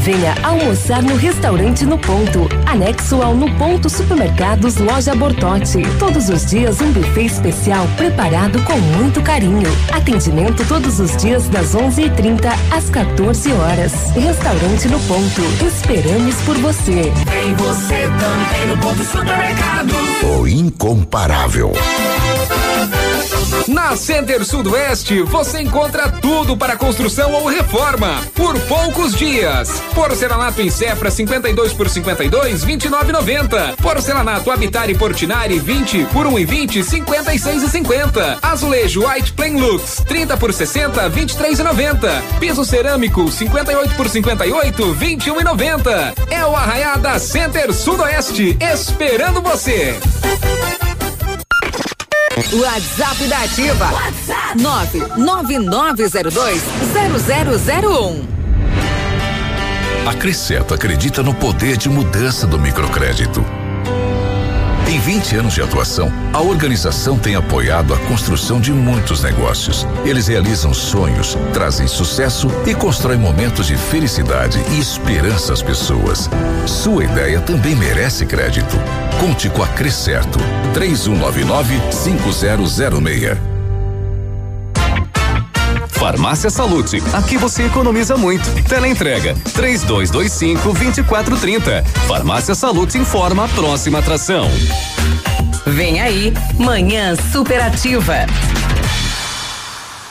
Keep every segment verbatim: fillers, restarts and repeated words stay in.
Venha almoçar no restaurante No Ponto, anexo ao No Ponto Supermercados Loja Bortote. Todos os dias um buffet especial preparado com muito carinho. Atendimento todos os dias das onze e trinta às quatorze horas. Restaurante No Ponto. Esperamos por você. Tem você também no Ponto Supermercado. O incomparável. Na Center Sudoeste, você encontra tudo para construção ou reforma, por poucos dias. Porcelanato em Cefra, cinquenta e dois por cinquenta e dois, vinte e nove e noventa. Porcelanato Habitat e Portinari, vinte por um e vinte, cinquenta e seis e cinquenta. Azulejo White Plain Lux, trinta por sessenta, vinte e três e noventa. Piso cerâmico, cinquenta e oito por cinquenta e oito, vinte e um e noventa. É o Arraiá da Center Sudoeste, esperando você. WhatsApp da Ativa. WhatsApp nove nove nove zero dois zero zero zero um. A Criceto acredita no poder de mudança do microcrédito. Em vinte anos de atuação, a organização tem apoiado a construção de muitos negócios. Eles realizam sonhos, trazem sucesso e constroem momentos de felicidade e esperança às pessoas. Sua ideia também merece crédito. Conte com a Crescer Certo. três um nove nove cinco zero zero seis. Farmácia Salute, aqui você economiza muito. Teleentrega, três dois dois cinco vinte e quatro trinta. Farmácia Salute informa a próxima atração. Vem aí, Manhã Superativa.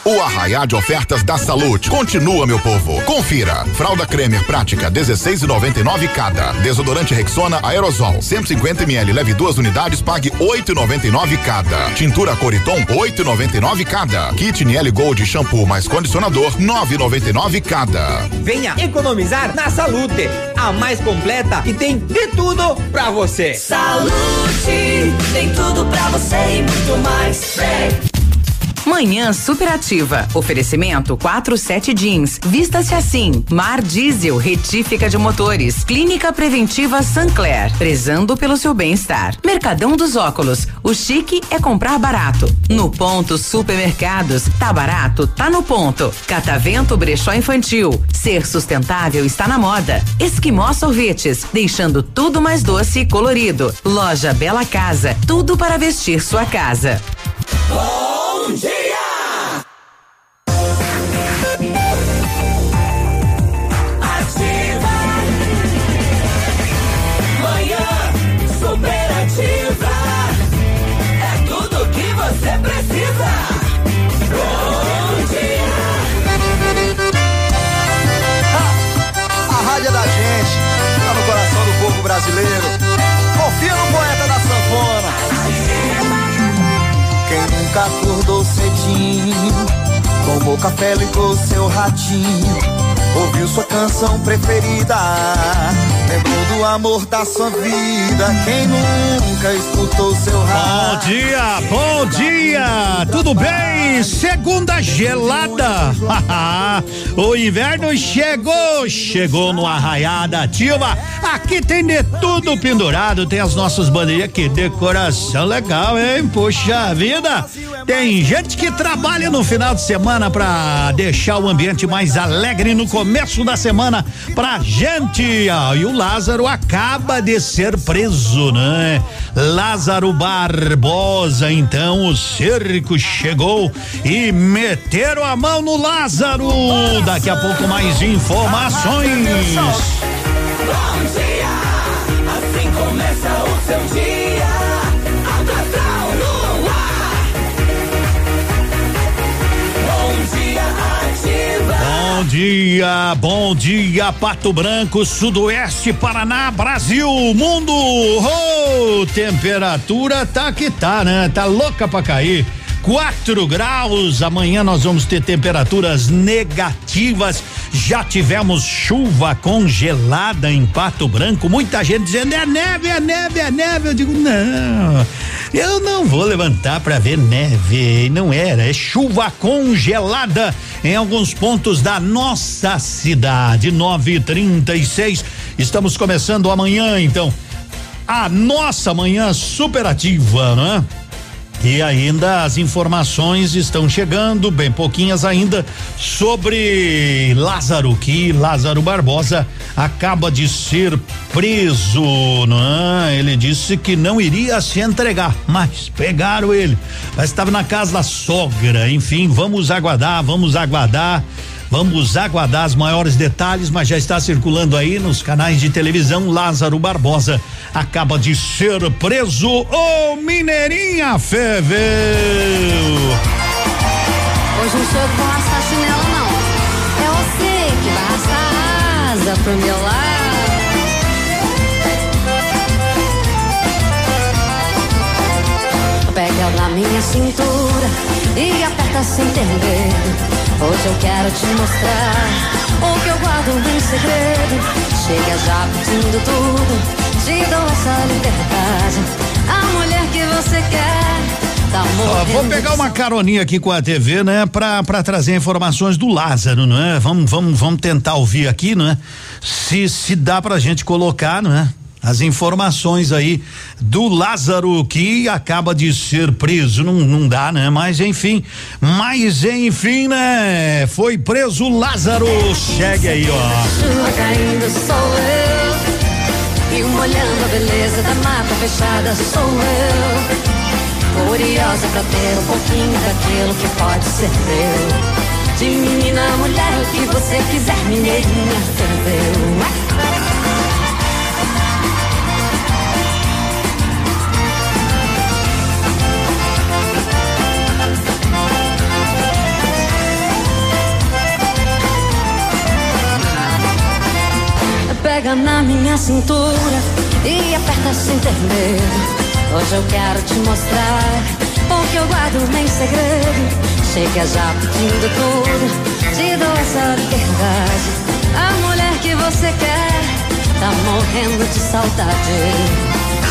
O Arraiá de Ofertas da Salute continua, meu povo. Confira. Fralda Cremer Prática, dezesseis e noventa e nove cada. Desodorante Rexona Aerosol, cento e cinquenta mililitros, leve duas unidades, pague oito e noventa e nove cada. Tintura Coriton, oito e noventa e nove cada. Kit N L Gold Shampoo mais condicionador, nove e noventa e nove cada. Venha economizar na Salute, a mais completa e tem de tudo pra você. Salute, tem tudo pra você e muito mais. Vem. Manhã Superativa. Oferecimento quarenta e sete Jeans. Vista-se assim. Mar Diesel, retífica de motores. Clínica Preventiva Sancler. Prezando pelo seu bem-estar. Mercadão dos Óculos. O chique é comprar barato. No Ponto Supermercados. Tá barato, tá no ponto. Catavento Brechó Infantil. Ser sustentável está na moda. Esquimó Sorvetes. Deixando tudo mais doce e colorido. Loja Bela Casa. Tudo para vestir sua casa. Bom dia! Ativa! Manhã Superativa! É tudo que você precisa! Bom dia! Ah, a rádio é da gente, tá no coração do povo brasileiro. Confia no poeta da sanfona! Quem nunca acordou cedinho, tomou café, ligou seu radinho, ouviu sua canção preferida, lembrou do amor da sua vida. Quem nunca escutou seu rádio. Bom dia, bom dia, tudo bem? Segunda gelada. O inverno chegou, chegou no Arraiá da Ativa. Aqui tem de tudo pendurado, tem as nossas bandeiras, que decoração legal, hein? Puxa vida, tem gente que trabalha no final de semana pra deixar o ambiente mais alegre no começo da semana pra gente. Ah, e o Lázaro acaba de ser preso, né? Lázaro Barbosa, então o circo chegou e meteram a mão no Lázaro. Daqui a pouco mais informações. Bom dia, assim começa o seu dia, alto astral no ar. Bom dia, Ativa. Bom dia, bom dia, Pato Branco, Sudoeste, Paraná, Brasil, mundo. Oh, temperatura tá que tá, né? Tá louca pra cair. quatro graus, amanhã nós vamos ter temperaturas negativas. Já tivemos chuva congelada em Pato Branco, muita gente dizendo é neve, é neve, é neve. Eu digo não, eu não vou levantar para ver neve. Não era, é chuva congelada em alguns pontos da nossa cidade. nove e trinta e seis, estamos começando amanhã então a nossa Manhã Superativa, né? E ainda as informações estão chegando, bem pouquinhas ainda, sobre Lázaro, que Lázaro Barbosa acaba de ser preso, né? Ele disse que não iria se entregar, mas pegaram ele, mas estava na casa da sogra. Enfim, vamos aguardar, vamos aguardar, vamos aguardar os maiores detalhes, mas já está circulando aí nos canais de televisão. Lázaro Barbosa acaba de ser preso. Ô, Mineirinha ferveu! Hoje não sou eu que vou arrastar chinelo, não. É você que vai arrastar a asa pro meu lado. Pega na minha cintura e aperta sem ter medo. Hoje eu quero te mostrar o que eu guardo em segredo. Chega já pedindo tudo, te dou essa liberdade. A mulher que você quer. Ó, vou pegar uma caroninha aqui com a T V, né? Pra, pra trazer informações do Lázaro, não é? Vamos, vamos, vamos tentar ouvir aqui, não é? Se, se dá pra gente colocar, não é? As informações aí do Lázaro, que acaba de ser preso. Não, não dá, né? Mas enfim, mas enfim, né? Foi preso Lázaro. Chegue aí, ó. Caindo sou eu, e um olhando a beleza da mata fechada sou eu, curiosa pra ter um pouquinho daquilo que pode ser meu. De menina, mulher, o que você quiser, mineirinha, ferveu. Pega na minha cintura e aperta sem ter medo. Hoje eu quero te mostrar o que eu guardo em segredo. Chega já pedindo tudo, te dou essa liberdade. A mulher que você quer tá morrendo de saudade.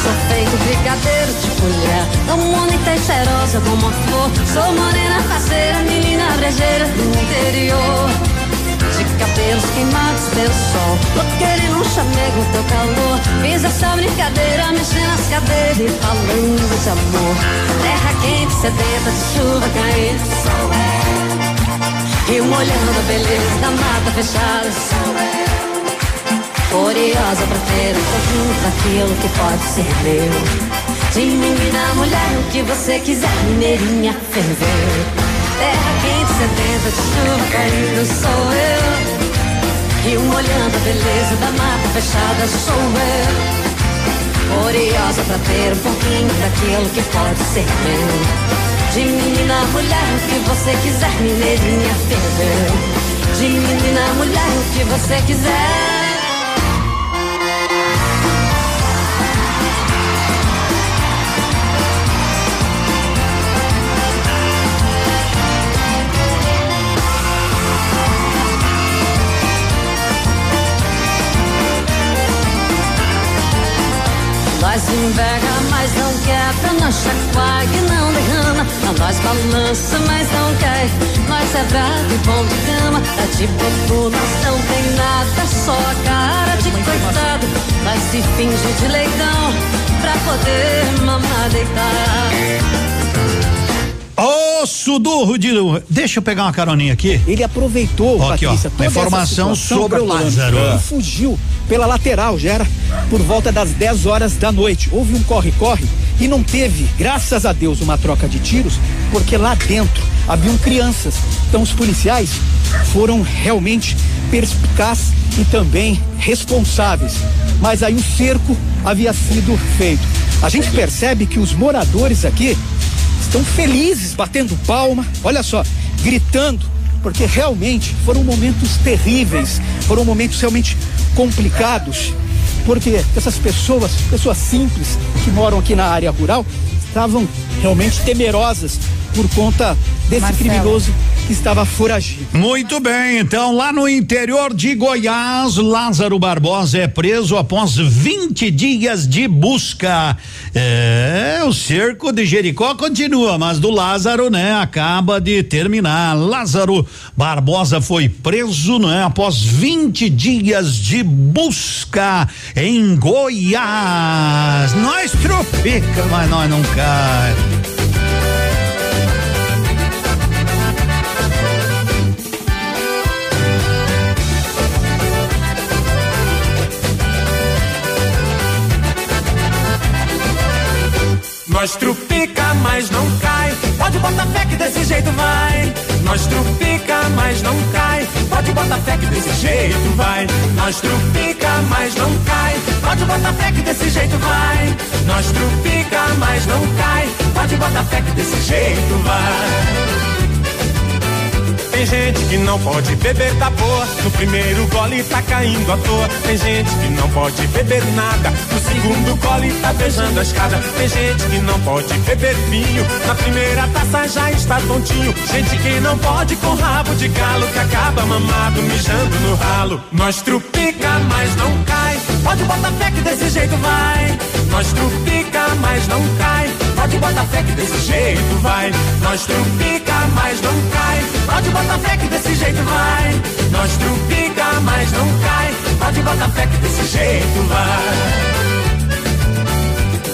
Sou feito brigadeiro de colher, tão bonita e cheirosa como a flor. Sou morena, faceira, menina brejeira do interior. De cabelos queimados pelo sol, bloqueio num chamego, teu calor. Fiz essa brincadeira, mexendo as cadeiras e falando de amor. Terra quente, sedenta de chuva caindo, sou eu. E molhando a beleza da mata fechada, sou eu. Curiosa pra ter um pouquinho daquilo que pode ser meu. De menina, mulher, o que você quiser, mineirinha, ferveu. Terra quente, sedenta de chuva caindo, sou eu. E um olhando a beleza da mata fechada, sou eu. Curiosa pra ter um pouquinho daquilo que pode ser meu. De menina, mulher, o que você quiser, mineirinha, ferveu. De menina, mulher, o que você quiser. Nós enverga, mas não quebra, nós chacoalha e não derrama. A nós balança, mas não cai. Nós é bravo e bom de cama. Tá tipo tu, nós não tem nada, só a cara de coitado. Nós se finge de leitão pra poder mamar deitar. Ô, Sudurro de... Deixa eu pegar uma caroninha aqui. Ele aproveitou, ó, aqui, Patrícia, ó, toda informação essa sobre o Lázaro. Ele fugiu pela lateral, já era por volta das dez horas da noite. Houve um corre-corre e não teve, graças a Deus, uma troca de tiros, porque lá dentro haviam crianças. Então os policiais foram realmente perspicazes e também responsáveis. Mas aí o cerco havia sido feito. A gente percebe que os moradores aqui estão felizes, batendo palma, olha só, gritando, porque realmente foram momentos terríveis, foram momentos realmente complicados, porque essas pessoas, pessoas simples que moram aqui na área rural, estavam realmente temerosas por conta desse Marcelo. Criminoso que estava foragido. Muito bem, então lá no interior de Goiás, Lázaro Barbosa é preso após vinte dias de busca. É, o cerco de Jericó continua, mas do Lázaro, né, acaba de terminar. Lázaro Barbosa foi preso, né, após vinte dias de busca em Goiás. Nós tropica, mas nós não cai. Nós trupica, mas não cai. Pode botar fé que desse jeito vai. Nós trupica, mas não cai. Pode botar fé que desse jeito vai. Nós trupica, mas não cai. Pode botar fé que desse jeito vai. Nós trupica, mas não cai. Pode botar fé que desse jeito vai. Tem gente que não pode beber da boa, no primeiro gole tá caindo à toa. Tem gente que não pode beber nada, no segundo gole tá beijando a escada. Tem gente que não pode beber vinho, na primeira taça já está tontinho. Gente que não pode com rabo de galo, que acaba mamado mijando no ralo. Nós trupica, mas não cai. Pode botar fé que desse jeito vai. Nós trupica, mas não cai. Pode botar fé que desse jeito vai. Nós trupica, mas não cai. Pode botar fé que desse jeito vai. Nós trupica, mas não cai. Pode botar fé que desse jeito vai.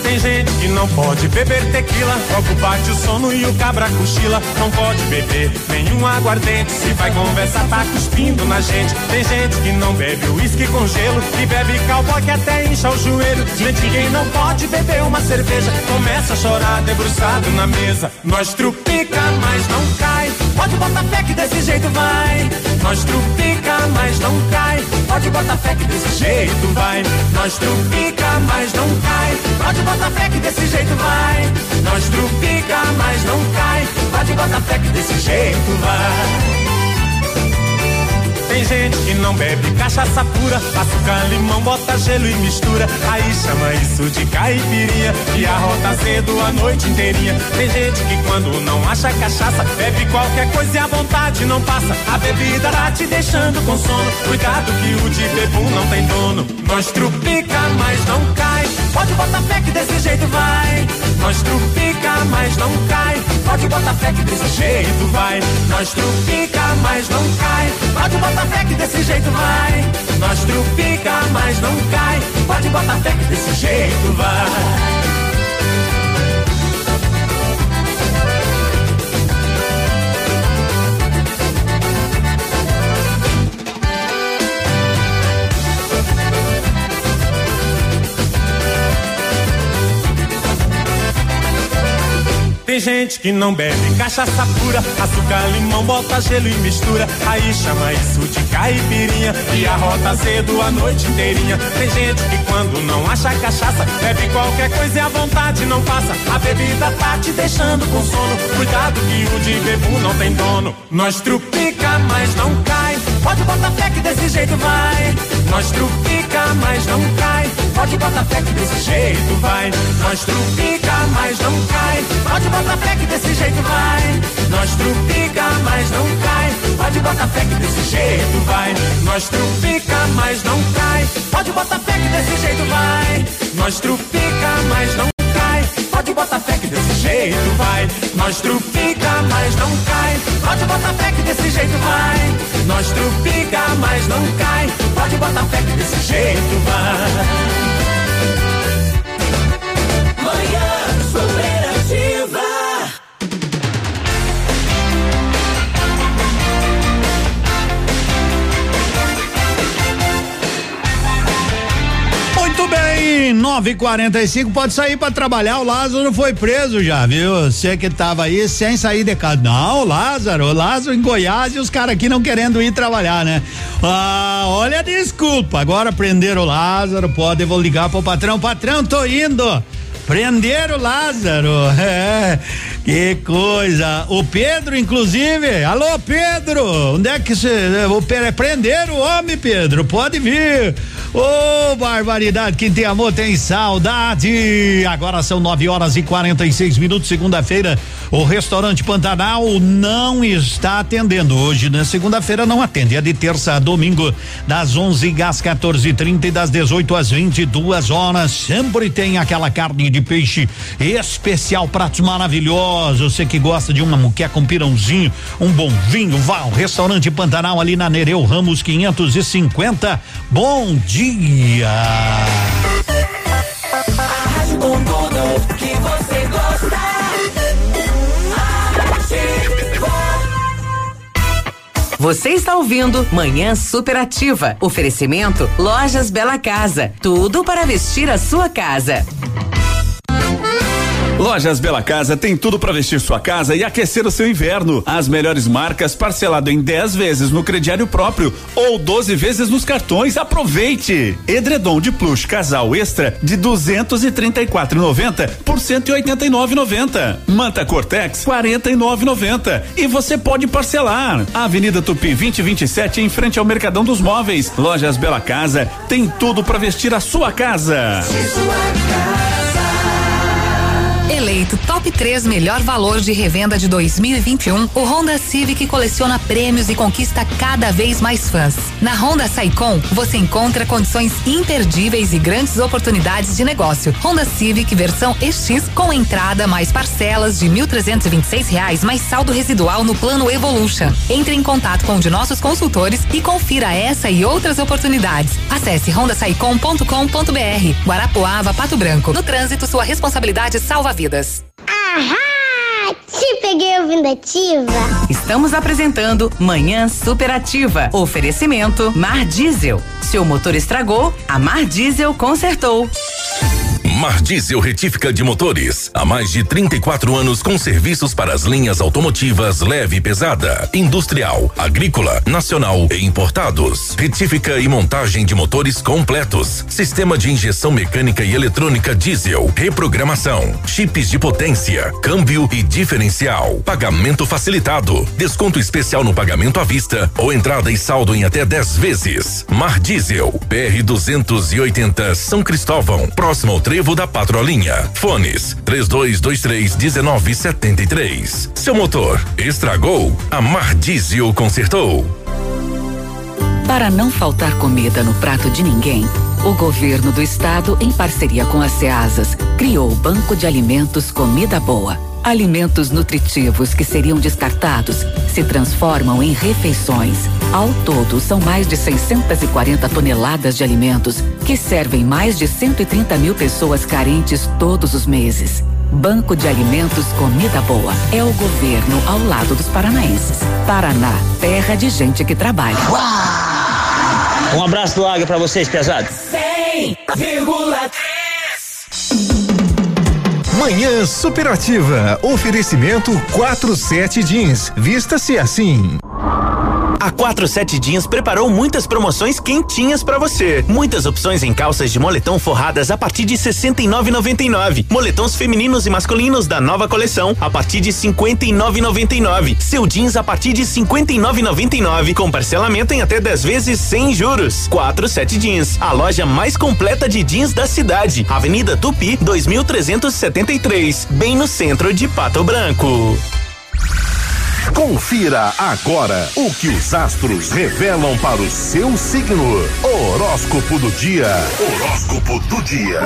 Tem gente que não pode beber tequila, logo bate o sono e o cabra cochila. Não pode beber nenhum aguardente, se vai conversar tá cuspindo na gente. Tem gente que não bebe uísque com gelo, e bebe cowboy que até incha o joelho. Gente que não pode beber uma cerveja, começa a chorar debruçado na mesa. Nós trupica, mas não cai. Pode botar fé que desse jeito vai. Nós trupica, mas não cai. Pode botar fé que desse jeito vai. Nós trupica, mas não cai. Pode botar fé que desse jeito vai. Nós trupica, mas não cai. Pode botar fé que desse jeito vai. Tem gente que não bebe cachaça pura, açúcar, limão, bota gelo e mistura. Aí chama isso de caipirinha, e arrota cedo a noite inteirinha. Tem gente que quando não acha cachaça, bebe qualquer coisa e a vontade não passa. A bebida tá te deixando com sono, cuidado que o de bebum não tem dono. Nós trupica, mas não cai. Pode botar fé que desse jeito vai. Nós trupica, mas não cai. Pode botar fé que desse jeito vai. Nós trupica, mas não cai. Pode botar fé que desse jeito vai. Nós trupica, mas não cai. Pode botar fé que desse jeito vai. Tem gente que não bebe cachaça pura, açúcar, limão, bota gelo e mistura. Aí chama isso de caipirinha, e arrota cedo a noite inteirinha. Tem gente que quando não acha cachaça, bebe qualquer coisa e a vontade não passa. A bebida tá te deixando com sono, cuidado que o de bebum não tem dono. Nós trupica, mas não cai. Pode botar fé que desse jeito vai. Nós trupica, mas não cai. Pode botar fé que desse jeito vai. Nós trupica, mas não cai. Pode botar fé que desse jeito vai. Nós trupica, mas não cai. Pode botar fé que desse jeito vai. Nós trupica, mas não cai. Pode botar fé que desse jeito vai. Nós trupica, mas não cai. Pode botar fé que desse jeito vai. Nós trupica, mas não cai. Pode botar fé que desse jeito vai. Nós trupica, mas não cai. Pode botar fé que desse jeito vai. Manhã Superativa. Muito bem, nove e quarenta e cinco, pode sair pra trabalhar. O Lázaro foi preso já, viu? Você que tava aí sem sair de casa. Não, o Lázaro, o Lázaro em Goiás e os caras aqui não querendo ir trabalhar, né? Ah, olha, desculpa. Agora prenderam o Lázaro, pode, vou ligar pro patrão. Patrão, tô indo. Prenderam o Lázaro, é, que coisa. O Pedro, inclusive, alô Pedro, onde é que você, prenderam o homem, Pedro, pode vir. Ô, oh, barbaridade, quem tem amor tem saudade. Agora são nove horas e quarenta e seis minutos, segunda-feira, o restaurante Pantanal não está atendendo hoje, né? Segunda-feira não atende, é de terça a domingo, das onze às quatorze e trinta e das dezoito às vinte e duas horas, sempre tem aquela carne de de peixe especial, pratos maravilhosos. Você que gosta de uma muqueca, um pirãozinho, um bom vinho, vá ao restaurante Pantanal ali na Nereu Ramos quinhentos e cinquenta. Bom dia. Arrase com tudo que você gosta. Você está ouvindo Manhã Superativa. Oferecimento Lojas Bela Casa. Tudo para vestir a sua casa. Lojas Bela Casa tem tudo para vestir sua casa e aquecer o seu inverno. As melhores marcas, parcelado em dez vezes no crediário próprio ou doze vezes nos cartões. Aproveite! Edredom de plush casal extra de duzentos e trinta e quatro reais e noventa centavos por cento e oitenta e nove reais e noventa centavos. Manta Cortex quarenta e nove reais e noventa centavos e você pode parcelar. Avenida Tupi vinte e vinte e sete, em frente ao Mercadão dos Móveis. Lojas Bela Casa tem tudo para vestir a sua casa. Eleito top três melhor valor de revenda de dois mil e vinte e um, o Honda Civic coleciona prêmios e conquista cada vez mais fãs. Na Honda Saicom, você encontra condições imperdíveis e grandes oportunidades de negócio. Honda Civic versão E X com entrada mais parcelas de mil trezentos e vinte e seis reais mais saldo residual no plano Evolution. Entre em contato com um de nossos consultores e confira essa e outras oportunidades. Acesse honda saicom ponto com ponto br. Guarapuava, Pato Branco. No trânsito, sua responsabilidade salva vidas. Ahá! Te peguei ouvindo Ativa. Estamos apresentando Manhã Superativa. Oferecimento Mar Diesel. Seu motor estragou, a Mar Diesel consertou. Mar Diesel Retífica de Motores. Há mais de trinta e quatro anos com serviços para as linhas automotivas leve e pesada, industrial, agrícola, nacional e importados. Retífica e montagem de motores completos. Sistema de injeção mecânica e eletrônica diesel. Reprogramação. Chips de potência. Câmbio e diferencial. Pagamento facilitado. Desconto especial no pagamento à vista ou entrada e saldo em até dez vezes. Mar Diesel. B R duzentos e oitenta, São Cristóvão. Próximo ao trevo da Patrolinha. Fones três dois dois três um nove sete três. Seu motor estragou, a Mar Diesel consertou. Para não faltar comida no prato de ninguém, o governo do estado, em parceria com a Ceasas, criou o Banco de Alimentos Comida Boa. Alimentos nutritivos que seriam descartados se transformam em refeições. Ao todo, são mais de seiscentas e quarenta toneladas de alimentos que servem mais de cento e trinta mil pessoas carentes todos os meses. Banco de Alimentos Comida Boa é o governo ao lado dos paranaenses. Paraná, terra de gente que trabalha. Uau! Um abraço do Águia pra vocês, pesados. cem vírgula três. Manhã Superativa, oferecimento quarenta e sete jeans, vista-se assim. A quarenta e sete Jeans preparou muitas promoções quentinhas para você. Muitas opções em calças de moletom forradas a partir de sessenta e nove reais e noventa e nove centavos. Moletons femininos e masculinos da nova coleção a partir de cinquenta e nove reais e noventa e nove centavos. Seu jeans a partir de cinquenta e nove reais e noventa e nove centavos, com parcelamento em até dez vezes sem juros. quarenta e sete Jeans, a loja mais completa de jeans da cidade. Avenida Tupi, dois mil trezentos e setenta e três, bem no centro de Pato Branco. Confira agora o que os astros revelam para o seu signo. Horóscopo do dia. Horóscopo do dia.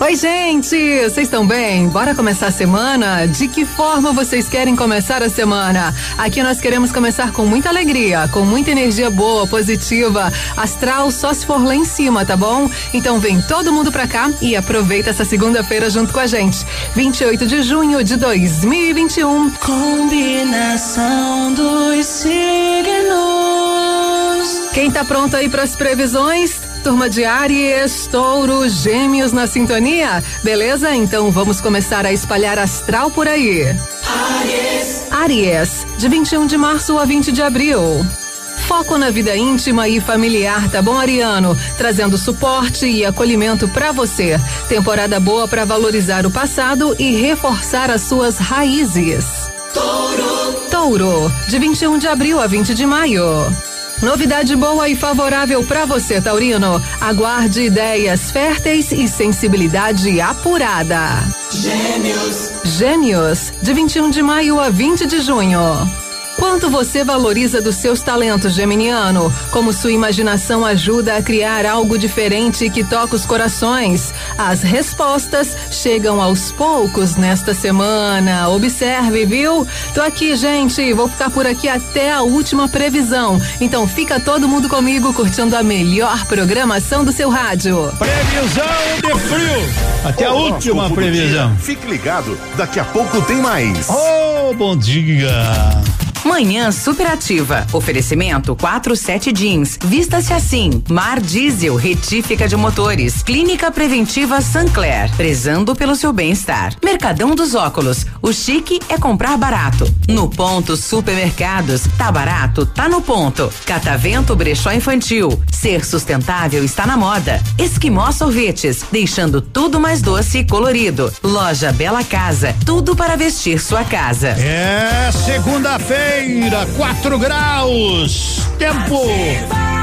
Oi, gente, vocês estão bem? Bora começar a semana? De que forma vocês querem começar a semana? Aqui nós queremos começar com muita alegria, com muita energia boa, positiva, astral só se for lá em cima, tá bom? Então vem todo mundo pra cá e aproveita essa segunda-feira junto com a gente. vinte e oito de junho de dois mil e vinte e um. Combina. Nação dos signos. Quem tá pronto aí para as previsões? Turma de Áries, Touro, Gêmeos na sintonia? Beleza? Então vamos começar a espalhar astral por aí. Áries. Áries, de vinte e um de março a vinte de abril. Foco na vida íntima e familiar, tá bom, Ariano? Trazendo suporte e acolhimento pra você. Temporada boa para valorizar o passado e reforçar as suas raízes. Touro. Touro, de vinte e um de abril a vinte de maio. Novidade boa e favorável para você, taurino. Aguarde ideias férteis e sensibilidade apurada. Gêmeos. Gêmeos, de vinte e um de maio a vinte de junho. Quanto você valoriza dos seus talentos, geminiano? Como sua imaginação ajuda a criar algo diferente que toca os corações? As respostas chegam aos poucos nesta semana. Observe, viu? Tô aqui, gente. Vou ficar por aqui até a última previsão. Então fica todo mundo comigo curtindo a melhor programação do seu rádio. Previsão de frio. Até a última previsão. Fique ligado, daqui a pouco tem mais. Oh, bom dia. Manhã Superativa. Oferecimento quarenta e sete Jeans. Vista-se assim. Mar Diesel, retífica de motores. Clínica Preventiva Sancler. Prezando pelo seu bem-estar. Mercadão dos Óculos. O chique é comprar barato. No Ponto Supermercados. Tá barato, tá no ponto. Catavento Brechó Infantil. Ser sustentável está na moda. Esquimó Sorvetes. Deixando tudo mais doce e colorido. Loja Bela Casa. Tudo para vestir sua casa. É segunda-feira, quatro graus. Tempo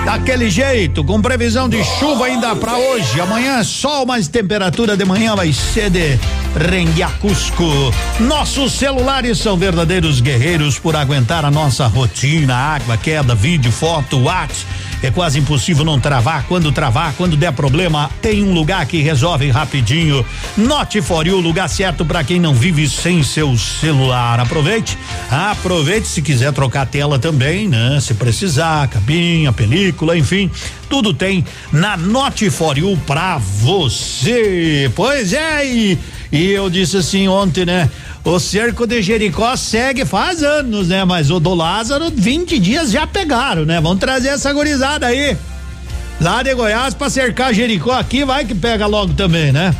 daquele jeito, com previsão de chuva ainda para hoje. Amanhã é sol, mas temperatura de manhã vai ser de renguear cusco. Nossos celulares são verdadeiros guerreiros por aguentar a nossa rotina, água, queda, vídeo, foto, WhatsApp. É quase impossível não travar. Quando travar, quando der problema, tem um lugar que resolve rapidinho. Note for You, o lugar certo para quem não vive sem seu celular. Aproveite, aproveite se quiser trocar a tela também, né? Se precisar, capinha, película, enfim, tudo tem na Note for You pra você. Pois é, e, e eu disse assim ontem, né? O cerco de Jericó segue faz anos, né? Mas o do Lázaro, vinte dias já pegaram, né? Vamos trazer essa gurizada aí lá de Goiás pra cercar Jericó aqui, vai que pega logo também, né?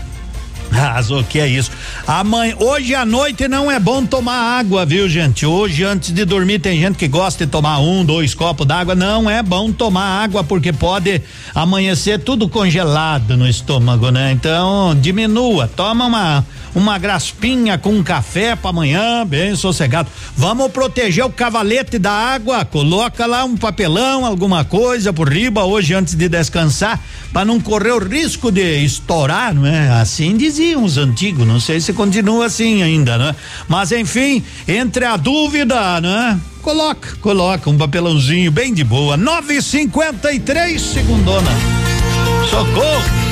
Mas o que é isso? Amanhã, hoje à noite não é bom tomar água, viu, gente? Hoje, antes de dormir, tem gente que gosta de tomar um, dois copos d'água. Não é bom tomar água porque pode amanhecer tudo congelado no estômago, né? Então, diminua, toma uma uma graspinha com café pra amanhã, bem sossegado. Vamos proteger o cavalete da água, coloca lá um papelão, alguma coisa por riba hoje antes de descansar, pra não correr o risco de estourar, não é? Assim dizia uns antigos, não sei se continua assim ainda, né? Mas enfim, entre a dúvida, né? Coloca, coloca um papelãozinho bem de boa. nove e cinquenta e três, segundona. Socorro!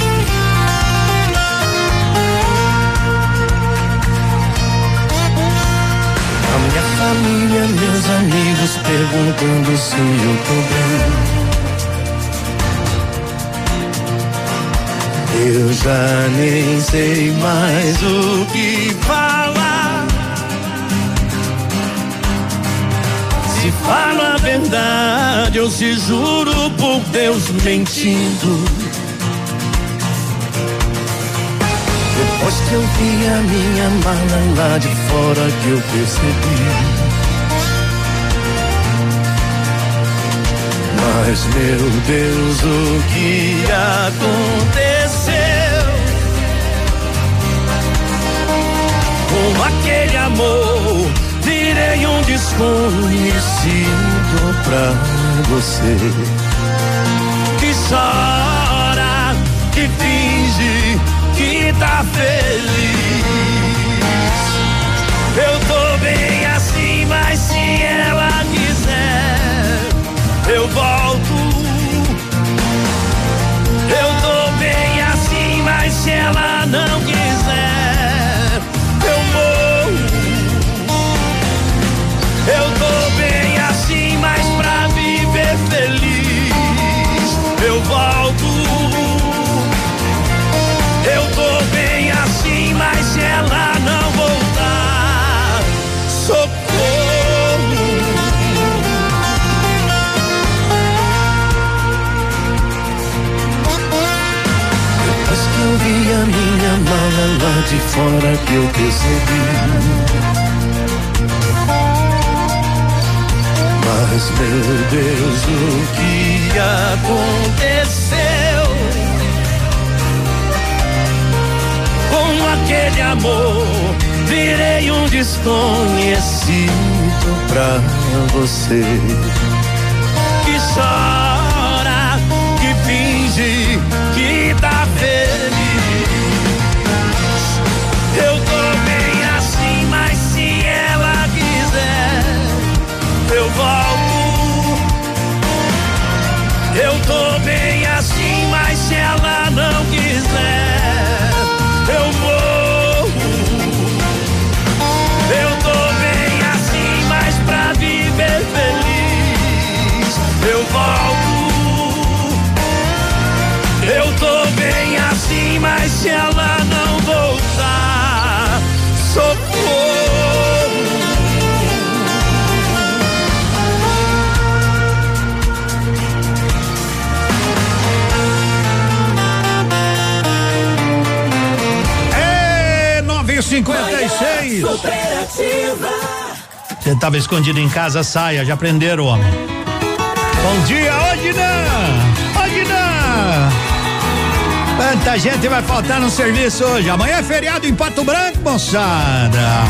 A minha família, meus amigos perguntando se eu tô bem. Eu já nem sei mais o que falar. Se falo a verdade ou se juro por Deus mentindo. Depois que eu vi a minha mala lá de fora que eu percebi. Mas meu Deus, o que aconteceu com aquele amor? Virei um desconhecido pra você, que chora, que finge que tá feliz. Eu tô bem assim, mas se ela quiser eu volto. Eu tô bem assim, mas se ela não quiser, eu vou. Eu tô bem assim, mas pra viver feliz, eu volto. Eu tô bem assim, mas se ela não voltar, socorro. Eu vi a minha mala lá de fora que eu percebi. Mas meu Deus, o que aconteceu com aquele amor? Virei um desconhecido pra você, que chora, que finge que tá feliz. Eu tô bem assim, mas se ela quiser, eu volto. Eu tô bem assim, mas se ela não quiser, eu vou. Eu tô bem assim, mas pra viver feliz, eu volto. Eu tô bem assim, mas se ela não voltar, socorro. cinquenta e seis. Você tava escondido em casa, saia, já prenderam o homem. Bom dia, Odina! Odina! Quanta gente vai faltar no serviço hoje. Amanhã é feriado em Pato Branco, moçada.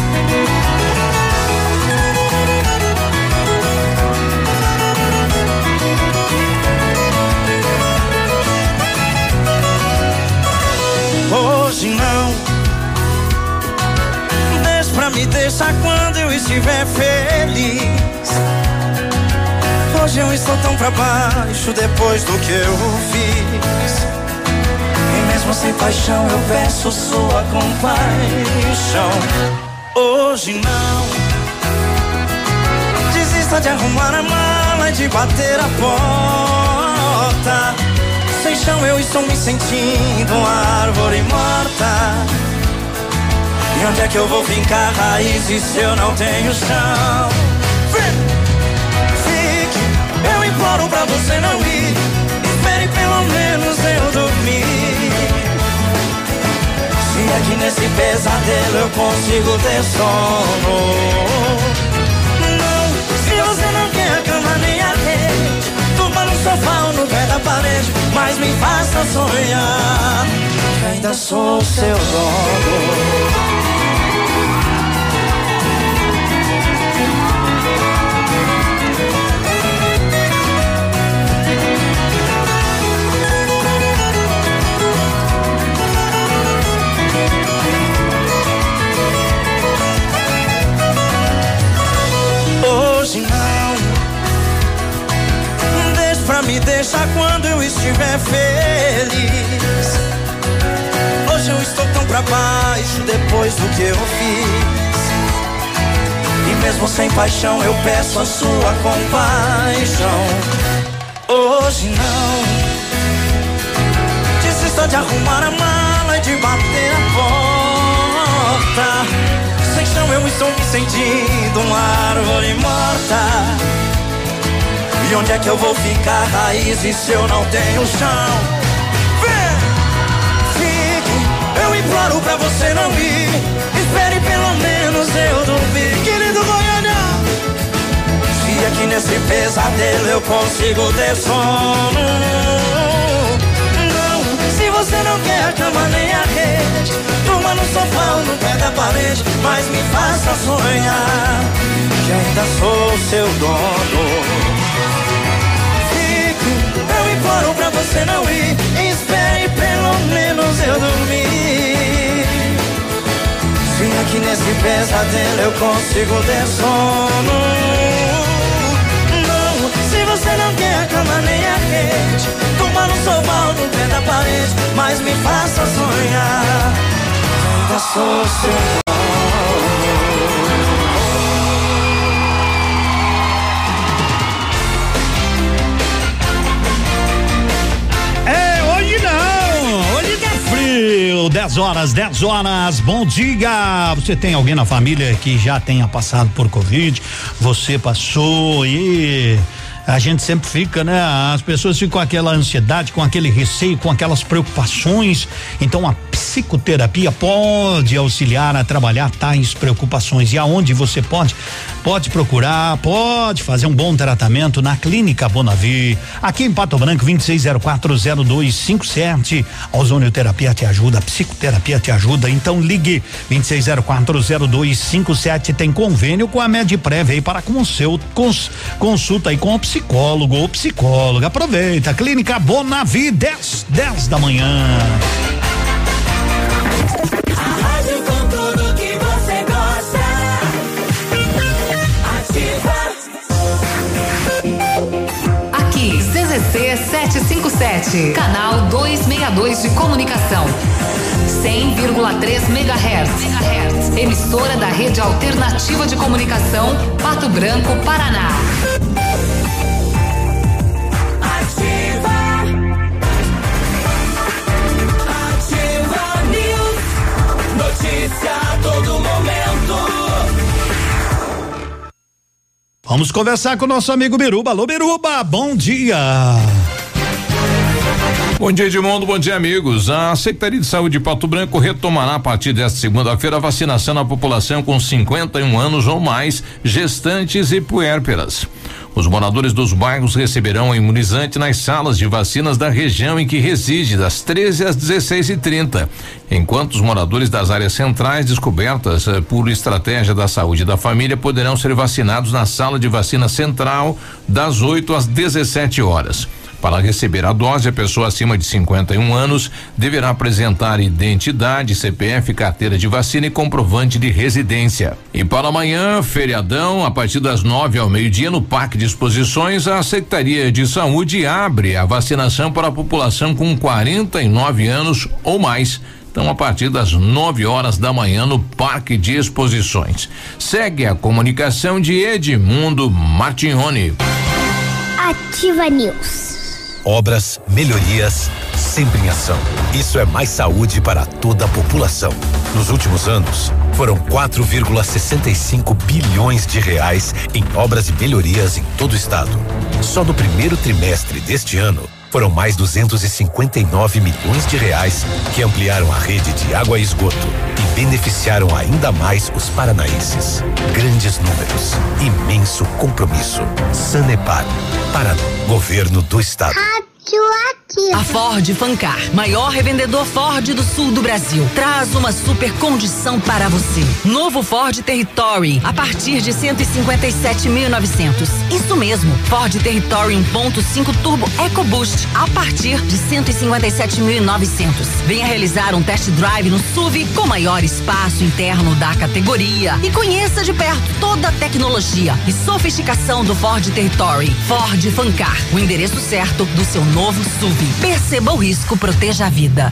Hoje não. Deixa pra me deixar quando eu estiver feliz. Hoje eu estou tão pra baixo depois do que eu fiz. Mesmo sem paixão eu peço sua compaixão. Hoje não. Desista de arrumar a mala e de bater a porta. Sem chão eu estou me sentindo uma árvore morta. E onde é que eu vou fincar raízes se eu não tenho chão? Fique, eu imploro pra você não ir. Espere pelo menos eu dormir. Se é que nesse pesadelo eu consigo ter sono. Não, se você não quer a cama nem a rede, durma no sofá ou no pé da parede, mas me faça sonhar, que ainda sou seu dono. Não deixe pra me deixar quando eu estiver feliz. Hoje eu estou tão pra baixo depois do que eu fiz. E mesmo sem paixão eu peço a sua compaixão. Hoje não. Desista de arrumar a mala e de bater a porta. Sem chão eu estou me sentindo uma árvore morta. E onde é que eu vou ficar raízes se eu não tenho chão? Vem, fique, eu imploro pra você não ir. Espere pelo menos eu dormir, querido Goiânia. Se aqui nesse pesadelo eu consigo ter sono. Não, se você não quer a cama nem a rede, no sofá ou no pé da parede, mas me faça sonhar, que ainda sou seu dono. Fico, eu imploro pra você não ir. Espere pelo menos eu dormir. Se aqui nesse pesadelo eu consigo ter sono. Não, se você não quer a cama nem a rede, durma no sofá ou no pé da parede, mas me faça sonhar. É, hoje não, hoje tá frio. dez horas, dez horas, bom dia. Você tem alguém na família que já tenha passado por Covid? Você passou e... A gente sempre fica, né? As pessoas ficam com aquela ansiedade, com aquele receio, com aquelas preocupações. Então a psicoterapia pode auxiliar a trabalhar tais preocupações. E aonde você pode? Pode procurar, pode fazer um bom tratamento na Clínica Bonavi. Aqui em Pato Branco, vinte e seis zero quatro zero dois cinco sete. A ozonioterapia te ajuda, a psicoterapia te ajuda. Então ligue vinte e seis zero quatro zero dois cinco sete. Tem convênio com a Medprev aí para com seu cons, consulta aí com o psicólogo ou psicóloga. Aproveita, Clínica Bonavi, dez, dez da manhã. A rádio com tudo que você gosta. Ativa. Aqui, C Z C sete cinco sete, canal duzentos e sessenta e dois de comunicação. cem vírgula três megahertz. Emissora da Rede Alternativa de Comunicação, Pato Branco, Paraná. Notícia a todo momento. Vamos conversar com o nosso amigo Biruba. Alô, Biruba, bom dia. Bom dia, Edmundo, bom dia, amigos. A Secretaria de Saúde de Pato Branco retomará a partir desta segunda-feira a vacinação na população com cinquenta e um anos ou mais, gestantes e puérperas. Os moradores dos bairros receberão a imunizante nas salas de vacinas da região em que reside, das treze às dezesseis e trinta, enquanto os moradores das áreas centrais descobertas eh, por estratégia da saúde da família poderão ser vacinados na sala de vacina central das oito às dezessete horas. Para receber a dose, a pessoa acima de cinquenta e um anos deverá apresentar identidade, C P F, carteira de vacina e comprovante de residência. E para amanhã, feriadão, a partir das nove ao meio-dia, no Parque de Exposições, a Secretaria de Saúde abre a vacinação para a população com quarenta e nove anos ou mais. Então, a partir das nove horas da manhã, no Parque de Exposições. Segue a comunicação de Edmundo Martignone. Ativa News. Obras, melhorias, sempre em ação. Isso é mais saúde para toda a população. Nos últimos anos, foram quatro vírgula sessenta e cinco bilhões de reais em obras e melhorias em todo o estado. Só no primeiro trimestre deste ano, foram mais duzentos e cinquenta e nove milhões de reais que ampliaram a rede de água e esgoto e beneficiaram ainda mais os paranaenses. Grandes números, imenso compromisso. Sanepar, Paraná, governo do estado. A Ford Fancar, maior revendedor Ford do sul do Brasil, traz uma super condição para você. Novo Ford Territory, a partir de cento e cinquenta e sete mil e novecentos. Isso mesmo, Ford Territory um ponto cinco Turbo EcoBoost, a partir de cento e cinquenta e sete mil e novecentos. Venha realizar um test drive no S U V com maior espaço interno da categoria e conheça de perto toda a tecnologia e sofisticação do Ford Territory. Ford Fancar, o endereço certo do seu novo S U V. Perceba o risco, proteja a vida.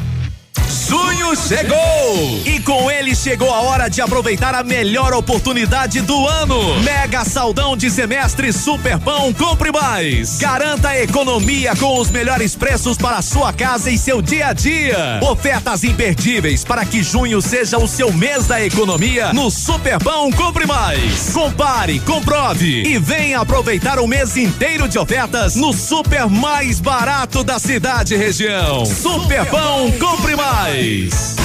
Junho chegou! E com ele chegou a hora de aproveitar a melhor oportunidade do ano. Mega saldão de semestre Super Pão Compre Mais. Garanta a economia com os melhores preços para sua casa e seu dia a dia. Ofertas imperdíveis para que junho seja o seu mês da economia no Super Pão Compre Mais. Compare, comprove e venha aproveitar o mês inteiro de ofertas no super mais barato da cidade e região. Super Pão Compre Mais. Mais.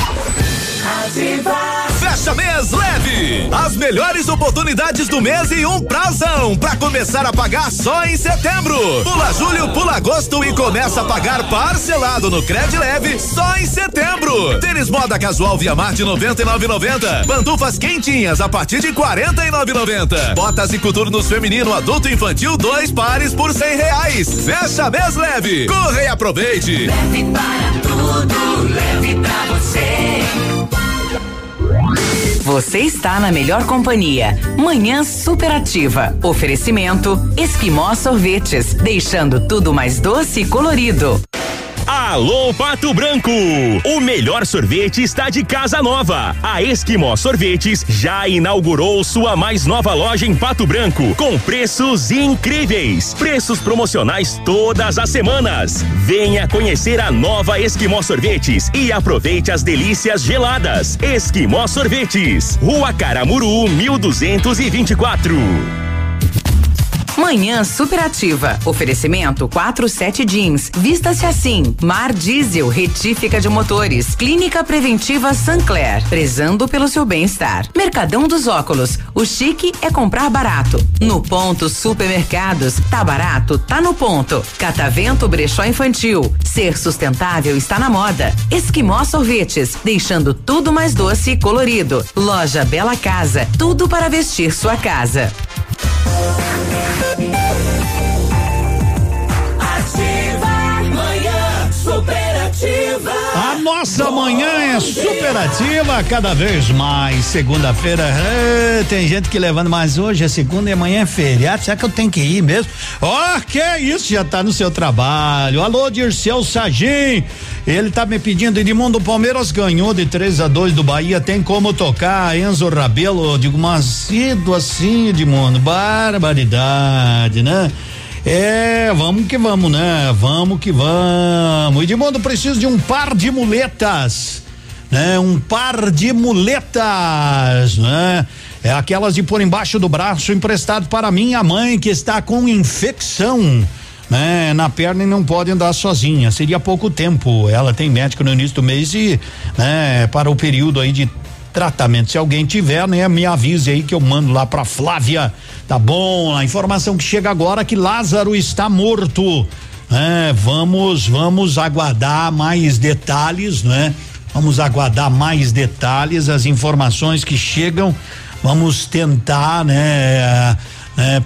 Ativa. Fecha mês leve. As melhores oportunidades do mês e um prazão pra começar a pagar só em setembro. Pula julho, pula agosto e começa a pagar parcelado no Cred Leve só em setembro. Tênis moda casual Via Marte noventa e nove reais e noventa centavos. Pantufas quentinhas a partir de quarenta e nove reais e noventa centavos. Botas e coturnos feminino, adulto e infantil, dois pares por cem reais. Fecha mês leve. Corre e aproveite. Leve para tudo, leve pra você. Você está na melhor companhia. Manhã superativa. Oferecimento Esquimó Sorvetes, deixando tudo mais doce e colorido. Alô Pato Branco, o melhor sorvete está de casa nova. A Esquimó Sorvetes já inaugurou sua mais nova loja em Pato Branco, com preços incríveis, preços promocionais todas as semanas. Venha conhecer a nova Esquimó Sorvetes e aproveite as delícias geladas. Esquimó Sorvetes, Rua Caramuru mil duzentos e vinte e quatro. Manhã superativa. Oferecimento quarenta e sete Jeans. Vista-se assim. Mar Diesel, retífica de motores. Clínica Preventiva Sancler, prezando pelo seu bem-estar. Mercadão dos Óculos. O chique é comprar barato. No Ponto Supermercados. Tá barato, tá no ponto. Catavento Brechó Infantil. Ser sustentável está na moda. Esquimó Sorvetes, deixando tudo mais doce e colorido. Loja Bela Casa. Tudo para vestir sua casa. Ativa Manhã Superativa. A nossa manhã é superativa cada vez mais. Segunda-feira, é, tem gente que levando, mas hoje é segunda e amanhã é feriado. Será que eu tenho que ir mesmo? Ó, oh, que isso, já tá no seu trabalho. Alô, Dirceu Sagim. Ele tá me pedindo, Edmundo, o Palmeiras ganhou de três a dois do Bahia, tem como tocar Enzo Rabelo? Eu digo, macedo assim, Edmundo, barbaridade, né? É, vamos que vamos, né? Vamos que vamos. Edmundo, preciso de um par de muletas, né? Um par de muletas, né? É aquelas de pôr embaixo do braço, emprestado para minha mãe que está com infecção. né, na perna e não pode andar sozinha. Seria pouco tempo. Ela tem médico no início do mês e, né, para o período aí de tratamento. Se alguém tiver, né, me avise aí que eu mando lá pra Flávia. Tá bom? A informação que chega agora é que Lázaro está morto. É, vamos, vamos aguardar mais detalhes, né? Vamos aguardar mais detalhes, as informações que chegam. Vamos tentar, né? né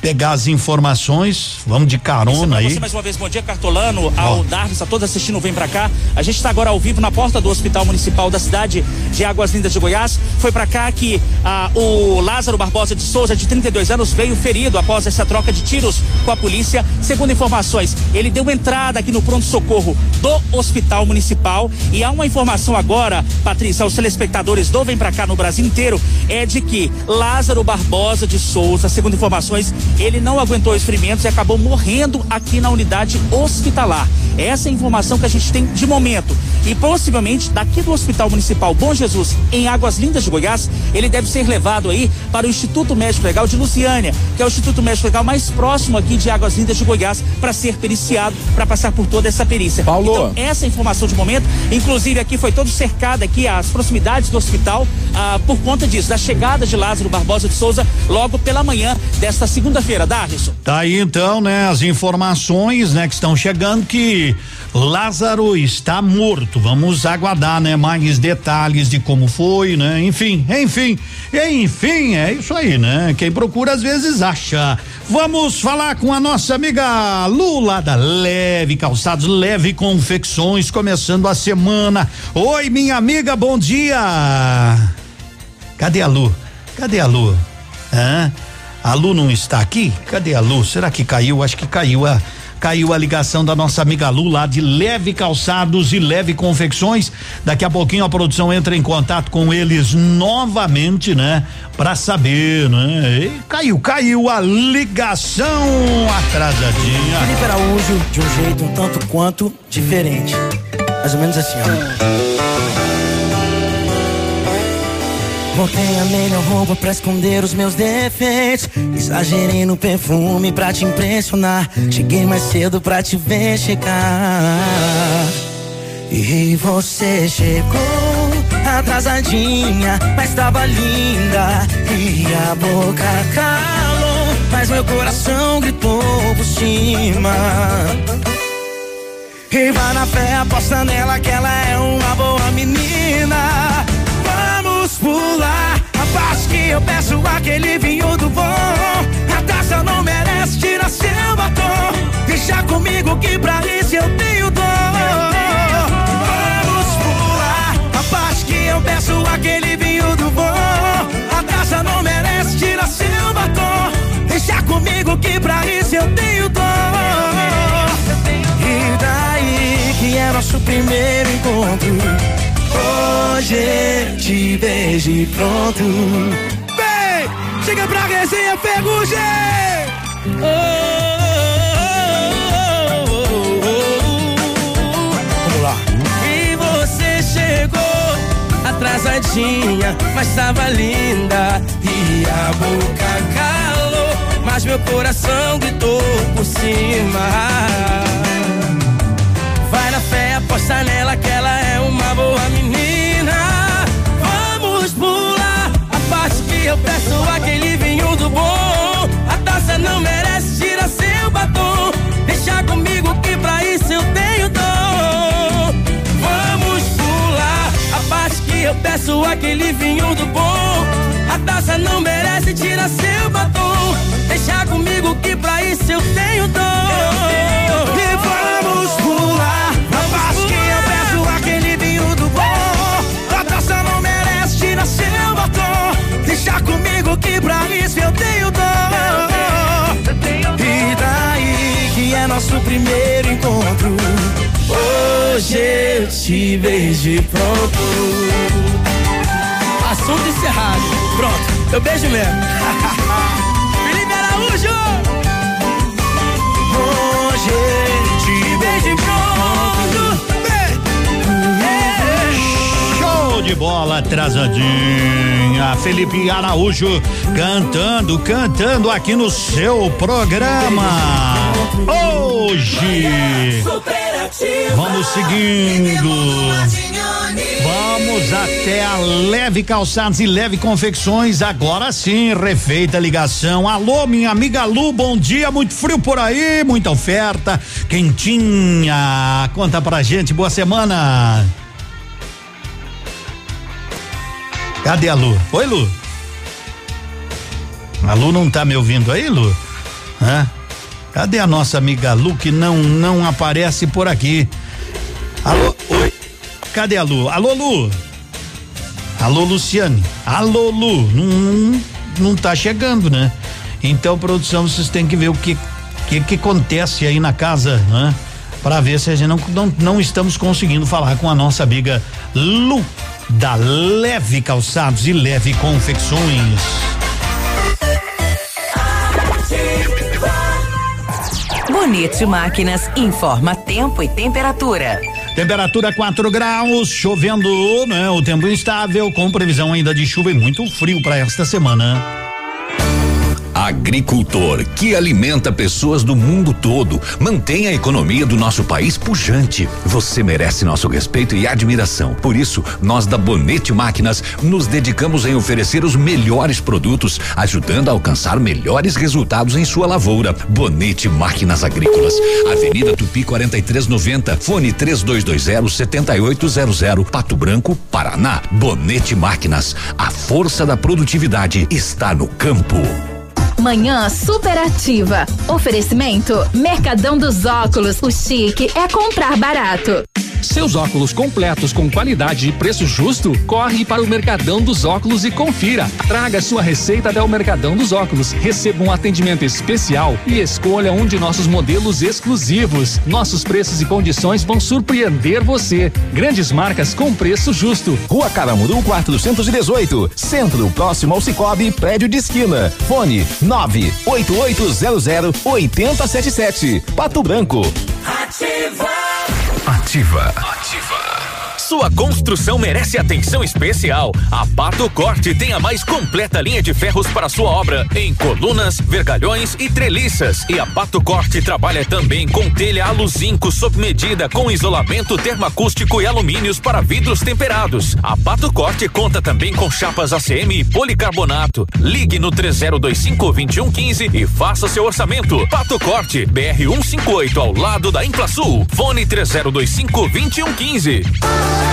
pegar as informações, vamos de carona aí. Você mais uma vez, bom dia, Cartolano, ao Darvis, a todos assistindo, vem pra cá. A gente está agora ao vivo na porta do Hospital Municipal da cidade de Águas Lindas de Goiás. Foi pra cá que ah, o Lázaro Barbosa de Souza, de trinta e dois anos, veio ferido após essa troca de tiros com a polícia. Segundo informações, ele deu entrada aqui no pronto-socorro do Hospital Municipal, e há uma informação agora, Patrícia, aos telespectadores do Vem Pra Cá no Brasil inteiro, é de que Lázaro Barbosa de Souza, segundo informações, ele não aguentou os ferimentos e acabou morrendo aqui na unidade hospitalar. Essa é a informação que a gente tem de momento. E possivelmente daqui do Hospital Municipal Bom Jesus, em Águas Lindas de Goiás, ele deve ser levado aí para o Instituto Médico Legal de Luciane, que é o Instituto Médico Legal mais próximo aqui de Águas Lindas de Goiás, para ser periciado, para passar por toda essa perícia. Paulo. Então, essa é a informação de momento. Inclusive, aqui foi todo cercado aqui as proximidades do hospital ah, por conta disso, da chegada de Lázaro Barbosa de Souza logo pela manhã desta segunda-feira. Tá aí então, né, as informações, né, que estão chegando, que Lázaro está morto. Vamos aguardar, né, mais detalhes de como foi, né? Enfim, enfim, enfim, é isso aí, né? Quem procura às vezes acha. Vamos falar com a nossa amiga Lula da Leve Calçados, Leve Confecções, começando a semana. Oi, minha amiga, bom dia. Cadê a Lu? Cadê a Lu? Hã? A Lu não está aqui? Cadê a Lu? Será que caiu? Acho que caiu a caiu a ligação da nossa amiga Lu lá de Leve Calçados e Leve Confecções. Daqui a pouquinho a produção entra em contato com eles novamente, né? Pra saber, né? E caiu, caiu a ligação atrasadinha. Felipe Araújo, de um jeito um tanto quanto diferente. Mais ou menos assim, ó. Montei a melhor roupa pra esconder os meus defeitos, exagerei no perfume pra te impressionar, cheguei mais cedo pra te ver chegar. E você chegou atrasadinha, mas tava linda, e a boca calou, mas meu coração gritou por cima. E vai na fé, aposta nela que ela é uma boa menina. Pular a parte que eu peço aquele vinho do bom. A taça não merece, tira seu batom. Deixa comigo que pra isso eu tenho dom. Vamos pular a parte que eu peço aquele vinho do bom. A taça não merece, tira seu batom. Deixa comigo que pra isso eu tenho dom. E daí que é nosso primeiro encontro, hoje te beijo e pronto. Vem, chega pra resenha, pega o G. Oh, oh, oh, oh, oh. Vamos lá. E você chegou atrasadinha, mas tava linda, e a boca calou, mas meu coração gritou por cima. Vai na fé, aposta nela que ela é uma boa menina. Vamos pular a parte que eu peço aquele vinho do bom. A taça não merece, tira seu batom. Deixa comigo que pra isso eu tenho dom. Vamos pular a parte que eu peço aquele vinho do bom. A taça não merece, tira seu batom. Deixa comigo que pra isso eu tenho dom. Eu tenho dom. E vamos pular. Seu batom, deixa comigo que pra isso eu tenho dor. E daí que é nosso primeiro encontro, hoje eu te beijo e pronto. Assunto encerrado, pronto, eu beijo mesmo. Felipe Araújo. Hoje eu te beijo e pronto. De bola atrasadinha, Felipe Araújo cantando, cantando aqui no seu programa. Hoje vamos seguindo, vamos até a Leve Calçados e Leve Confecções, agora sim, refeita ligação. Alô, minha amiga Lu, bom dia, muito frio por aí, muita oferta, quentinha, conta pra gente, boa semana. Cadê a Lu? Oi, Lu. A Lu não tá me ouvindo aí, Lu? Hã? Cadê a nossa amiga Lu que não não aparece por aqui? Alô, oi. Cadê a Lu? Alô, Lu. Alô, Luciane. Alô, Lu. Não, não, não tá chegando, né? Então, produção, vocês têm que ver o que que, que acontece aí na casa, né? Para ver se a gente não, não não estamos conseguindo falar com a nossa amiga Lu, da Leve Calçados e Leve Confecções. Bonete Máquinas informa tempo e temperatura. Temperatura quatro graus, chovendo, né? O tempo instável, com previsão ainda de chuva e muito frio para esta semana. Agricultor que alimenta pessoas do mundo todo, mantém a economia do nosso país pujante. Você merece nosso respeito e admiração. Por isso, nós da Bonete Máquinas nos dedicamos em oferecer os melhores produtos, ajudando a alcançar melhores resultados em sua lavoura. Bonete Máquinas Agrícolas, Avenida Tupi quarenta e três noventa, fone três dois dois zero, sete oito zero zero, Pato Branco, Paraná. Bonete Máquinas, a força da produtividade está no campo. Manhã superativa. Oferecimento Mercadão dos Óculos. O chique é comprar barato. Seus óculos completos com qualidade e preço justo? Corre para o Mercadão dos Óculos e confira. Traga sua receita até o Mercadão dos Óculos. Receba um atendimento especial e escolha um de nossos modelos exclusivos. Nossos preços e condições vão surpreender você. Grandes marcas com preço justo. Rua Caramuru quatrocentos e dezoito, centro, próximo ao Cicobi, prédio de esquina. Fone nove oito oito zero zero oito zero sete sete. Pato Branco. Ativa. Ativa. Ativa. Sua construção merece atenção especial. A Pato Corte tem a mais completa linha de ferros para sua obra, em colunas, vergalhões e treliças. E a Pato Corte trabalha também com telha aluzinco sob medida, com isolamento termoacústico e alumínios para vidros temperados. A Pato Corte conta também com chapas A C M e policarbonato. Ligue no três zero dois cinco, dois um um cinco e faça seu orçamento. Pato Corte, B R cento e cinquenta e oito, ao lado da Implaçul. Fone três zero dois cinco, dois um um cinco.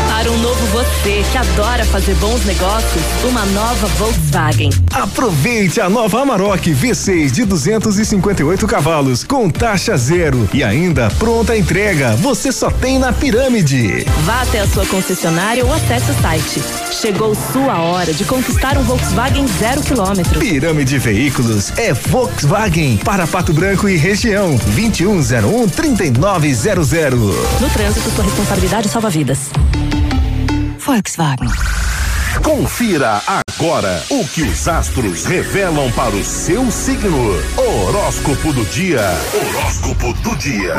Para um novo você que adora fazer bons negócios, uma nova Volkswagen. Aproveite a nova Amarok V seis de duzentos e cinquenta e oito cavalos com taxa zero e ainda pronta a entrega. Você só tem na Pirâmide. Vá até a sua concessionária ou acesse o site. Chegou sua hora de conquistar um Volkswagen zero quilômetro. Pirâmide Veículos é Volkswagen para Pato Branco e região. Vinte e um zero um, trinta e nove zero zero. No trânsito, sua responsabilidade salva vidas. Volkswagen. Confira agora o que os astros revelam para o seu signo. Horóscopo do dia. Horóscopo do dia.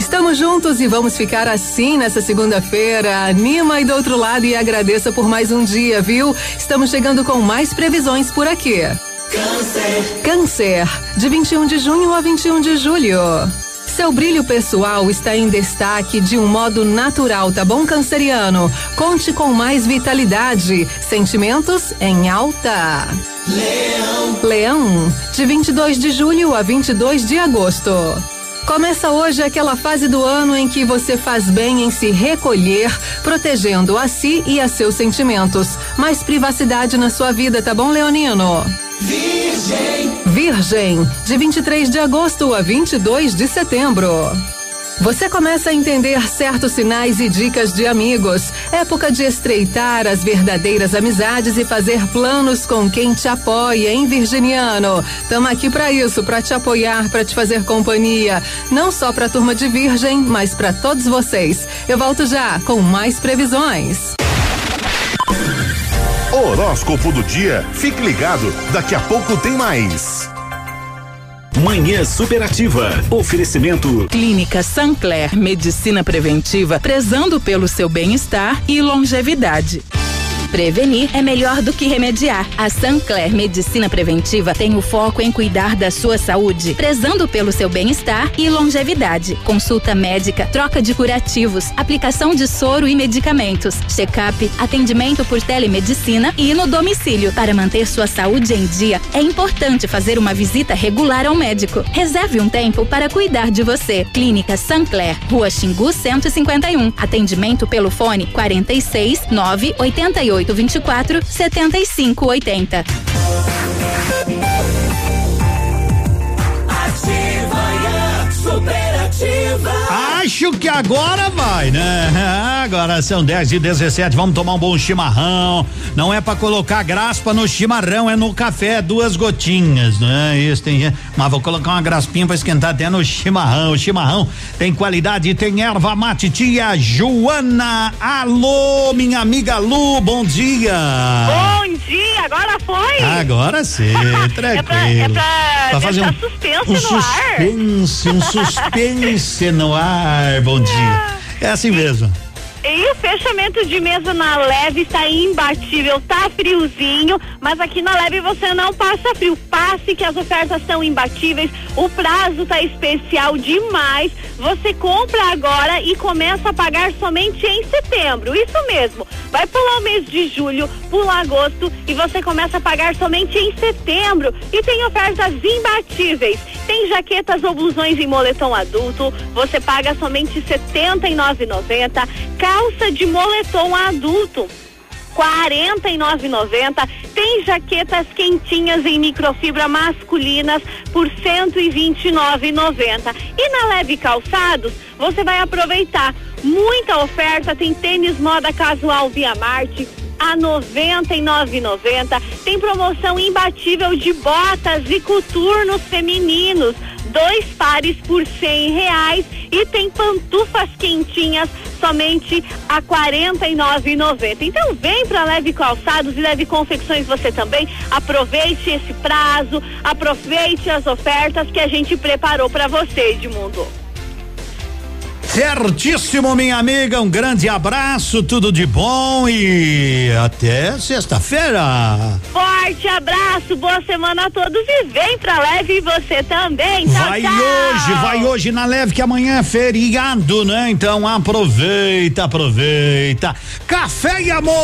Estamos juntos e vamos ficar assim nessa segunda-feira. Anima aí do outro lado e agradeça por mais um dia, viu? Estamos chegando com mais previsões por aqui. Câncer. Câncer, de vinte e um de junho a vinte e um de julho. Seu brilho pessoal está em destaque de um modo natural, tá bom, canceriano? Conte com mais vitalidade, sentimentos em alta. Leão. Leão, de vinte e dois de julho a vinte e dois de agosto. Começa hoje aquela fase do ano em que você faz bem em se recolher, protegendo a si e a seus sentimentos. Mais privacidade na sua vida, tá bom, leonino? Virgem. Virgem, de vinte e três de agosto a vinte e dois de setembro. Você começa a entender certos sinais e dicas de amigos. Época de estreitar as verdadeiras amizades e fazer planos com quem te apoia, hein, virginiano? Tamo aqui pra isso, pra te apoiar, pra te fazer companhia. Não só pra turma de Virgem, mas pra todos vocês. Eu volto já com mais previsões. Horóscopo do dia. Fique ligado, daqui a pouco tem mais. Manhã superativa. Oferecimento Clínica Sancler, medicina preventiva, prezando pelo seu bem-estar e longevidade. Prevenir é melhor do que remediar. A Sancler Medicina Preventiva tem o foco em cuidar da sua saúde, prezando pelo seu bem-estar e longevidade. Consulta médica, troca de curativos, aplicação de soro e medicamentos, check-up, atendimento por telemedicina e no domicílio. Para manter sua saúde em dia, é importante fazer uma visita regular ao médico. Reserve um tempo para cuidar de você. Clínica Sancler, Rua Xingu cento e cinquenta e um. Atendimento pelo fone quarenta e seis, nove oitenta e oito, vinte e quatro, setenta e cinco, oitenta. Ativa, superativa. Acho que agora vai, né? Agora são dez e dezessete, vamos tomar um bom chimarrão. Não é pra colocar graspa no chimarrão, é no café, duas gotinhas, né? Isso tem, mas vou colocar uma graspinha pra esquentar até no chimarrão. O chimarrão tem qualidade, tem erva mate, tia Joana. Alô, minha amiga Lu, bom dia. Bom dia, agora foi. Agora sim, tranquilo. É pra, é pra, pra fazer um suspense um no suspense, ar. Um suspense no ar. Bom dia. É assim mesmo. E o fechamento de mesa na Leve está imbatível, tá friozinho, mas aqui na Leve você não passa frio. Passe que as ofertas são imbatíveis, o prazo tá especial demais. Você compra agora e começa a pagar somente em setembro. Isso mesmo. Vai pular o mês de julho, pular agosto e você começa a pagar somente em setembro. E tem ofertas imbatíveis. Tem jaquetas ou blusões em moletom adulto, você paga somente setenta e nove reais e noventa centavos. Calça de moletom adulto, quarenta e nove reais e noventa centavos. Tem jaquetas quentinhas em microfibra masculinas por cento e vinte e nove reais e noventa centavos. E na Leve Calçados, você vai aproveitar muita oferta, tem tênis moda casual Via Marte a noventa e nove reais e noventa centavos. Tem promoção imbatível de botas e coturnos femininos, dois pares por cem reais, e tem pantufas quentinhas somente a quarenta e nove reais e noventa centavos. Então vem pra Leve Calçados e Leve Confecções você também. Aproveite esse prazo, aproveite as ofertas que a gente preparou pra você, Edmundo. Certíssimo, minha amiga, um grande abraço, tudo de bom e até sexta-feira. Forte abraço, boa semana a todos e vem pra Leve e você também. Tchau, vai tchau. hoje, vai hoje na Leve que amanhã é feriado, né? Então aproveita, aproveita. Café e amor.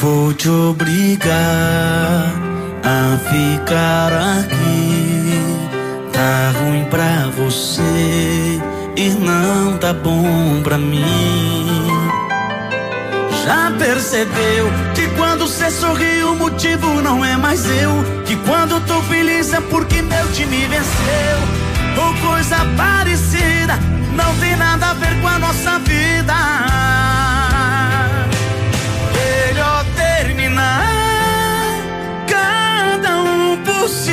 Vou te obrigar a ficar aqui. Tá ruim pra você e não tá bom pra mim. Já percebeu que quando cê sorri o motivo não é mais eu? Que quando tô feliz é porque meu time venceu ou coisa parecida. Não tem nada a ver com a nossa vida. Cada um por si,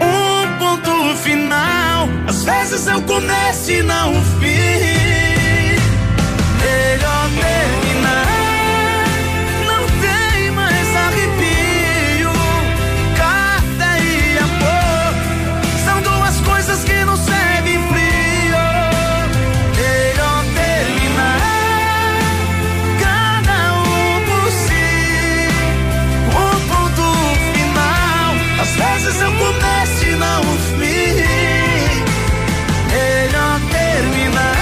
um ponto final. Às vezes eu começo e não o fim. Melhor terminar, não tem mais arrepio. Café e amor são duas coisas que não servem frio. Melhor terminar. Às vezes eu começo e não fim. Melhor terminar.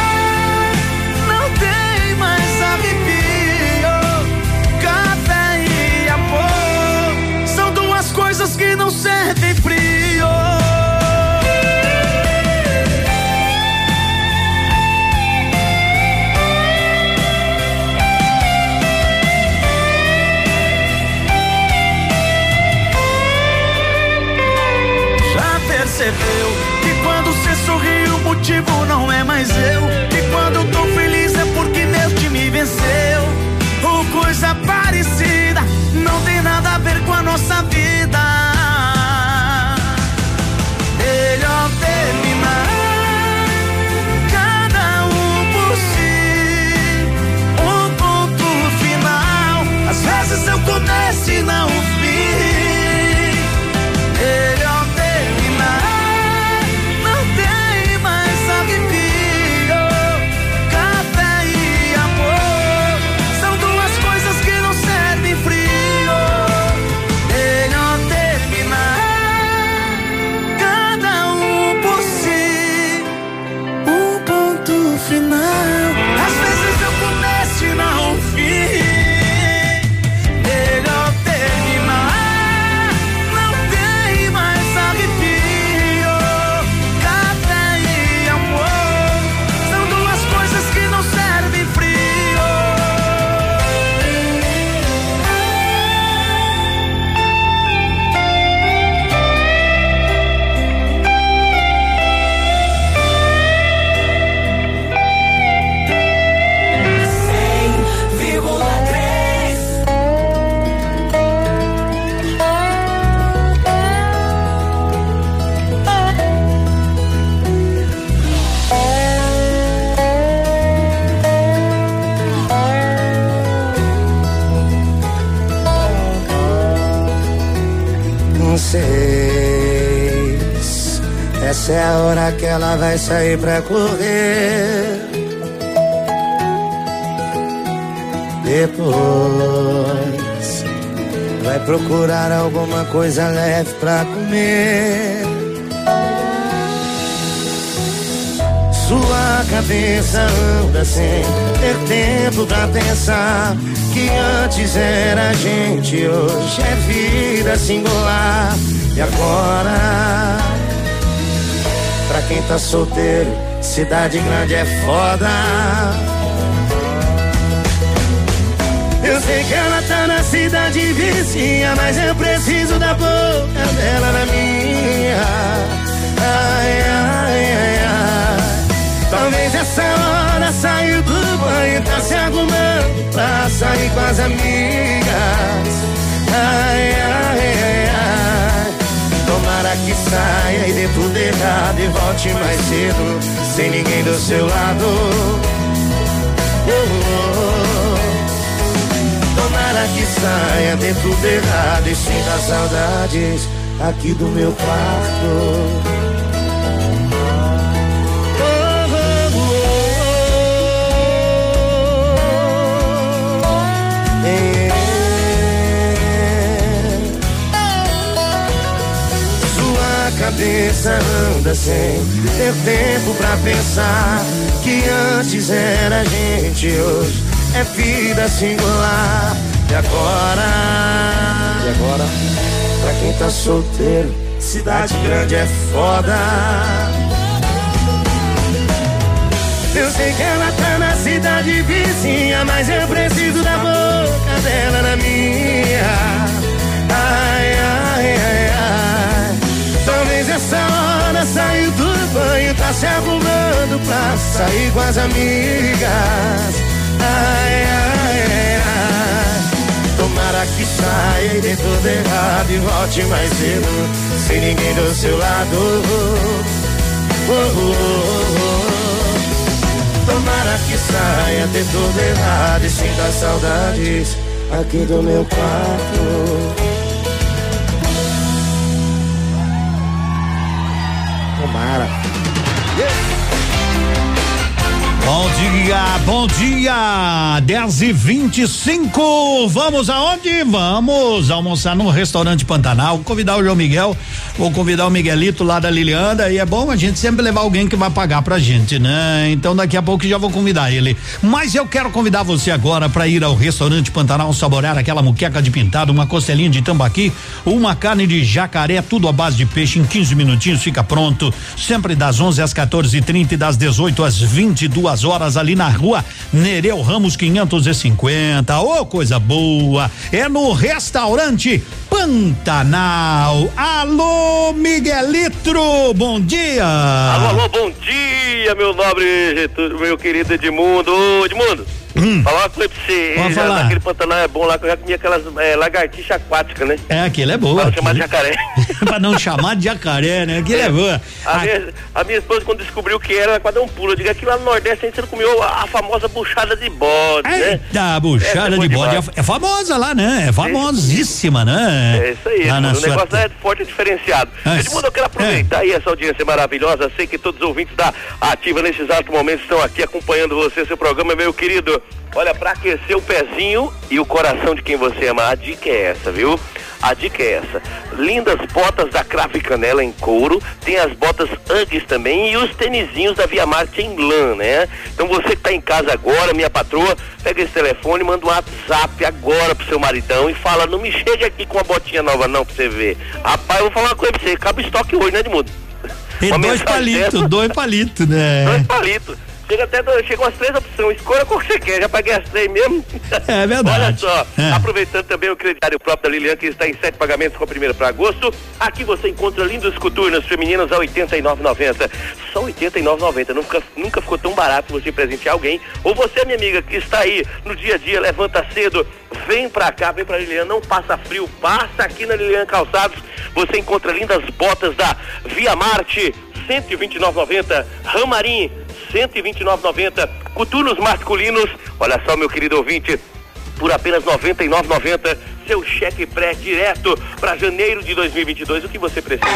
essa é a hora que ela vai sair pra correr. Depois vai procurar alguma coisa leve pra comer. Sua cabeça anda sem ter tempo pra pensar que antes era gente, hoje é vida singular. E agora, pra quem tá solteiro, cidade grande é foda. Eu sei que ela tá na cidade vizinha, mas eu preciso da boca dela na minha. Ai, ai, ai, ai. Talvez essa hora saiu do banho e tá se arrumando pra sair com as amigas. Ai, ai, ai, ai. Tomara que saia e dê tudo errado e volte mais cedo, sem ninguém do seu lado. Oh, oh. Tomara que saia, dê tudo errado e sinta saudades aqui do meu quarto. Cabeça anda sem ter tempo pra pensar que antes era gente, hoje é vida singular. E agora? E agora? Pra quem tá solteiro, cidade grande é foda. Eu sei que ela tá na cidade vizinha, mas eu preciso da boca dela na minha. Ai, ai, ai, ai. Talvez essa hora saiu do banho, tá se arrumando pra sair com as amigas. Ai, ai, ai, ai. Tomara que saia e dê tudo errado e volte mais cedo, sem ninguém do seu lado. Oh, oh, oh, oh. Tomara que saia, dê tudo errado e sinta saudades aqui do meu quarto. Bom dia, bom dia, dez e vinte e cinco, vamos aonde? Vamos almoçar no restaurante Pantanal, convidar o João Miguel, vou convidar o Miguelito lá da Lilianda, e é bom a gente sempre levar alguém que vai pagar pra gente, né? Então daqui a pouco já vou convidar ele, mas eu quero convidar você agora pra ir ao restaurante Pantanal, saborear aquela muqueca de pintado, uma costelinha de tambaqui, uma carne de jacaré, tudo à base de peixe, em quinze minutinhos fica pronto, sempre das onze às quatorze e trinta e das dezoito às vinte e duas horas ali na rua Nereu Ramos quinhentos e cinquenta. Ô, oh, coisa boa! É no restaurante Pantanal. Alô, Miguelito, bom dia! Alô, alô, bom dia, meu nobre, meu querido Edmundo. Ô, Edmundo, hum. falar uma coisa pra você. Pode falar. Aquele Pantanal é bom lá, que eu já comi aquelas é, lagartixas aquáticas, né? É, aquele é boa. Pra não chamar de jacaré. Pra não chamar de jacaré, né? Aquele é, é boa. A, a... Minha, a minha esposa, quando descobriu que era, ela quase deu um pulo. Eu digo, aqui lá no Nordeste a gente não comeu a famosa buchada de bode, é, né? A buchada é, é de bode é, é famosa lá, né? É famosíssima, né? É isso aí, mano, o sua... negócio é forte e diferenciado. É. Edmundo, eu quero aproveitar é. aí essa audiência maravilhosa. Sei que todos os ouvintes da Ativa nesse exato momento estão aqui acompanhando você, seu programa, meu querido. Olha, pra aquecer o pezinho e o coração de quem você ama, a dica é essa, viu? A dica é essa. Lindas botas da Cravo e Canela em couro, tem as botas Uggs também e os tenizinhos da Via Marte em lã, né? Então você que tá em casa agora, minha patroa, pega esse telefone, manda um WhatsApp agora pro seu maridão e fala, não me chegue aqui com uma botinha nova não, pra você ver. Rapaz, eu vou falar uma coisa pra você, acaba o estoque hoje, né, Edmundo? Tem dois palitos, dois palitos, né? Dois palitos. Chega até, chega umas três opções, escolha qual que você quer, já paguei as três mesmo. É verdade. Olha só, é. aproveitando também o crediário próprio da Lilian, que está em sete pagamentos com a primeira para agosto, aqui você encontra lindos coturnos femininos a oitenta e nove reais e noventa centavos. Só oitenta e nove reais e noventa centavos, nunca, nunca ficou tão barato você presentear alguém, ou você, minha amiga, que está aí no dia a dia, levanta cedo, vem pra cá, vem pra Lilian, não passa frio, passa aqui na Lilian Calçados, você encontra lindas botas da Via Marte, cento e vinte e nove reais e noventa centavos, Ramarim, cento e vinte e nove reais e noventa centavos, coturnos masculinos, olha só, meu querido ouvinte, por apenas noventa e nove reais e noventa centavos, seu cheque pré direto para janeiro de dois mil e vinte e dois, o que você precisa?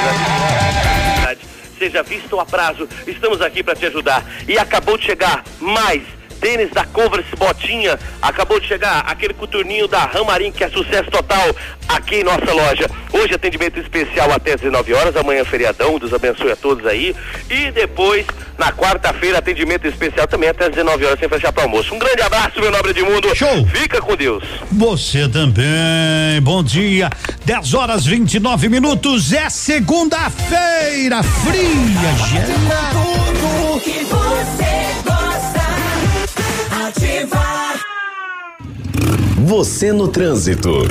seja visto a prazo. Estamos aqui para te ajudar. E acabou de chegar mais tênis da Converse Botinha, acabou de chegar aquele coturninho da Ramarim, que é sucesso total aqui em nossa loja. Hoje atendimento especial até dezenove horas, amanhã feriadão, Deus abençoe a todos aí. E depois, na quarta-feira, atendimento especial também até dezenove horas, sem fechar para almoço. Um grande abraço, meu nobre Edmundo. Show! Fica com Deus. Você também, bom dia. dez horas vinte e nove minutos, é segunda-feira fria, gelada. Tudo que você gosta. Você no trânsito.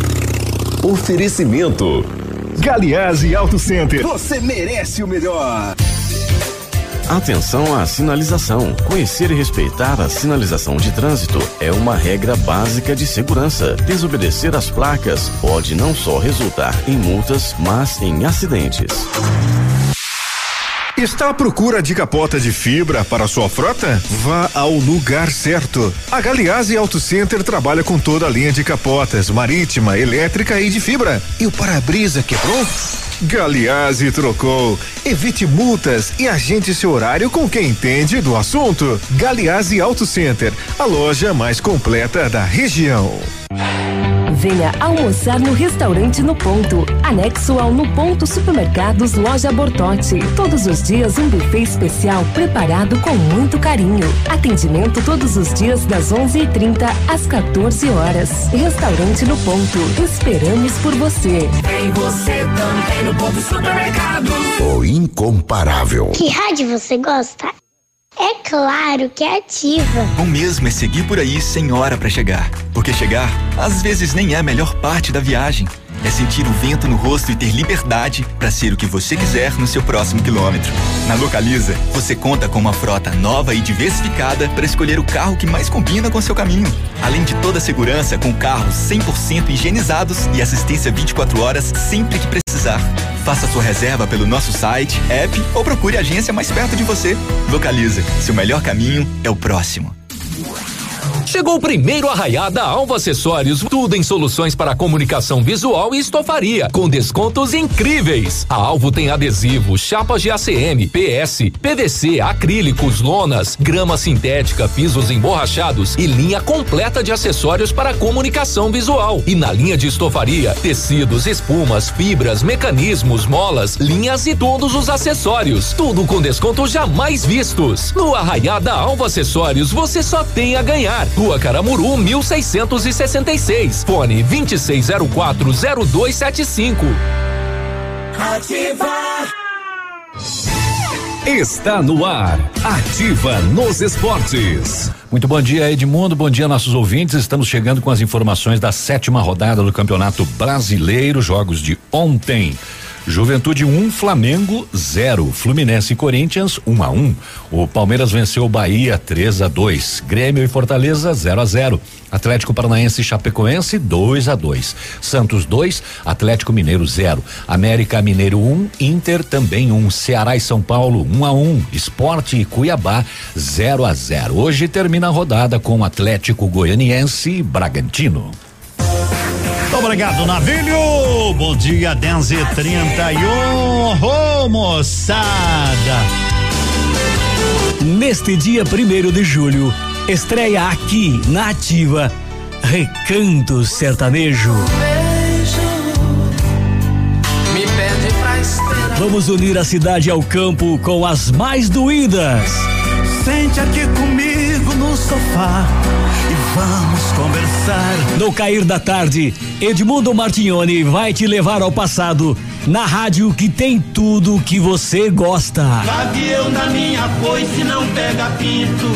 Oferecimento Galiase Auto Center. Você merece o melhor. Atenção à sinalização. Conhecer e respeitar a sinalização de trânsito é uma regra básica de segurança. Desobedecer às placas pode não só resultar em multas, mas em acidentes. Está à procura de capota de fibra para sua frota? Vá ao lugar certo. A Galiase Auto Center trabalha com toda a linha de capotas, marítima, elétrica e de fibra. E o para-brisa quebrou? Galiase trocou. Evite multas e agende seu horário com quem entende do assunto. Galiase Auto Center, a loja mais completa da região. Venha almoçar no restaurante No Ponto, anexo ao No Ponto Supermercados Loja Bortote. Todos os dias um buffet especial preparado com muito carinho. Atendimento todos os dias das onze e trinta às quatorze horas. Restaurante No Ponto, esperamos por você. Tem você também no Ponto Supermercados. O incomparável. Que rádio você gosta? É claro que é Ativa. Bom mesmo é seguir por aí sem hora pra chegar. Porque chegar, às vezes, nem é a melhor parte da viagem. É sentir o vento no rosto e ter liberdade pra ser o que você quiser no seu próximo quilômetro. Na Localiza, você conta com uma frota nova e diversificada para escolher o carro que mais combina com seu caminho. Além de toda a segurança, com carros cem por cento higienizados e assistência vinte e quatro horas sempre que precisar. Faça sua reserva pelo nosso site, app ou procure a agência mais perto de você. Localiza, seu melhor caminho é o próximo. Chegou o primeiro arraiá da Alva Acessórios, tudo em soluções para comunicação visual e estofaria, com descontos incríveis. A Alvo tem adesivo, chapas de A C M, P S, P V C, acrílicos, lonas, grama sintética, pisos emborrachados e linha completa de acessórios para comunicação visual. E na linha de estofaria, tecidos, espumas, fibras, mecanismos, molas, linhas e todos os acessórios. Tudo com descontos jamais vistos. No arraiá da Alva Acessórios, você só tem a ganhar. Rua Caramuru, mil seiscentos e sessenta e seis. Fone dois seis zero quatro zero dois sete cinco. Ativa. Está no ar. Ativa nos esportes. Muito bom dia, Edmundo. Bom dia, nossos ouvintes. Estamos chegando com as informações da sétima rodada do Campeonato Brasileiro. Jogos de ontem. Juventude um, Flamengo zero, Fluminense e Corinthians um a um. O Palmeiras venceu o Bahia três a dois, Grêmio e Fortaleza zero a zero, Atlético Paranaense e Chapecoense dois a dois, Santos dois, Atlético Mineiro zero, América Mineiro um, Inter também um, Ceará e São Paulo um a um, Sport e Cuiabá zero a zero. Hoje termina a rodada com Atlético Goianiense e Bragantino. Obrigado, Navilho. Bom dia, dez e trinta e um. Ô, moçada! Neste dia primeiro de julho, estreia aqui na Ativa Recanto Sertanejo. Vamos unir a cidade ao campo com as mais doídas. Sente aqui comigo no sofá. Vamos conversar. No cair da tarde, Edmundo Martignone vai te levar ao passado na rádio que tem tudo o que você gosta. Gavião da minha foice não pega pinto.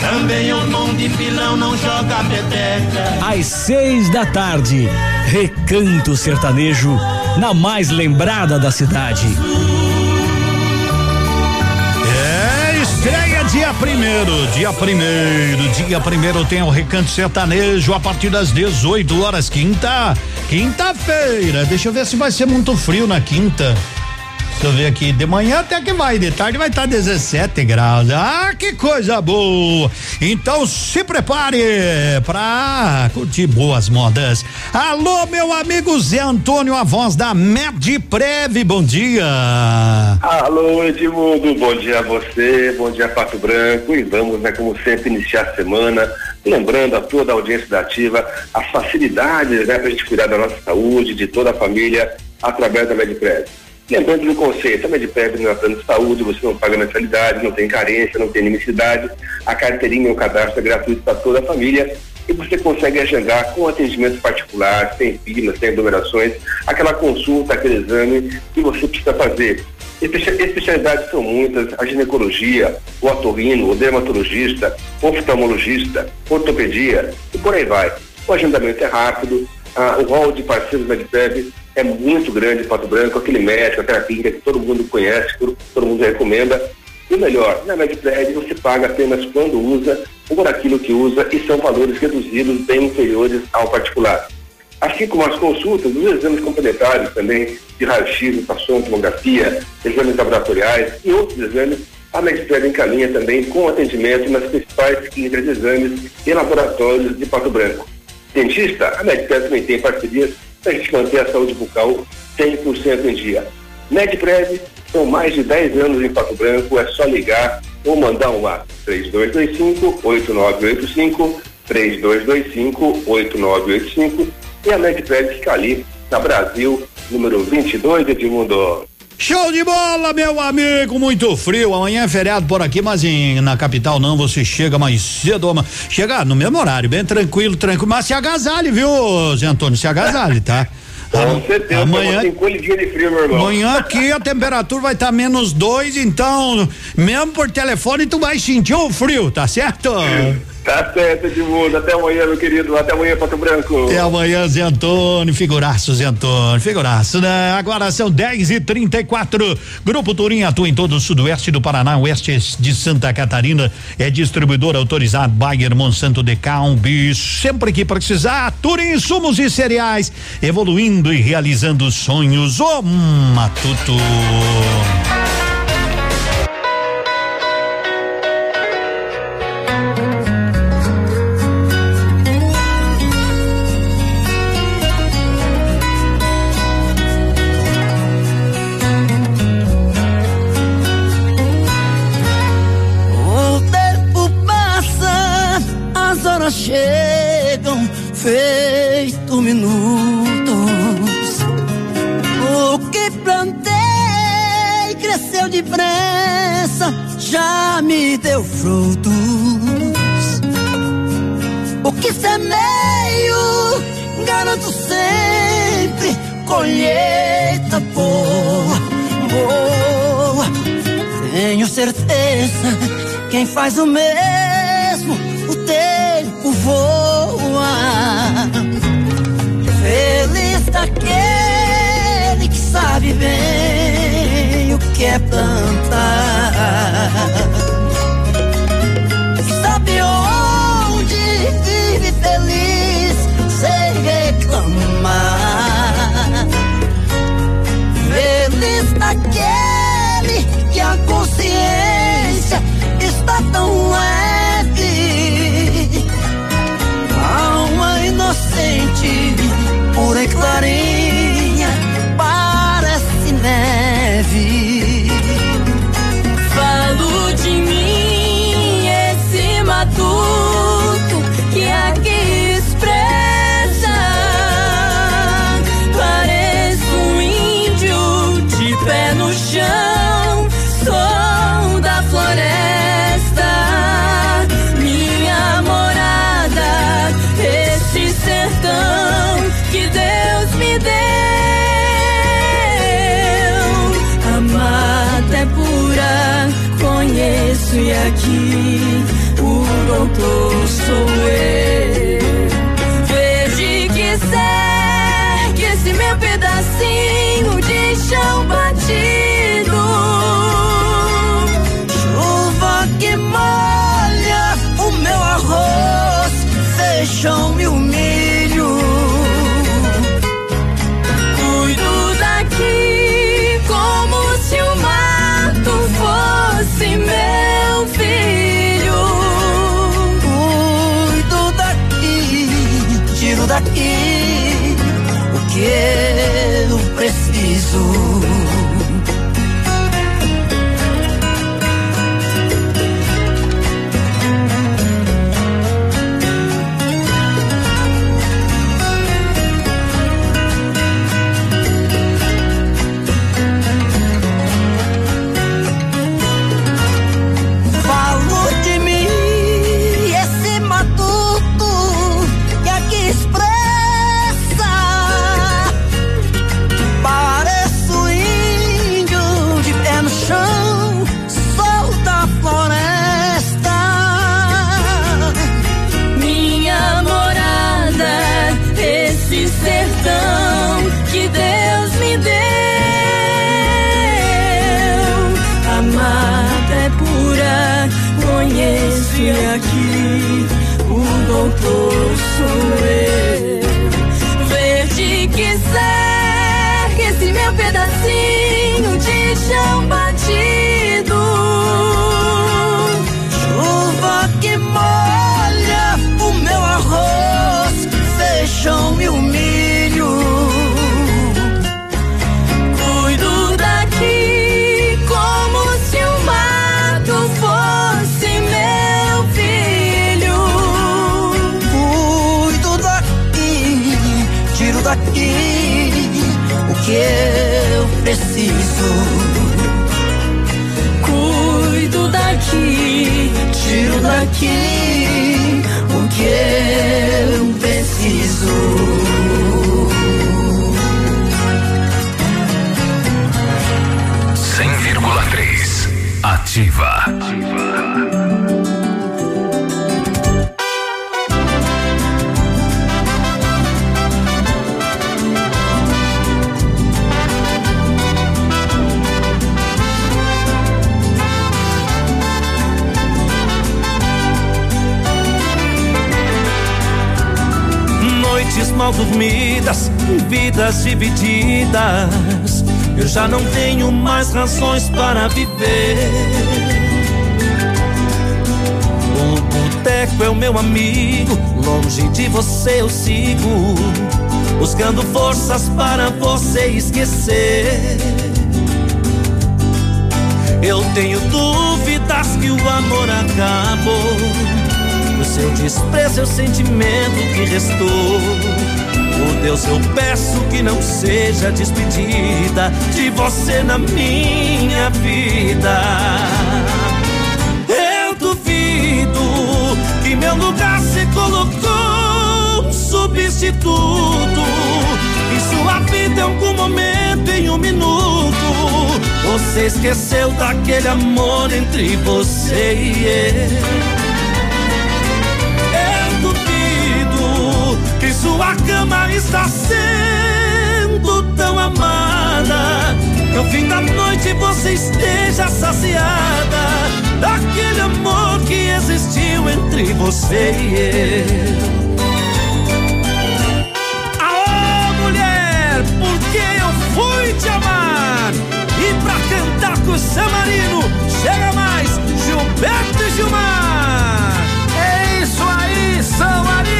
Também o mão de pilão não joga peteca. Às seis da tarde, Recanto Sertanejo, na mais lembrada da cidade. Estreia dia primeiro, dia primeiro, dia primeiro tem o Recanto Sertanejo a partir das dezoito horas, quinta, quinta-feira. Deixa eu ver se vai ser muito frio na quinta. Deixa eu ver aqui, de manhã até que vai, de tarde vai estar tá dezessete graus. Ah, que coisa boa! Então se prepare pra curtir boas modas. Alô, meu amigo Zé Antônio, a voz da Medprev, bom dia. Alô, Edmundo, bom dia a você, bom dia Pato Branco, e vamos, né, como sempre, iniciar a semana, lembrando a toda a audiência da Ativa, as facilidades, né, pra gente cuidar da nossa saúde, de toda a família, através da Medprev. Lembrando do conceito, a Medprev não é plano de saúde, você não paga mensalidade, não tem carência, não tem inimicidade, a carteirinha e o cadastro é gratuito para toda a família e você consegue agendar com atendimento particular, sem filas, sem aglomerações, aquela consulta, aquele exame que você precisa fazer. Especialidades são muitas, a ginecologia, o otorrino, o dermatologista, o oftalmologista, ortopedia e por aí vai. O agendamento é rápido, a, o rol de parceiros da Medprev é muito grande, Pato Branco, aquele médico, aquela clínica que todo mundo conhece, que todo mundo recomenda. E melhor, na Medprev você paga apenas quando usa ou por aquilo que usa e são valores reduzidos bem inferiores ao particular. Assim como as consultas, os exames complementares também, de raio-x, ultrassom, tomografia, exames laboratoriais e outros exames, a Medprev encaminha também com atendimento nas principais clínicas de exames e laboratórios de Pato Branco. Dentista, a Medprev também tem parcerias para a gente manter a saúde bucal cem por cento em dia. Medprev, são mais de dez anos em Pato Branco, é só ligar ou mandar um WhatsApp, três dois dois cinco, oito nove oito cinco, três dois dois cinco, oito nove oito cinco, e a Medprev fica ali, na Brasil, número vinte e dois, Edmundo. Show de bola, meu amigo, muito frio, amanhã é feriado por aqui, mas em, na capital não, você chega mais cedo, chega no mesmo horário, bem tranquilo, tranquilo, mas se agasalhe, viu, Zé Antônio, se agasalhe, tá? Com certeza, amanhã tem colidinha de frio, meu irmão. Amanhã aqui a temperatura vai estar tá menos dois, então, mesmo por telefone, tu vai sentir o frio, tá certo? Tá certo, Edmundo. Até amanhã, meu querido. Até amanhã, Pato Branco. Até amanhã, Zé Antônio. Figuraço, Zé Antônio. Figuraço, né? Agora são dez e trinta e quatro. Grupo Turim atua em todo o sudoeste do Paraná, oeste de Santa Catarina. É distribuidor autorizado Bayer, Monsanto, Decathlon, Bis. Sempre que precisar, Turim Insumos e Cereais. Evoluindo e realizando sonhos. Ô, Matuto. Chegam feito minutos. O que plantei cresceu depressa, já me deu frutos. O que semeio, garanto sempre colheita boa, boa. Tenho certeza, quem faz o mesmo, o teu voa. Feliz daquele que sabe bem o que é plantar, que sabe onde vive feliz sem reclamar. Feliz daquele que a consciência está tão leve, alma inocente, pura e clarinha, parece neve. Falo de mim, esse matuto que aqui expressa. Pareço um índio de pé no chão, sou da floresta. Que Deus me deu, a mata é pura, conheço e aqui o doutor sou eu. Verde que segue esse meu pedacinho de chão batido, chuva que molha o meu arroz, feijão-me o cuido daqui como se daqui o que eu preciso. Mal dormidas, vidas divididas, eu já não tenho mais razões para viver. O boteco é o meu amigo, longe de você eu sigo, buscando forças para você esquecer. Eu tenho dúvidas que o amor acabou, o seu desprezo é o sentimento que restou. Por Deus eu peço que não seja despedida de você na minha vida. Eu duvido que meu lugar se colocou um substituto. Em sua vida em algum momento, em um minuto, você esqueceu daquele amor entre você e eu. Que sua cama está sendo tão amada, que ao fim da noite você esteja saciada daquele amor que existiu entre você e eu. Aô, mulher, porque eu fui te amar. E pra cantar com o Samarino, chega mais, Gilberto e Gilmar. É isso aí, Samarino.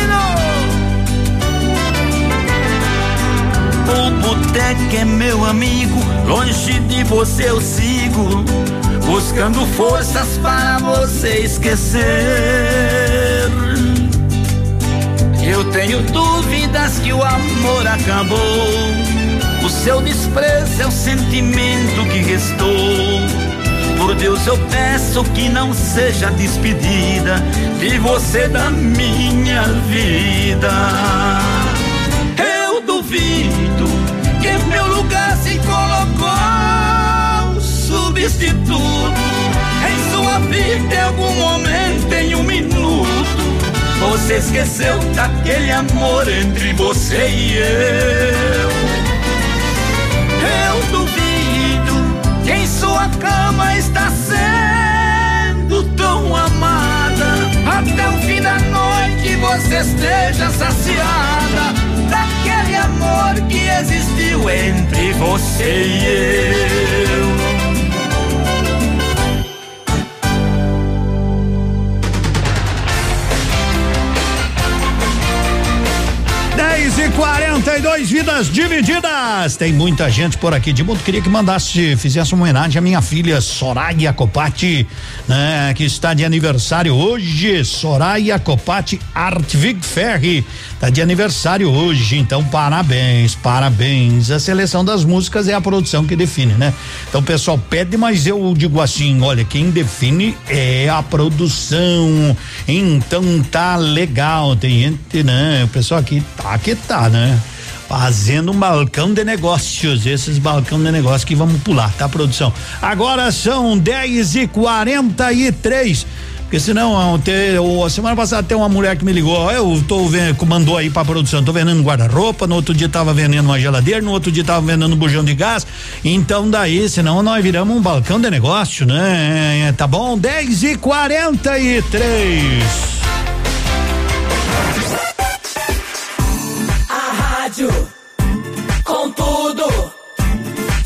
O boteco é meu amigo, longe de você eu sigo, buscando forças para você esquecer. Eu tenho dúvidas que o amor acabou, o seu desprezo é o sentimento que restou. Por Deus eu peço que não seja despedida de você da minha vida. Que em meu lugar se colocou um substituto. Em sua vida, em algum momento, em um minuto, você esqueceu daquele amor entre você e eu. Eu duvido que em sua cama está sendo tão amada, até o fim da noite você esteja saciada daquele amor que existiu entre você e eu. de quarenta e dois vidas divididas. Tem muita gente por aqui de mundo. Queria que mandasse, fizesse uma homenagem à minha filha Soraya Copati, né? Que está de aniversário hoje. Soraya Copati Artvig Ferri está de aniversário hoje. Então, parabéns, parabéns. A seleção das músicas é a produção que define, né? Então, o pessoal pede, mas eu digo assim: olha, quem define é a produção. Então, tá legal. Tem gente, né? O pessoal aqui tá que tá, né? Fazendo um balcão de negócios, esses balcão de negócios que vamos pular, tá, produção? Agora são dez e quarenta e três. Porque senão, te, ou, a semana passada tem uma mulher que me ligou, eu tô vendo, mandou aí pra produção, tô vendendo guarda-roupa, no outro dia tava vendendo uma geladeira, no outro dia tava vendendo um bujão de gás, então daí, senão nós viramos um balcão de negócio, né? Tá bom? dez e quarenta e três. Com tudo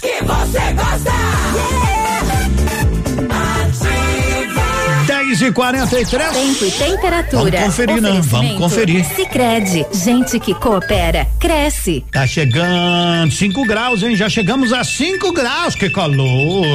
que você gosta. Yeah. Ativa. dez e quarenta e três. Tempo e temperatura. Vamos conferir, não? Vamos conferir. Sicredi, gente que coopera, cresce. Tá chegando cinco graus, hein? Já chegamos a cinco graus, que calor.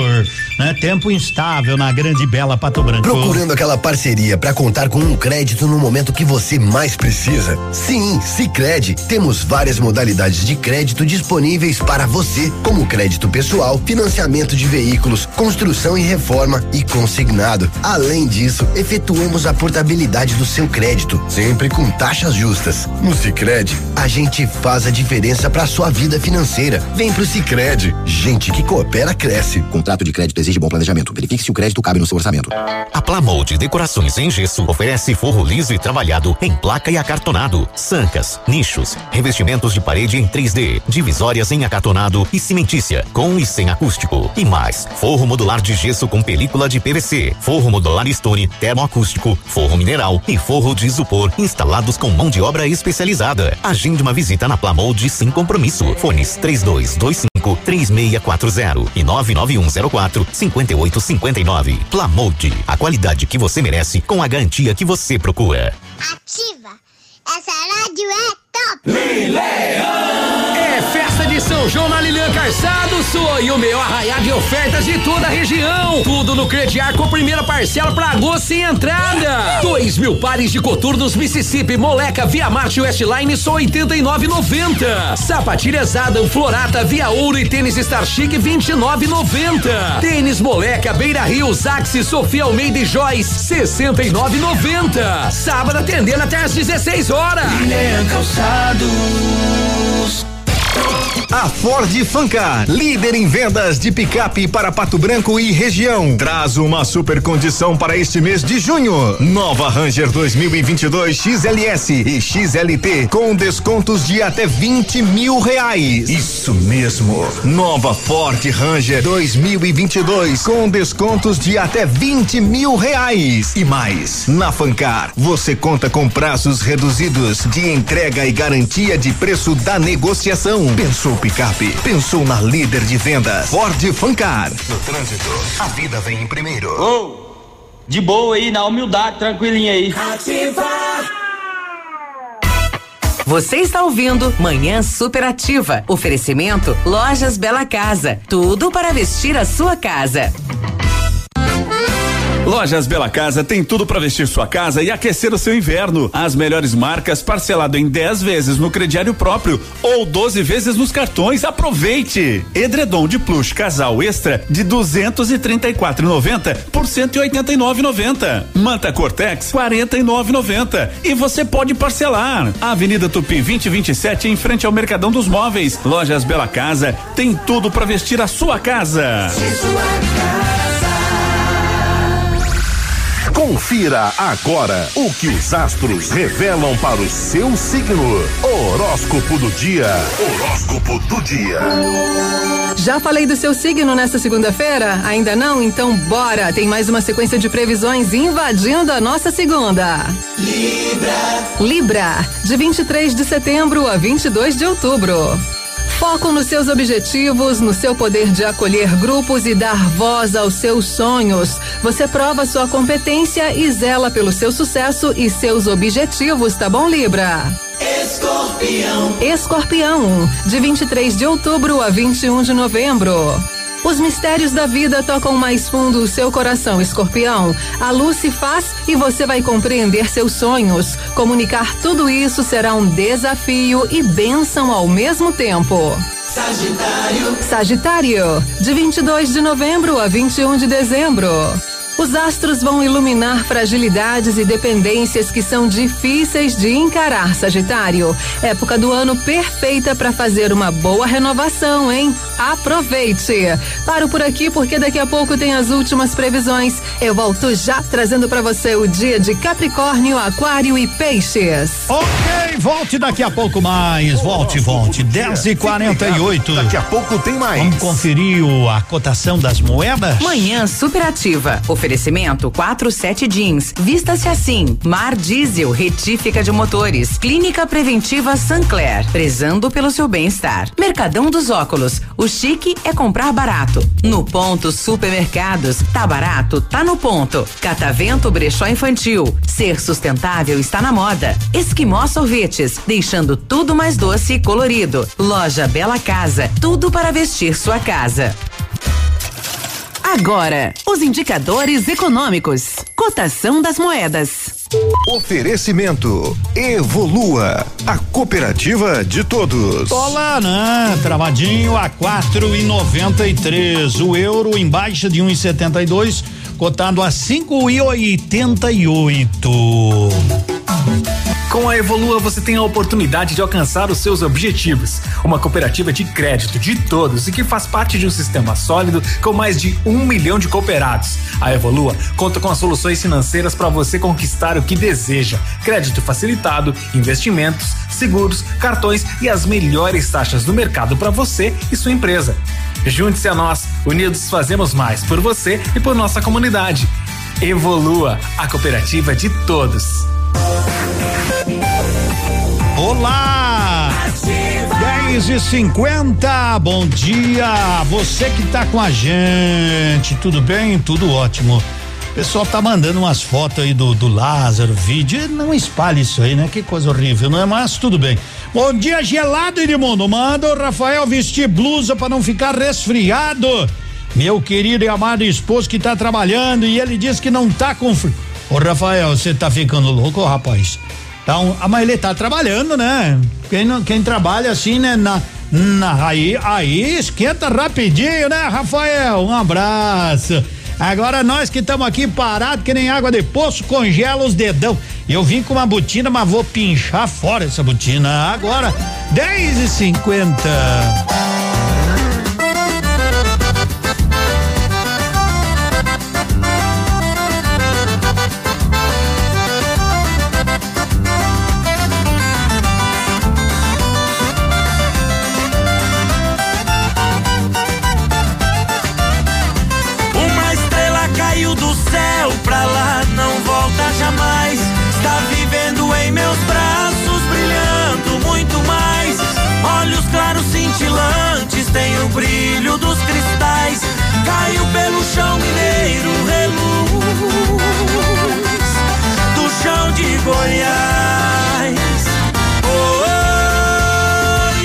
Né? Tempo instável na grande e bela Pato Branco. Procurando aquela parceria para contar com um crédito no momento que você mais precisa? Sim, Sicredi. Temos várias modalidades de crédito disponíveis para você, como crédito pessoal, financiamento de veículos, construção e reforma e consignado. Além disso, efetuamos a portabilidade do seu crédito, sempre com taxas justas. No Sicredi, a gente faz a diferença para sua vida financeira. Vem pro Sicredi. Gente que coopera, cresce. Contrato de crédito exige bom planejamento. Verifique se o crédito cabe no seu orçamento. A Plamolde Decorações em Gesso oferece forro liso e trabalhado em placa e acartonado, sancas, nichos, revestimentos de parede em três D, divisórias em acartonado e cimentícia, com e sem acústico. E mais, forro modular de gesso com película de P V C, forro modular stone termoacústico, forro mineral e forro de isopor, instalados com mão de obra especializada. Agende uma visita na Plamolde sem compromisso. Fones três dois dois cinco três seis quatro zero e nove nove um zero quatro cinco oito cinco nove. Plamolde, a qualidade que você merece com a garantia que você procura. Ativa, essa rádio é top! Lileão! É festa de São João na Lilian Calçado, e o meu arraial de ofertas de toda a região. Tudo no crediar com primeira parcela pra agosto sem entrada. Dois mil pares de coturnos Mississippi, Moleca, Via Marte Westline, só oitenta e nove noventa. Sapatilhas Adam, Florata, Via Ouro e tênis Star Chic, vinte e nove noventa. Tênis Moleca, Beira Rio, Zaxi, Sofia Almeida e Joyce, sessenta e nove noventa. Sábado atendendo até às dezesseis horas. Lilian Calçados. A Ford Fancar, líder em vendas de picape para Pato Branco e região, traz uma super condição para este mês de junho. Nova Ranger dois mil e vinte e dois X L S e X L T com descontos de até vinte mil reais. Isso mesmo. Nova Ford Ranger dois mil e vinte e dois com descontos de até vinte mil reais. E mais, na Fancar você conta com prazos reduzidos de entrega e garantia de preço da negociação. Pensou picape? Pensou na líder de vendas? Ford Fancar. No trânsito, a vida vem em primeiro. Ô, oh, de boa aí, na humildade, tranquilinha aí. Ativa! Você está ouvindo Manhã Superativa. Oferecimento Lojas Bela Casa. Tudo para vestir a sua casa. Lojas Bela Casa tem tudo para vestir sua casa e aquecer o seu inverno. As melhores marcas, parcelado em dez vezes no crediário próprio ou doze vezes nos cartões. Aproveite! Edredom de plush casal extra de duzentos e trinta e quatro reais e noventa centavos por cento e oitenta e nove reais e noventa centavos. Manta Cortex quarenta e nove reais e noventa centavos. E você pode parcelar. Avenida Tupi vinte e vinte e sete, em frente ao Mercadão dos Móveis. Lojas Bela Casa tem tudo para vestir a sua casa. Se sua casa. Confira agora o que os astros revelam para o seu signo. Horóscopo do dia. Horóscopo do dia. Já falei do seu signo nesta segunda-feira? Ainda não? Então bora! Tem mais uma sequência de previsões invadindo a nossa segunda. Libra. Libra, de vinte e três de setembro a vinte e dois de outubro. Foco nos seus objetivos, no seu poder de acolher grupos e dar voz aos seus sonhos. Você prova sua competência e zela pelo seu sucesso e seus objetivos, tá bom, Libra? Escorpião. Escorpião, de vinte e três de outubro a vinte e um de novembro. Os mistérios da vida tocam mais fundo o seu coração, Escorpião. A luz se faz e você vai compreender seus sonhos. Comunicar tudo isso será um desafio e bênção ao mesmo tempo. Sagitário. Sagitário, de vinte e dois de novembro a vinte e um de dezembro. Os astros vão iluminar fragilidades e dependências que são difíceis de encarar, Sagitário. Época do ano perfeita para fazer uma boa renovação, hein? Aproveite! Paro por aqui porque daqui a pouco tem as últimas previsões. Eu volto já trazendo para você o dia de Capricórnio, Aquário e Peixes. Ok, volte daqui a pouco mais. Volte, volte. dez e quarenta e oito. Daqui a pouco tem mais. Vamos conferir o, a cotação das moedas? Manhã superativa. Oferecimento quarenta e sete Jeans, vista-se assim, Mar Diesel, retífica de motores, Clínica Preventiva Sancler, prezando pelo seu bem-estar. Mercadão dos Óculos, o chique é comprar barato. No Ponto Supermercados, tá barato, tá no ponto. Catavento Brechó Infantil, ser sustentável está na moda. Esquimó Sorvetes, deixando tudo mais doce e colorido. Loja Bela Casa, tudo para vestir sua casa. Agora, os indicadores econômicos. Cotação das moedas. Oferecimento Evolua, a cooperativa de todos. Tolaram, travadinho a quatro e noventa e três. O euro em baixa de um e setenta e dois, cotado a cinco e oitenta e oito. Com a Evolua você tem a oportunidade de alcançar os seus objetivos. Uma cooperativa de crédito de todos e que faz parte de um sistema sólido com mais de um milhão de cooperados. A Evolua conta com as soluções financeiras para você conquistar o que deseja. Crédito facilitado, investimentos, seguros, cartões e as melhores taxas do mercado para você e sua empresa. Junte-se a nós, unidos fazemos mais por você e por nossa comunidade. Evolua, a cooperativa de todos. Olá! dez e cinquenta, bom dia! Você que tá com a gente, tudo bem? Tudo ótimo. O pessoal tá mandando umas fotos aí do, do Lázaro, vídeo. Não espalhe isso aí, né? Que coisa horrível, não é? Mas tudo bem. Bom dia, gelado, Edmundo. Manda o Rafael vestir blusa para não ficar resfriado. Meu querido e amado esposo que tá trabalhando e ele diz que não tá com frio. Ô, Rafael, você tá ficando louco, rapaz? Então, a Maile tá trabalhando, né? Quem, não, quem trabalha assim, né? Na, na, aí, aí esquenta rapidinho, né, Rafael? Um abraço. Agora nós que estamos aqui parados, que nem água de poço, congela os dedão. Eu vim com uma botina, mas vou pinchar fora essa botina. Agora, dez e cinquenta. Tem o brilho dos cristais, caiu pelo chão mineiro, reluz do chão de Goiás. Oi,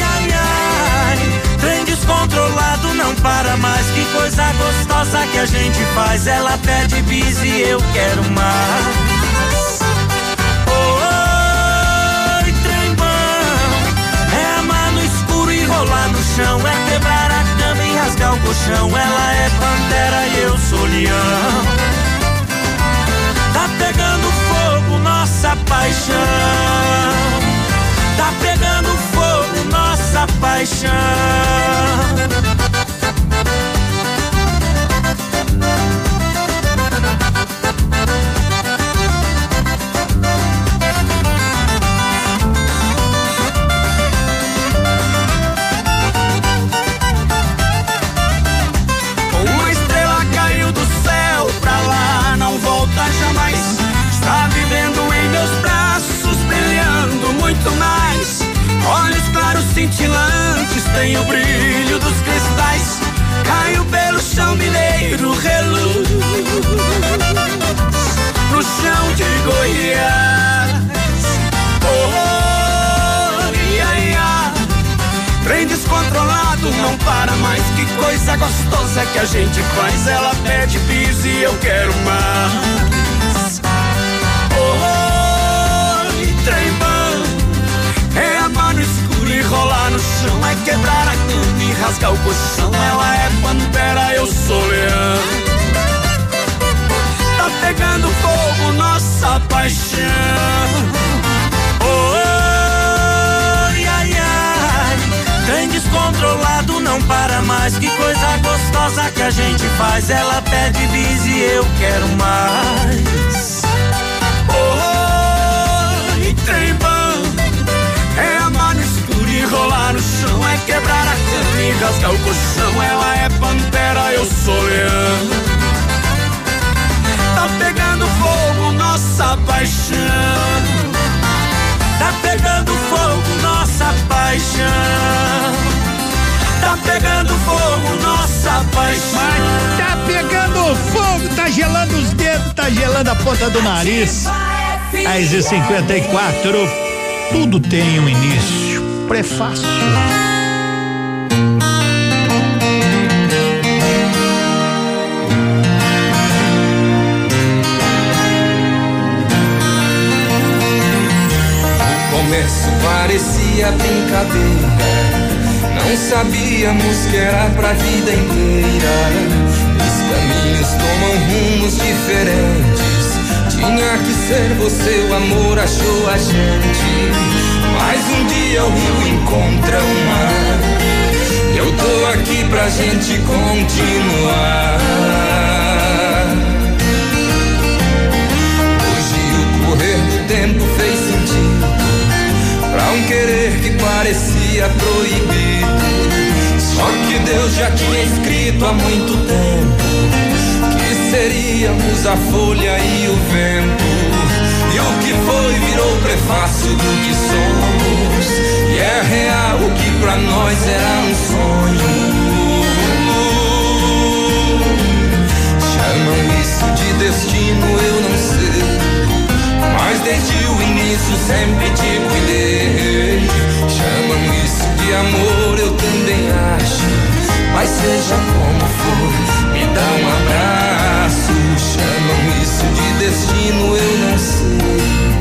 ai, ai, trem descontrolado não para mais. Que coisa gostosa que a gente faz. Ela pede bis e eu quero mais. Oi, trem bom, é amar no escuro e rolar no chão. É quebrar a cama e rasgar o colchão. Ela é pantera e eu sou leão. Tá pegando fogo nossa paixão. Tá pegando fogo nossa paixão. Olhos claros, cintilantes, assunto não para mais. Que coisa gostosa que a gente faz. Ela pede bis e eu quero mais. Oi, trembão, é amar no escuro e rolar no chão, é quebrar a cama e rasgar o colchão. Ela é pantera, eu sou leão. Tá pegando fogo nossa paixão. Trem descontrolado não para mais. Que coisa gostosa que a gente faz. Ela pede bis e eu quero mais. Oi, trem bom, é amar no escuro e rolar no chão, é quebrar a cama e rasgar o colchão. Ela é pantera, eu sou leão. Tá pegando fogo nossa paixão. Tá pegando fogo nossa paixão. Tá pegando fogo nossa paixão. Mas tá pegando fogo, tá gelando os dedos, tá gelando a ponta do nariz. dez e cinquenta e quatro, tudo tem um início. Prefácio. Começo parecia brincadeira, não sabíamos que era pra vida inteira. Os caminhos tomam rumos diferentes, tinha que ser você, o amor achou a gente. Mas um dia o rio encontra o mar, eu tô aqui pra gente continuar. Hoje o correr do tempo fez sentido pra um querer que parecia proibido. Só que Deus já tinha escrito há muito tempo que seríamos a folha e o vento. E o que foi virou prefácio do que somos, e é real o que pra nós era um sonho. Chamam isso de destino, eu não sei, mas desde o início sempre te cuidei. Chamam isso de amor, eu também acho, mas seja como for, me dá um abraço. Chamam isso de destino, eu não sei,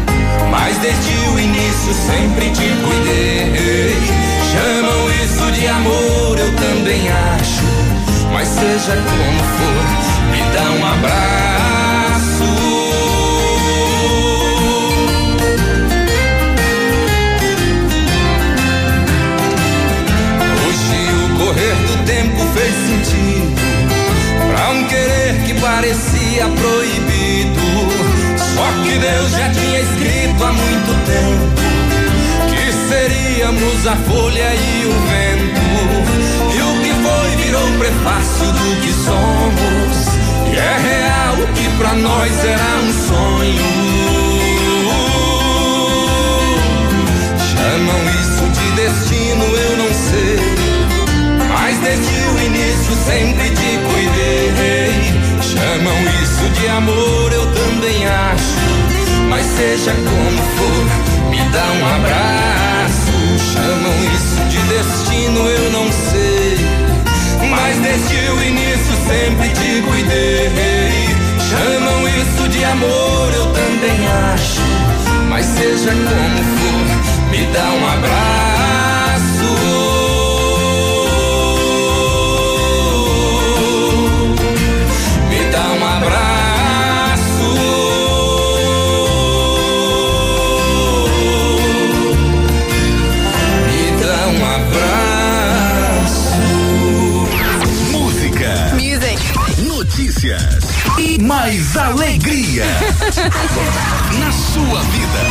mas desde o início sempre te cuidei. Chamam isso de amor, eu também acho, mas seja como for, me dá um abraço. O tempo fez sentido pra um querer que parecia proibido. Só que Deus já tinha escrito há muito tempo que seríamos a folha e o vento. E o que foi virou prefácio do que somos, e é real o que pra nós era um sonho. Chamam isso de destino, eu não sei, mas desde o início sempre te cuidei. Chamam isso de amor, eu também acho, mas seja como for, me dá um abraço. Chamam isso de destino, eu não sei, mas desde o início sempre te cuidei. Chamam isso de amor, eu também acho, mas seja como for, me dá um abraço. E mais alegria na sua vida.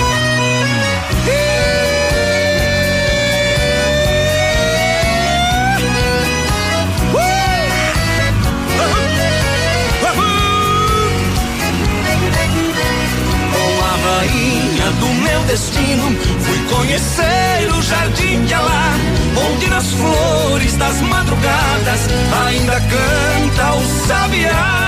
Com a varinha do meu destino fui conhecer o jardim de Alá, onde nas flores das madrugadas ainda canta o sabiá.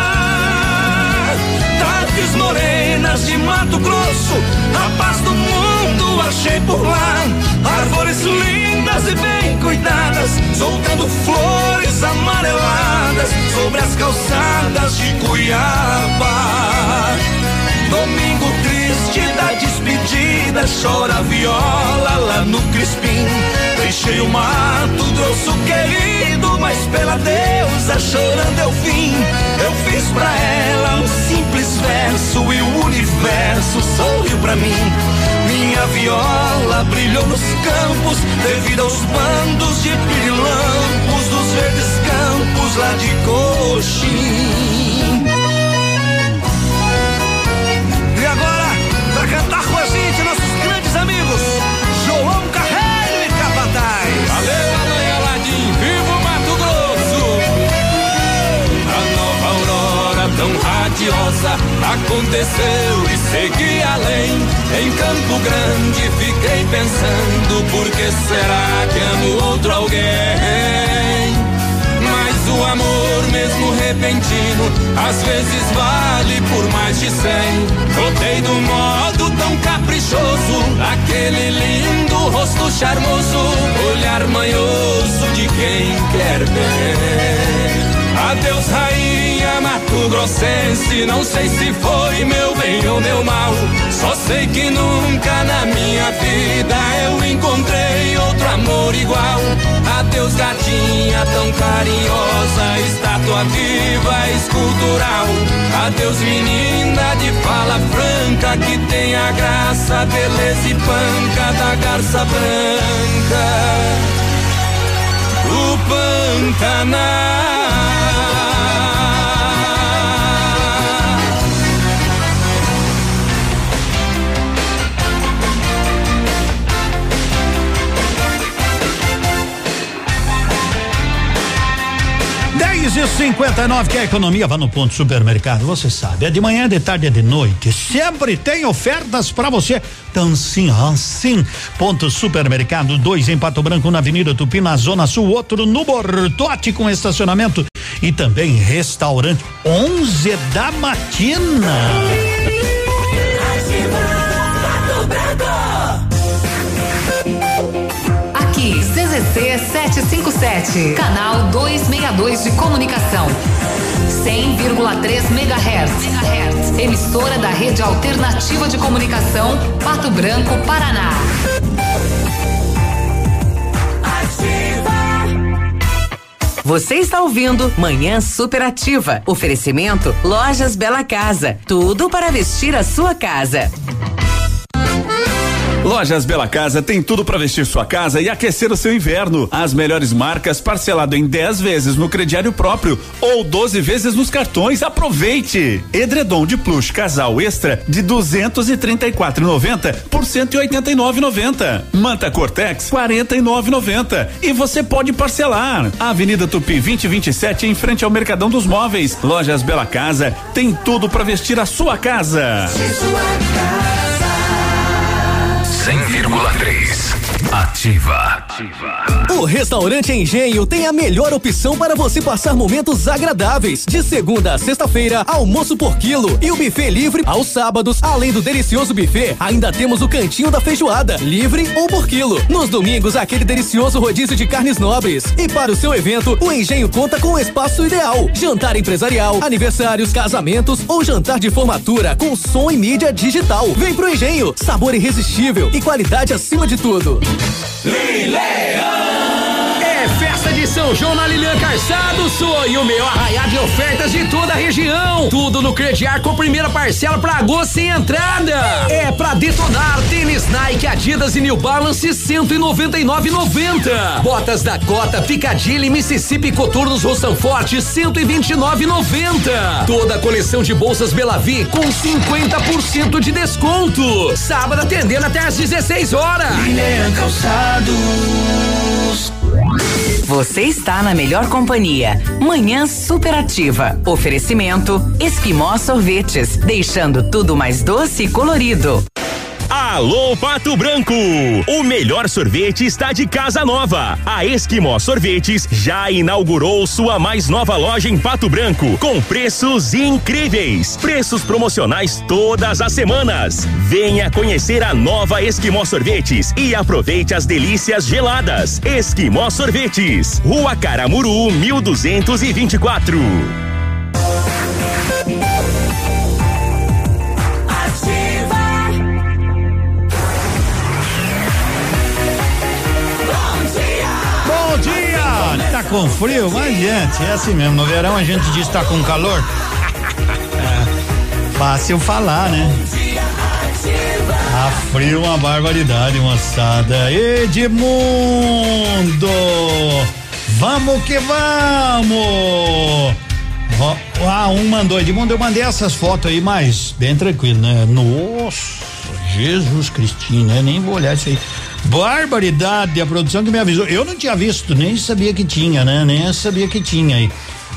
Tardes morenas de Mato Grosso, a paz do mundo achei por lá, árvores lindas e bem cuidadas. cuidadas, soltando flores amareladas sobre as calçadas de Cuiabá. Domingo triste da despedida, chora a viola lá no Crispim. Deixei o Mato Grosso querido, mas pela deusa chorando eu vim. Eu fiz pra ela um simples verso e o universo sorriu pra mim. Minha viola brilhou nos campos devido aos bandos de pirilampos dos verdes campos lá de Coxim. E agora, pra cantar com a gente, nossos grandes amigos João Carreiro e Capataz. Valeu, Aranha Ladim, viva o Mato Grosso. A nova aurora tão radiosa aconteceu e segui além. Em Campo Grande fiquei pensando, por que será que amo outro alguém? Mas o amor, mesmo repentino, às vezes vale por mais de cem. Voltei do modo tão caprichoso, aquele lindo rosto charmoso, olhar manhoso de quem quer ver. Adeus, rainha Mato Grossense, não sei se foi meu bem ou meu mal, só sei que nunca na minha vida eu encontrei outro amor igual. Adeus, gatinha tão carinhosa, estátua viva, escultural. Adeus, menina de fala franca, que tem a graça, beleza e panca da garça branca, o Pantanal. dez e cinquenta e nove, que a economia vá no ponto supermercado, você sabe, é de manhã, é de tarde, é de noite, sempre tem ofertas pra você. Tansim, Hansim, ponto supermercado, dois em Pato Branco, na Avenida Tupi, na Zona Sul, outro no Bortote com estacionamento e também restaurante, onze da matina. Aqui, C Z C sete cinco sete, canal duzentos e sessenta e dois de comunicação. cem vírgula três megahertz. Emissora da Rede Alternativa de Comunicação, Pato Branco, Paraná. Você está ouvindo Manhã Superativa. Oferecimento Lojas Bela Casa. Tudo para vestir a sua casa. Lojas Bela Casa tem tudo para vestir sua casa e aquecer o seu inverno. As melhores marcas, parcelado em dez vezes no crediário próprio ou doze vezes nos cartões. Aproveite! Edredom de plush casal extra de duzentos e trinta e quatro reais e noventa centavos por cento e oitenta e nove reais e noventa centavos. Manta Cortex quarenta e nove reais e noventa centavos. E você pode parcelar. Avenida Tupi vinte e vinte e sete, em frente ao Mercadão dos Móveis. Lojas Bela Casa tem tudo para vestir a sua casa. Vestir sua casa. cem vírgula três Ativa. Ativa. O restaurante Engenho tem a melhor opção para você passar momentos agradáveis. De segunda a sexta-feira, almoço por quilo e o buffet livre aos sábados. Além do delicioso buffet, ainda temos o cantinho da feijoada, livre ou por quilo. Nos domingos, aquele delicioso rodízio de carnes nobres. E para o seu evento, o Engenho conta com o espaço ideal. Jantar empresarial, aniversários, casamentos ou jantar de formatura com som e mídia digital. Vem pro Engenho, sabor irresistível e qualidade acima de tudo. Lileão! É festa de São João na Lilian Calçados, sonho meu, arraiar de ofertas de toda a região. Tudo no crediar com primeira parcela pra agosto sem entrada. É pra detonar, tênis Nike, Adidas e New Balance cento e noventa e nove reais e noventa centavos. Botas Dakota, Piccadilly, Mississippi, Coturnos, Roçanforte cento e vinte e nove reais e noventa centavos. Toda a coleção de bolsas Belavi com cinquenta por cento de desconto. Sábado atendendo até às dezesseis horas. Lilian Calçados. Você está na melhor companhia. Manhã Superativa. Oferecimento Esquimó Sorvetes, deixando tudo mais doce e colorido. Alô Pato Branco, o melhor sorvete está de casa nova. A Esquimó Sorvetes já inaugurou sua mais nova loja em Pato Branco, com preços incríveis, preços promocionais todas as semanas. Venha conhecer a nova Esquimó Sorvetes e aproveite as delícias geladas. Esquimó Sorvetes, Rua Caramuru mil duzentos e vinte e quatro. Tá com frio? Mas gente, é assim mesmo, no verão a gente diz que tá com calor. É, fácil falar, né? Tá frio, uma barbaridade, moçada. Edmundo, vamos que vamos! Ah, um mandou, Edmundo, eu mandei essas fotos aí, mas bem tranquilo, né? Nossa, Jesus Cristinho, né? Nem vou olhar isso aí. Barbaridade, a produção que me avisou. Eu não tinha visto, nem sabia que tinha, né? Nem sabia que tinha aí.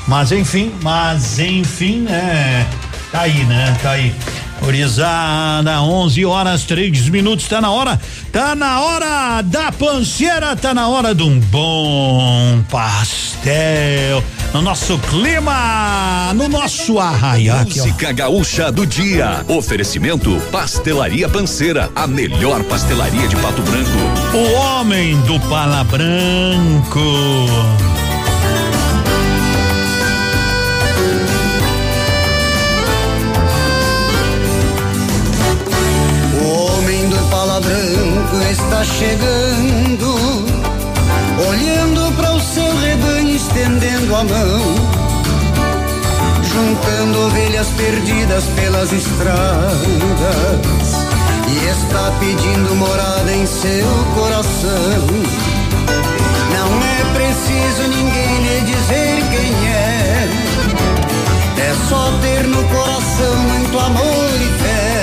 Mas enfim, mas enfim, é. Tá aí, né? Tá aí. Orizada, onze horas, três minutos. Tá na hora. Tá na hora da panceira. Tá na hora de um bom pastel. No nosso clima, no nosso arraia. Música gaúcha do dia. Oferecimento Pastelaria Panceira, a melhor pastelaria de Pato Branco. O homem do Pala Branco. O homem do Pala Branco está chegando, olhando para o seu rebanho, estendendo a mão, juntando ovelhas perdidas pelas estradas, e está pedindo morada em seu coração. Não é preciso ninguém lhe dizer quem é, é só ter no coração muito amor e fé.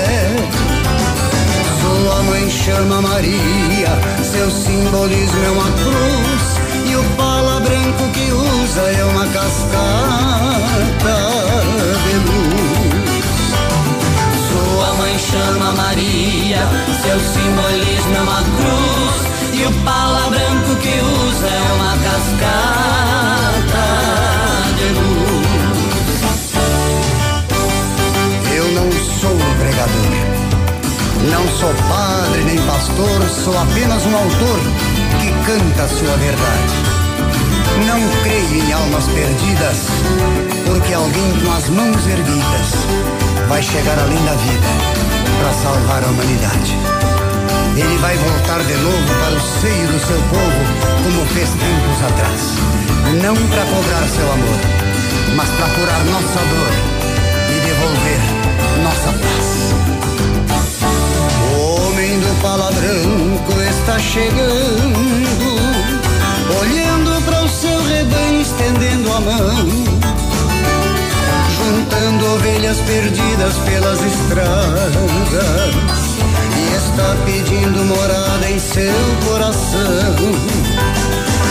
Sua mãe chama Maria, seu simbolismo é uma cruz, e o pala branco que usa é uma cascata de luz. Sua mãe chama Maria, seu simbolismo é uma cruz, e o pala branco que usa é uma cascata de luz. Eu não sou um pregador, não sou padre nem pastor, sou apenas um autor que canta a sua verdade. Não creio em almas perdidas, porque alguém com as mãos erguidas vai chegar além da vida para salvar a humanidade. Ele vai voltar de novo para o seio do seu povo, como fez tempos atrás. Não para cobrar seu amor, mas para curar nossa dor e devolver nossa paz. O homem do Pala Branco está chegando, olhando para o seu rebanho, estendendo a mão, juntando ovelhas perdidas pelas estradas, e está pedindo morada em seu coração.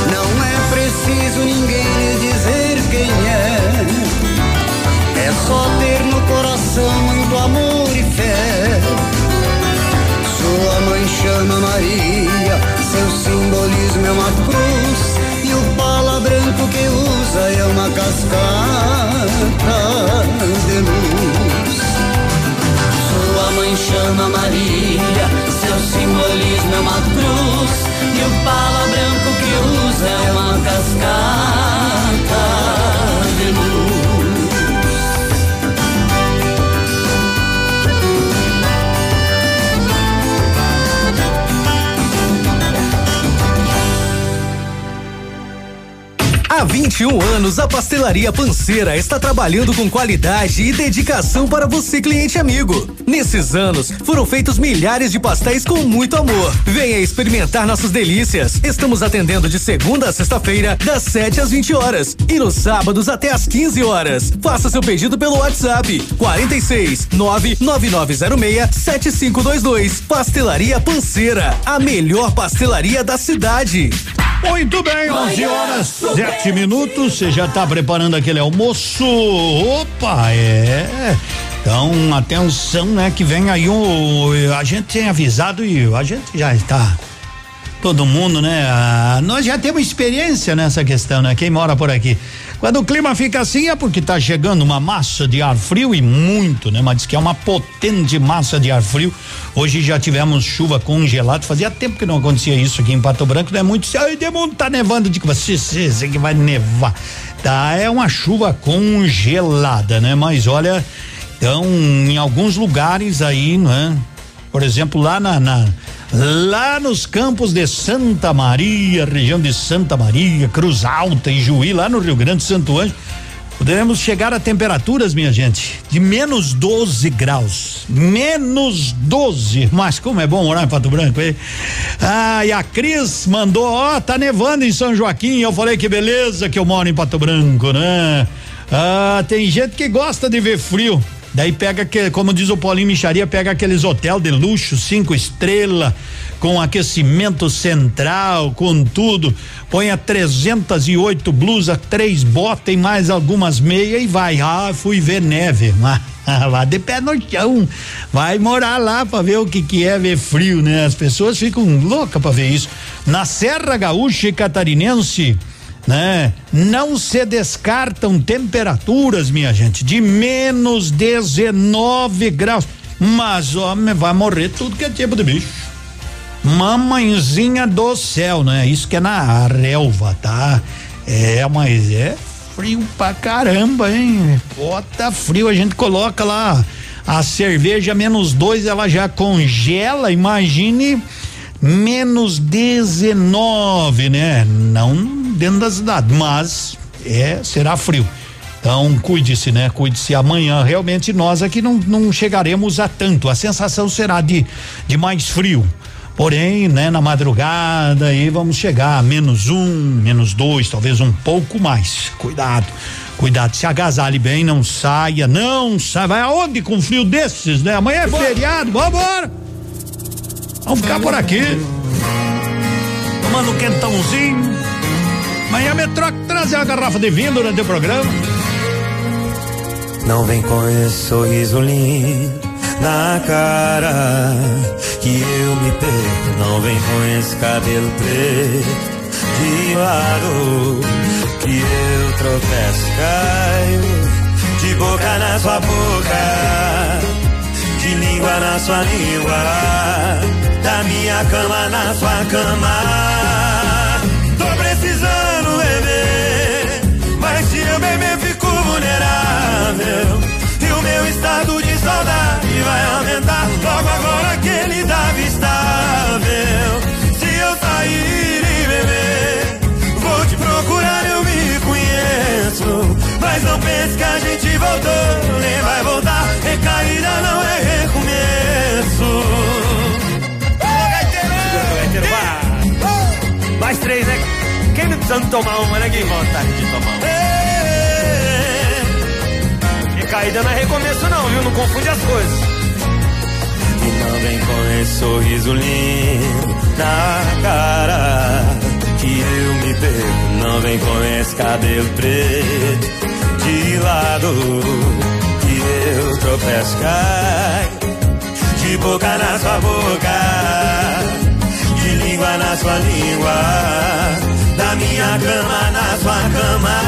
Não é preciso ninguém lhe dizer quem é, é só ter no coração muito amor e fé. Sua mãe chama Maria, seu simbolismo é uma cruz, e o pala branco que usa é uma cascata de luz. Sua mãe chama Maria, seu simbolismo é uma cruz, e o pala branco que usa é uma cascata de luz. Há vinte e um anos, a Pastelaria Panceira está trabalhando com qualidade e dedicação para você, cliente amigo. Nesses anos, foram feitos milhares de pastéis com muito amor. Venha experimentar nossas delícias. Estamos atendendo de segunda a sexta-feira, das sete às vinte horas. E nos sábados até às quinze horas. Faça seu pedido pelo WhatsApp quarenta e seis, nove nove nove zero seis, sete cinco dois dois. Pastelaria Panceira, a melhor pastelaria da cidade. Muito bem, onze horas, sete minutos. Você já tá preparando aquele almoço? Opa, é. Então, atenção, né? Que vem aí o, a gente tem avisado e a gente já está, todo mundo, né? Ah, nós já temos experiência nessa questão, né? Quem mora por aqui. Quando o clima fica assim é porque tá chegando uma massa de ar frio e muito, né? Mas diz que é uma potente massa de ar frio. Hoje já tivemos chuva congelada, fazia tempo que não acontecia isso aqui em Pato Branco, não é muito, ai, Edmundo, tá nevando, digo, você que vai nevar. Tá, é uma chuva congelada, né? Mas olha, então, em alguns lugares aí, né? Por exemplo, lá na, na lá nos campos de Santa Maria, região de Santa Maria, Cruz Alta e Juí, lá no Rio Grande, Santo Ângelo, poderemos chegar a temperaturas, minha gente, de menos doze graus, menos doze, mas como é bom morar em Pato Branco, hein? Ah, e a Cris mandou, ó, oh, tá nevando em São Joaquim, eu falei que beleza que eu moro em Pato Branco, né? Ah, tem gente que gosta de ver frio. Daí pega, que, como diz o Paulinho Micharia, pega aqueles hotel de luxo, cinco estrela, com aquecimento central, com tudo, põe a trezentas e oito blusas, três botas e mais algumas meias e vai. Ah, fui ver neve, lá de pé no chão, vai morar lá pra ver o que que é ver frio, né? As pessoas ficam loucas pra ver isso. Na Serra Gaúcha e Catarinense, né? Não se descartam temperaturas, minha gente, de menos dezenove graus, mas homem, vai morrer tudo que é tipo de bicho, mamãezinha do céu, né? Isso que é na relva, tá? É, mas é frio pra caramba, hein? Bota frio, a gente coloca lá a cerveja menos dois, ela já congela, imagine menos dezenove, né? Não dentro da cidade, mas é, será frio. Então cuide-se, né? Cuide-se. Amanhã realmente nós aqui não não chegaremos a tanto. A sensação será de de mais frio. Porém, né? Na madrugada aí vamos chegar a menos um, menos dois, talvez um pouco mais. Cuidado, cuidado. Se agasalhe bem, não saia, não saia. Vai aonde com frio desses, né? Amanhã é feriado, vambora! Vamos ficar por aqui, tomando um quentãozinho. Amanhã me troca, trazer uma garrafa de vinho durante o programa. Não vem com esse sorriso lindo na cara que eu me perco. Não vem com esse cabelo preto de lado que eu tropeço, caio de boca na sua boca, de língua na sua língua, da minha cama na sua cama. Tô precisando beber, mas se eu beber fico vulnerável e o meu estado de saudade vai aumentar. Logo agora que ele tá estável, se eu sair e beber vou te procurar, eu me conheço, mas não pense que a gente voltou, nem vai voltar. Recaída não é recomeço. Mais três, né? Quem não precisa tomar uma, né? Quem vontade de tomar uma? É, recaída não é recomeço não, viu? Não confunde as coisas. E não vem com esse sorriso lindo na cara que eu me perco. Não vem com esse cabelo preto de lado que eu tropeço, cai de boca na sua boca, na sua língua, da minha cama na sua cama.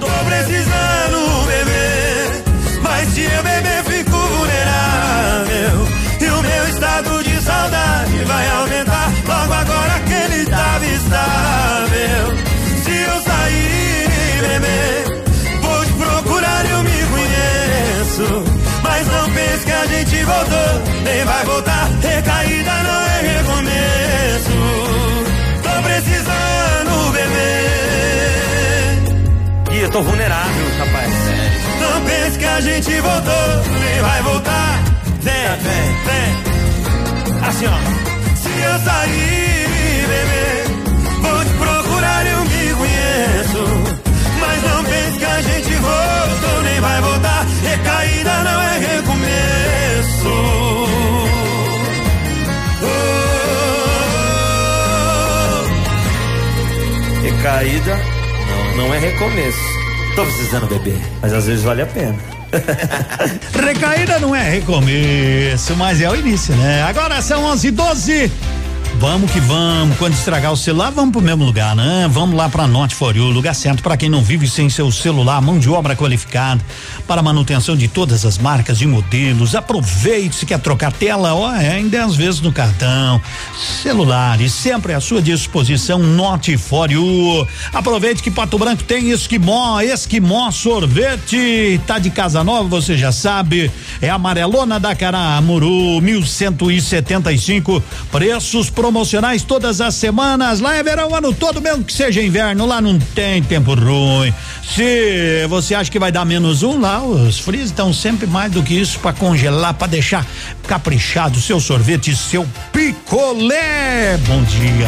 Tô precisando beber, mas se eu beber fico vulnerável e o meu estado de saudade vai aumentar. Logo agora que ele tá estável, se eu sair e beber vou te procurar, eu me conheço, mas não pense que a gente voltou, nem vai voltar. Recaída não é recomeço. Tô precisando beber. Ih, eu tô vulnerável, rapaz. Não pense que a gente voltou, nem vai voltar. Vem, vem, vem. Assim, ó. Se eu sair e beber, vou te procurar, eu me conheço, mas não pense que a gente voltou, nem vai voltar. Recaída não é recomeço. Recaída não, não é recomeço. Tô precisando beber, mas às vezes vale a pena. Recaída não é recomeço, mas é o início, né? Agora são onze e doze. Vamos que vamos, quando estragar o celular vamos pro mesmo lugar, né? Vamos lá pra Norte For You, lugar certo para quem não vive sem seu celular, mão de obra qualificada para manutenção de todas as marcas e modelos. Aproveite, se quer trocar tela, ó, é em dez vezes no cartão, celular e sempre à sua disposição, Norte For You. Aproveite que Pato Branco tem Esquimó, Esquimó sorvete, tá de casa nova, você já sabe, é amarelona da Caramuru, mil cento e setenta e cinco, preços promocionais todas as semanas, lá é verão ano todo, mesmo que seja inverno, lá não tem tempo ruim. Se você acha que vai dar menos um, lá os freezers estão sempre mais do que isso para congelar, para deixar caprichado seu sorvete e seu picolé. Bom dia.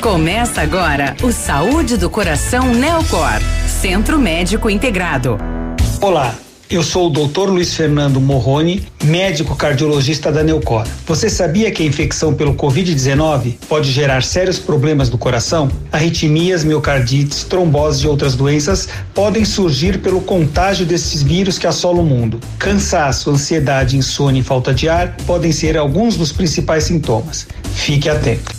Começa agora o Saúde do Coração Neocor, Centro Médico Integrado. Olá, eu sou o doutor Luiz Fernando Morrone, médico cardiologista da Neocor. Você sabia que a infecção pelo covid dezenove pode gerar sérios problemas do coração? Arritmias, miocardites, trombose e outras doenças podem surgir pelo contágio desses vírus que assolam o mundo. Cansaço, ansiedade, insônia e falta de ar podem ser alguns dos principais sintomas. Fique atento.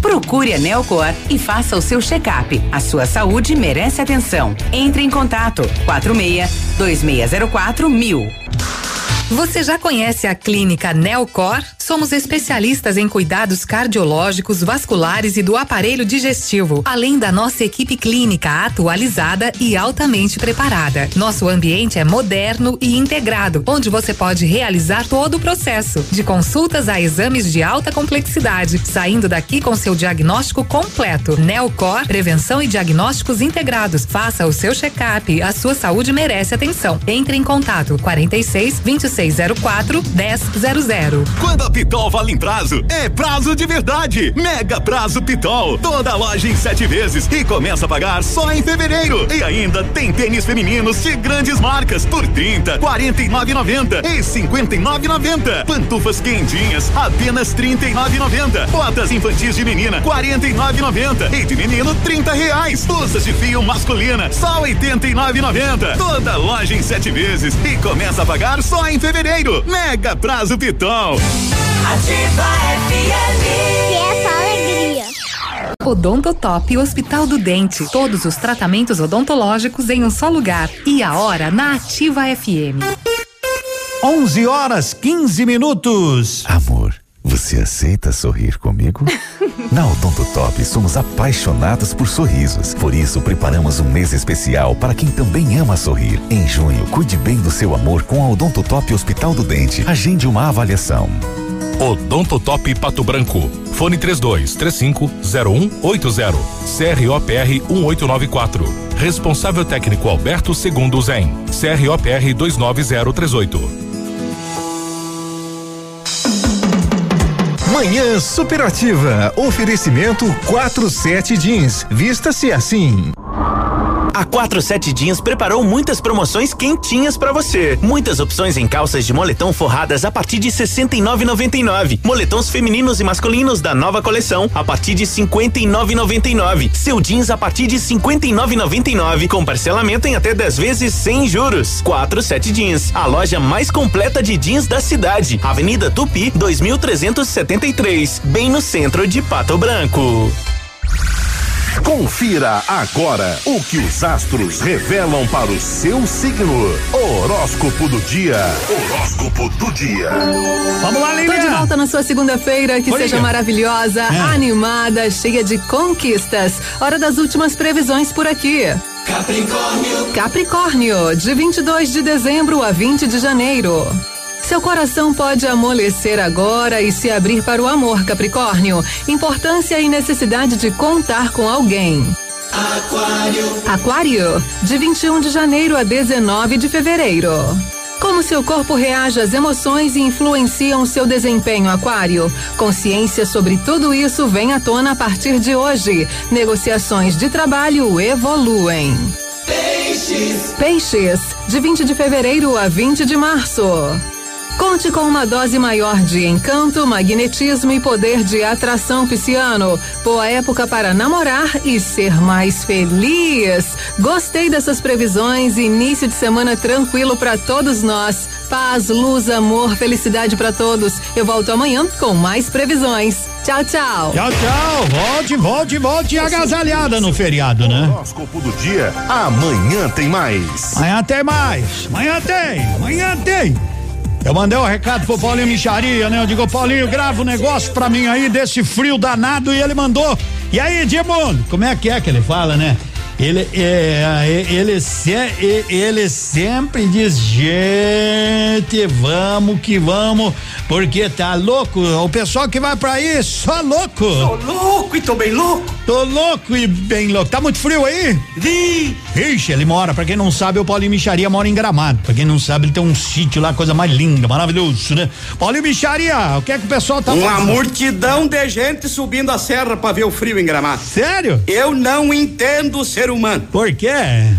Procure a Neocor e faça o seu check-up. A sua saúde merece atenção. Entre em contato quatro seis, dois seis zero quatro mil. Você já conhece a clínica Neocor? Somos especialistas em cuidados cardiológicos, vasculares e do aparelho digestivo, além da nossa equipe clínica atualizada e altamente preparada. Nosso ambiente é moderno e integrado, onde você pode realizar todo o processo, de consultas a exames de alta complexidade, saindo daqui com seu diagnóstico completo. Neocor, prevenção e diagnósticos integrados. Faça o seu check-up, a sua saúde merece atenção. Entre em contato quarenta e seis, vinte e seis zero quatro, dez zero zero. Quando a Pitol vale em prazo, é prazo de verdade. Mega Prazo Pitol. Toda a loja em sete vezes e começa a pagar só em fevereiro. E ainda tem tênis femininos de grandes marcas por trinta, quarenta e nove e noventa e cinquenta e nove e noventa. Pantufas quentinhas, apenas trinta e nove e noventa. Botas infantis de menina, quarenta e nove e noventa. E de menino, trinta reais. Bolsas de fio masculina, só oitenta e nove e noventa. Toda a loja em sete vezes e começa a pagar só em fevereiro. Mega Prazo Pitol. Ativa F M. E é só alegria. Odontotop Hospital do Dente. Todos os tratamentos odontológicos em um só lugar. E a hora na Ativa F M. onze horas quinze minutos. Amor, você aceita sorrir comigo? Na Odontotop somos apaixonados por sorrisos. Por isso preparamos um mês especial para quem também ama sorrir. Em junho, cuide bem do seu amor com a Odontotop Hospital do Dente. Agende uma avaliação. Odontotop Pato Branco. Fone três dois três cinco zero um oito zero. C R O P R um oito nove quatro. Responsável técnico Alberto Segundo Zen. C R O P R dois nove zero três oito. Manhã Superativa. Oferecimento quarenta e sete Jeans. Vista-se assim. A quarenta e sete Jeans preparou muitas promoções quentinhas para você. Muitas opções em calças de moletom forradas a partir de sessenta e nove reais e noventa e nove centavos. Moletons femininos e masculinos da nova coleção a partir de cinquenta e nove reais e noventa e nove centavos. Seu jeans a partir de cinquenta e nove reais e noventa e nove centavos, com parcelamento em até dez vezes sem juros. quarenta e sete Jeans, a loja mais completa de jeans da cidade. Avenida Tupi, dois mil trezentos e setenta e três, bem no centro de Pato Branco. Confira agora o que os astros revelam para o seu signo. Horóscopo do dia. Horóscopo do dia. Vamos lá, Lilian. Tô de volta na sua segunda-feira, que Oi, seja Lilian. Maravilhosa, é. animada, cheia de conquistas. Hora das últimas previsões por aqui. Capricórnio. Capricórnio, de vinte e dois de dezembro a vinte de janeiro. Seu coração pode amolecer agora e se abrir para o amor, Capricórnio. Importância e necessidade de contar com alguém. Aquário. Aquário, de vinte e um de janeiro a dezenove de fevereiro. Como seu corpo reage às emoções e influenciam seu desempenho, Aquário? Consciência sobre tudo isso vem à tona a partir de hoje. Negociações de trabalho evoluem. Peixes. Peixes, de vinte de fevereiro a vinte de março. Com Conte com uma dose maior de encanto, magnetismo e poder de atração pisciano. Boa época para namorar e ser mais feliz. Gostei dessas previsões. Início de semana tranquilo para todos nós. Paz, luz, amor, felicidade para todos. Eu volto amanhã com mais previsões. Tchau, tchau. Tchau, tchau. Volte, volte, volte. Agasalhada no feriado, né? Horóscopo do dia. Amanhã tem mais. Amanhã tem mais. Amanhã tem. Amanhã tem. Eu mandei um recado pro Paulinho Micharia, né? Eu digo, Paulinho, grava um negócio pra mim aí desse frio danado, e ele mandou. E aí, Edmundo, como é que é que ele fala, né? Ele, é, ele, ele, ele sempre diz, gente, vamos que vamos, porque tá louco, o pessoal que vai pra aí, só louco. Tô louco e tô bem louco. Tô louco e bem louco. Tá muito frio aí? Vim. Ixi, ele mora, pra quem não sabe, o Paulinho Micharia mora em Gramado, pra quem não sabe, ele tem um sítio lá, coisa mais linda, maravilhoso, né? Paulinho Micharia, o que é que o pessoal tá fazendo? Uma multidão de gente subindo a serra pra ver o frio em Gramado. Sério? Eu não entendo o ser humano. Por quê?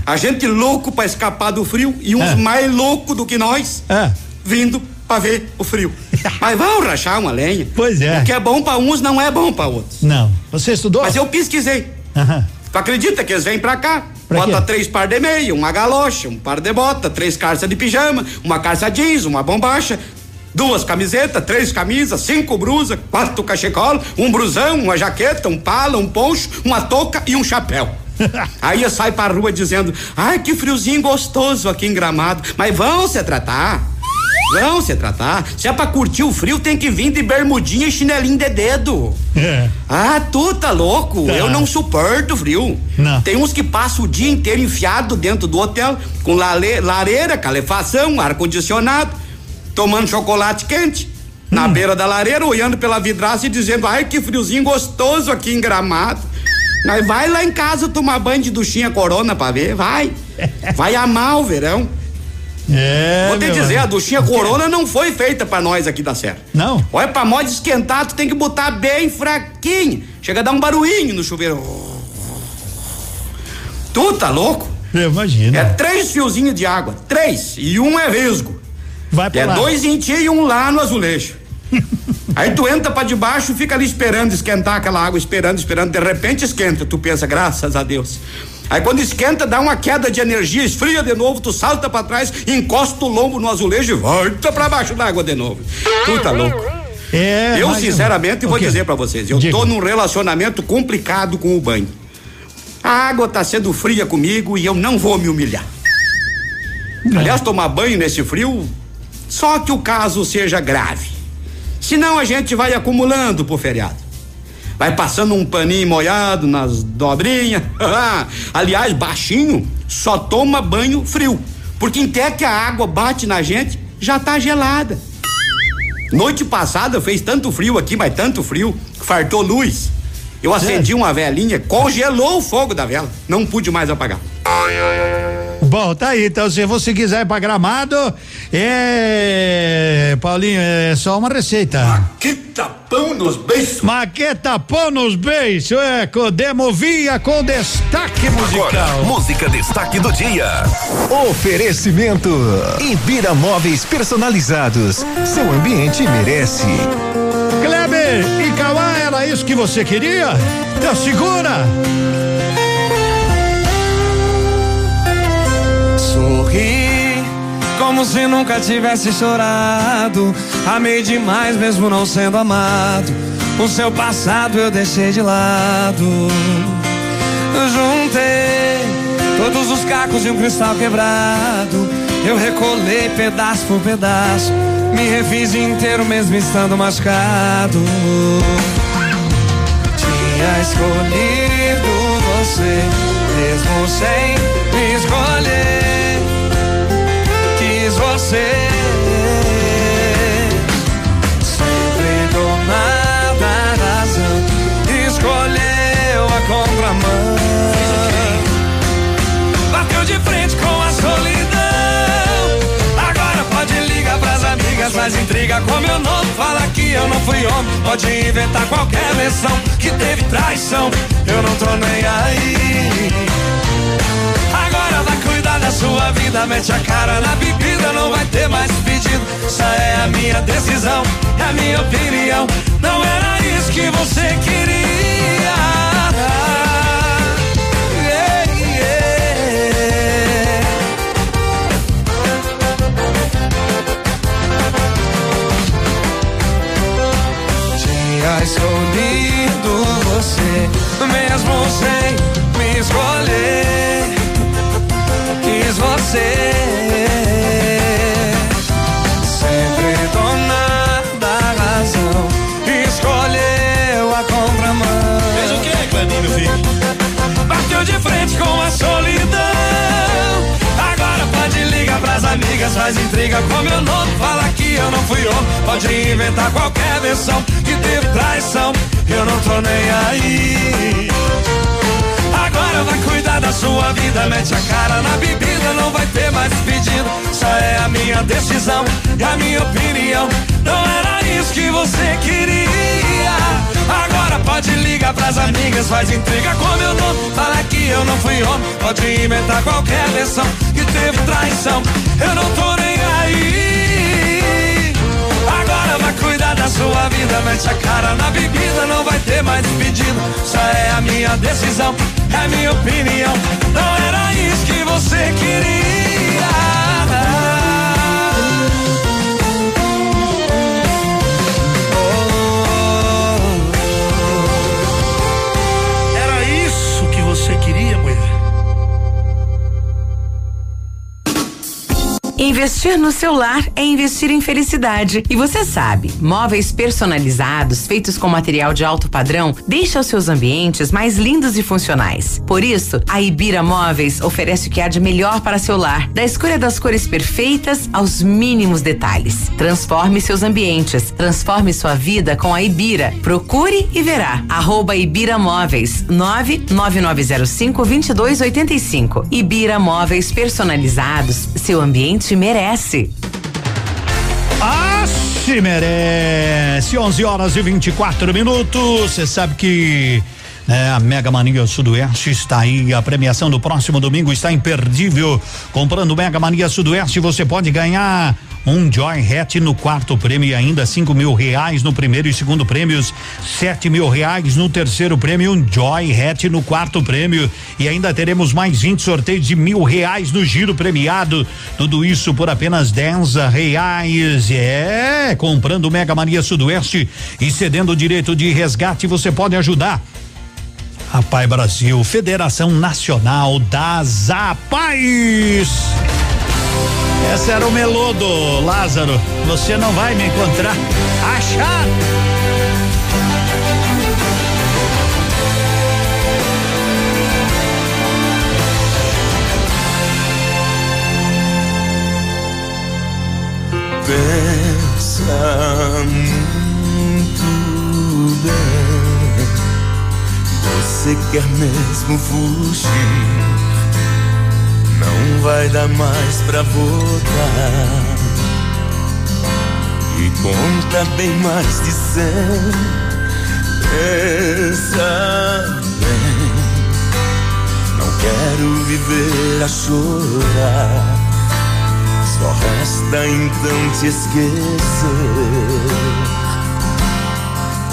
A gente louco pra escapar do frio e uns é. mais loucos do que nós é. vindo pra ver o frio. Mas vão rachar uma lenha. Pois é. O que é bom pra uns não é bom pra outros. Não. Você estudou? Mas eu pesquisei. Aham. Tu acredita que eles vêm pra cá? Pra bota quê? Três par de meia, uma galocha, um par de bota, três calças de pijama, uma calça jeans, uma bombacha, duas camisetas, três camisas, cinco brusas, quatro cachecol, um brusão, uma jaqueta, um pala, um poncho, uma touca e um chapéu. Aí eu saio pra rua dizendo, ai, que friozinho gostoso aqui em Gramado. Mas vão se tratar, vão se tratar. Se é pra curtir o frio, tem que vir de bermudinha e chinelinho de dedo. É. Ah, tu tá louco, tá. Eu não suporto frio. Não. Tem uns que passam o dia inteiro enfiado dentro do hotel, com lale, lareira, calefação, ar-condicionado, tomando chocolate quente, hum. na beira da lareira, olhando pela vidraça e dizendo, ai, que friozinho gostoso aqui em Gramado. Mas vai lá em casa tomar banho de duchinha corona pra ver, vai. Vai amar o verão. É, vou te dizer, mano. A duchinha corona não foi feita pra nós aqui da Serra. Não. Olha, pra nós esquentar, tu tem que botar bem fraquinho. Chega a dar um barulhinho no chuveiro. Tu tá louco? Eu imagino. É três fiozinhos de água, três, e um é vesgo. Vai pra é lá. É dois em ti e um lá no azulejo. Aí tu entra pra debaixo e fica ali esperando esquentar aquela água, esperando, esperando, de repente esquenta, tu pensa, graças a Deus. Aí quando esquenta, dá uma queda de energia, esfria de novo, tu salta pra trás, encosta o lombo no azulejo e volta pra baixo da água de novo. Tu tá louco. É, eu sinceramente um... vou okay. dizer pra vocês, eu Diga. tô num relacionamento complicado com o banho. A água tá sendo fria comigo e eu não vou me humilhar. Não. Aliás, tomar banho nesse frio, só que o caso seja grave. Senão a gente vai acumulando pro feriado. Vai passando um paninho molhado nas dobrinhas. Aliás, baixinho só toma banho frio. Porque até que a água bate na gente, já tá gelada. Noite passada fez tanto frio aqui, mas tanto frio, que fartou luz. Eu acendi uma velinha, congelou o fogo da vela. Não pude mais apagar. Bom, tá aí, então se você quiser ir pra Gramado, é, Paulinho, é só uma receita. Maqueta pão nos beiços. Maqueta pão nos beiços, é, Codemovia com destaque musical. Agora, música destaque do dia. Oferecimento, Imbira Móveis Personalizados, seu ambiente merece. Kleber e Cauã, era isso que você queria? Então segura. Sorri, como se nunca tivesse chorado. Amei demais mesmo não sendo amado. O seu passado eu deixei de lado. Juntei todos os cacos de um cristal quebrado. Eu recolei pedaço por pedaço. Me refiz inteiro mesmo estando machucado. Tinha escolhido você, mesmo sem me escolher. Você sempre tomada a razão, escolheu a contramão. Bateu de frente com a solidão. Agora pode ligar pras amigas, faz intriga com meu nome, fala que eu não fui homem. Pode inventar qualquer versão que teve traição. Eu não tô nem aí. Agora vai cuidar cuidar da sua vida, mete a cara na bebida, não vai ter mais pedido. Essa é a minha decisão, é a minha opinião. Não era isso que você queria. Yeah, yeah. Tinha escolhido você, mesmo sem me escolher, quis você. Sempre dona da razão, escolheu a contramão. Fez o que, Cleminho, meu filho? Bateu de frente com a solidão. Agora pode ligar pras amigas, faz intriga com meu nome, fala que eu não fui eu. Pode inventar qualquer versão que teve traição, eu não tô nem aí. Agora vai cuidar da sua vida, mete a cara na bebida, não vai ter mais pedido. Essa é a minha decisão, é a minha opinião. Não era isso que você queria. Agora pode ligar pras amigas, faz intriga com meu nome, fala que eu não fui homem, pode inventar qualquer versão que teve traição, eu não tô nem aí. Agora vai cuidar da sua vida, mete a cara na bebida, não vai ter mais pedido. Essa é a minha decisão, é minha opinião. Não era isso que você queria. Oh. Era isso que você queria, mulher? Investir no seu lar é investir em felicidade. E você sabe, móveis personalizados, feitos com material de alto padrão, deixam os seus ambientes mais lindos e funcionais. Por isso, a Imbira Móveis oferece o que há de melhor para seu lar, da escolha das cores perfeitas aos mínimos detalhes. Transforme seus ambientes, transforme sua vida com a Imbira. Procure e verá. Arroba Imbira Móveis, nove nove nove zero cinco, dois dois oito cinco. Imbira Móveis personalizados, seu ambiente te merece. Ah, se merece. onze horas e vinte e quatro minutos. Você sabe que é, a Mega Mania Sudoeste está aí, a premiação do próximo domingo está imperdível. Comprando Mega Mania Sudoeste, você pode ganhar um Joy Hat no quarto prêmio e ainda cinco mil reais no primeiro e segundo prêmios, sete mil reais no terceiro prêmio, um Joy Hat no quarto prêmio e ainda teremos mais vinte sorteios de mil reais no giro premiado, tudo isso por apenas dez reais. É, comprando Mega Mania Sudoeste e cedendo o direito de resgate, você pode ajudar a APAE Brasil, Federação Nacional das APAES. Essa era o melô do Lázaro. Você não vai me encontrar. Achar! Pensa muito bem. Você quer mesmo fugir? Não vai dar mais pra voltar. E conta bem mais de cem. Pensa bem. Não quero viver a chorar. Só resta então te esquecer.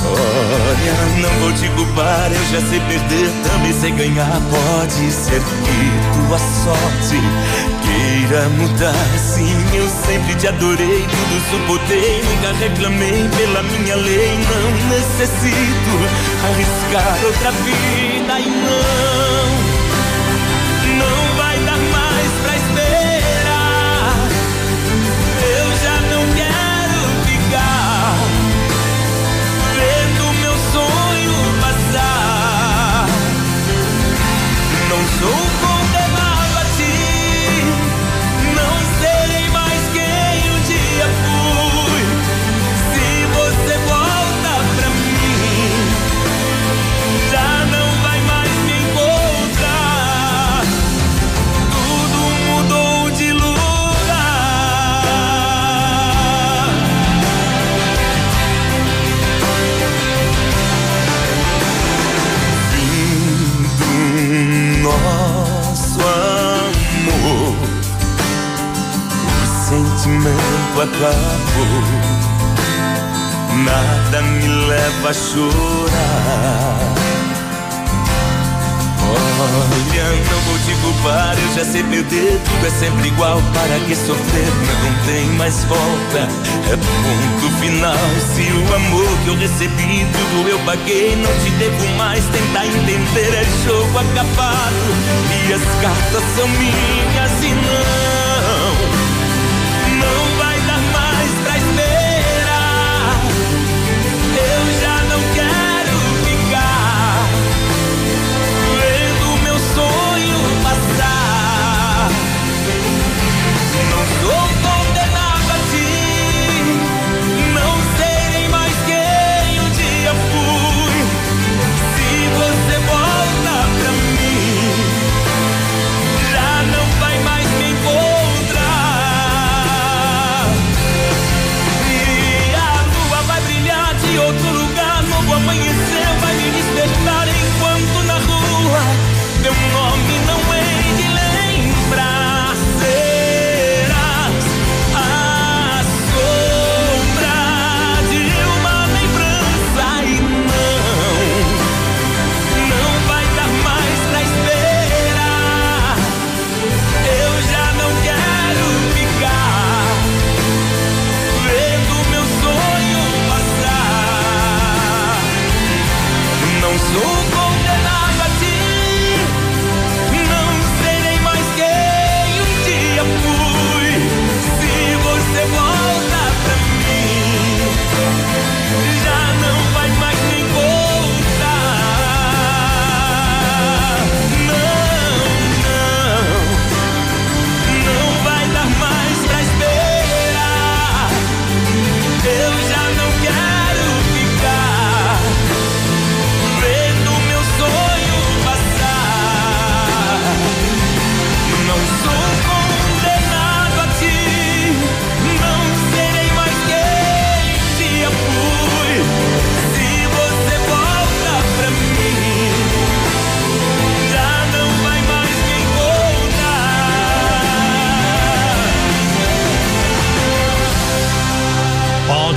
Olha, não vou te culpar, eu já sei perder, também sei ganhar. Pode ser que tua sorte queira mudar. Sim, eu sempre te adorei, tudo suportei, nunca reclamei pela minha lei. Não necessito arriscar outra vida e não, não vai dar mais pra esperar. Eu já não quero ficar. Não sou condenado a ti, não serei mais quem um dia fui. Se você volta pra mim, já não vai mais me encontrar. a cabo, nada me leva a chorar. Olha, não vou te culpar, eu já sei perder, tudo é sempre igual, para que sofrer, não tem mais volta, é ponto final. Se o amor que eu recebi, tudo eu paguei, não te devo mais, tentar entender é jogo acabado, e as cartas são minhas e não, não vai dar mais pra esperar, eu já não quero.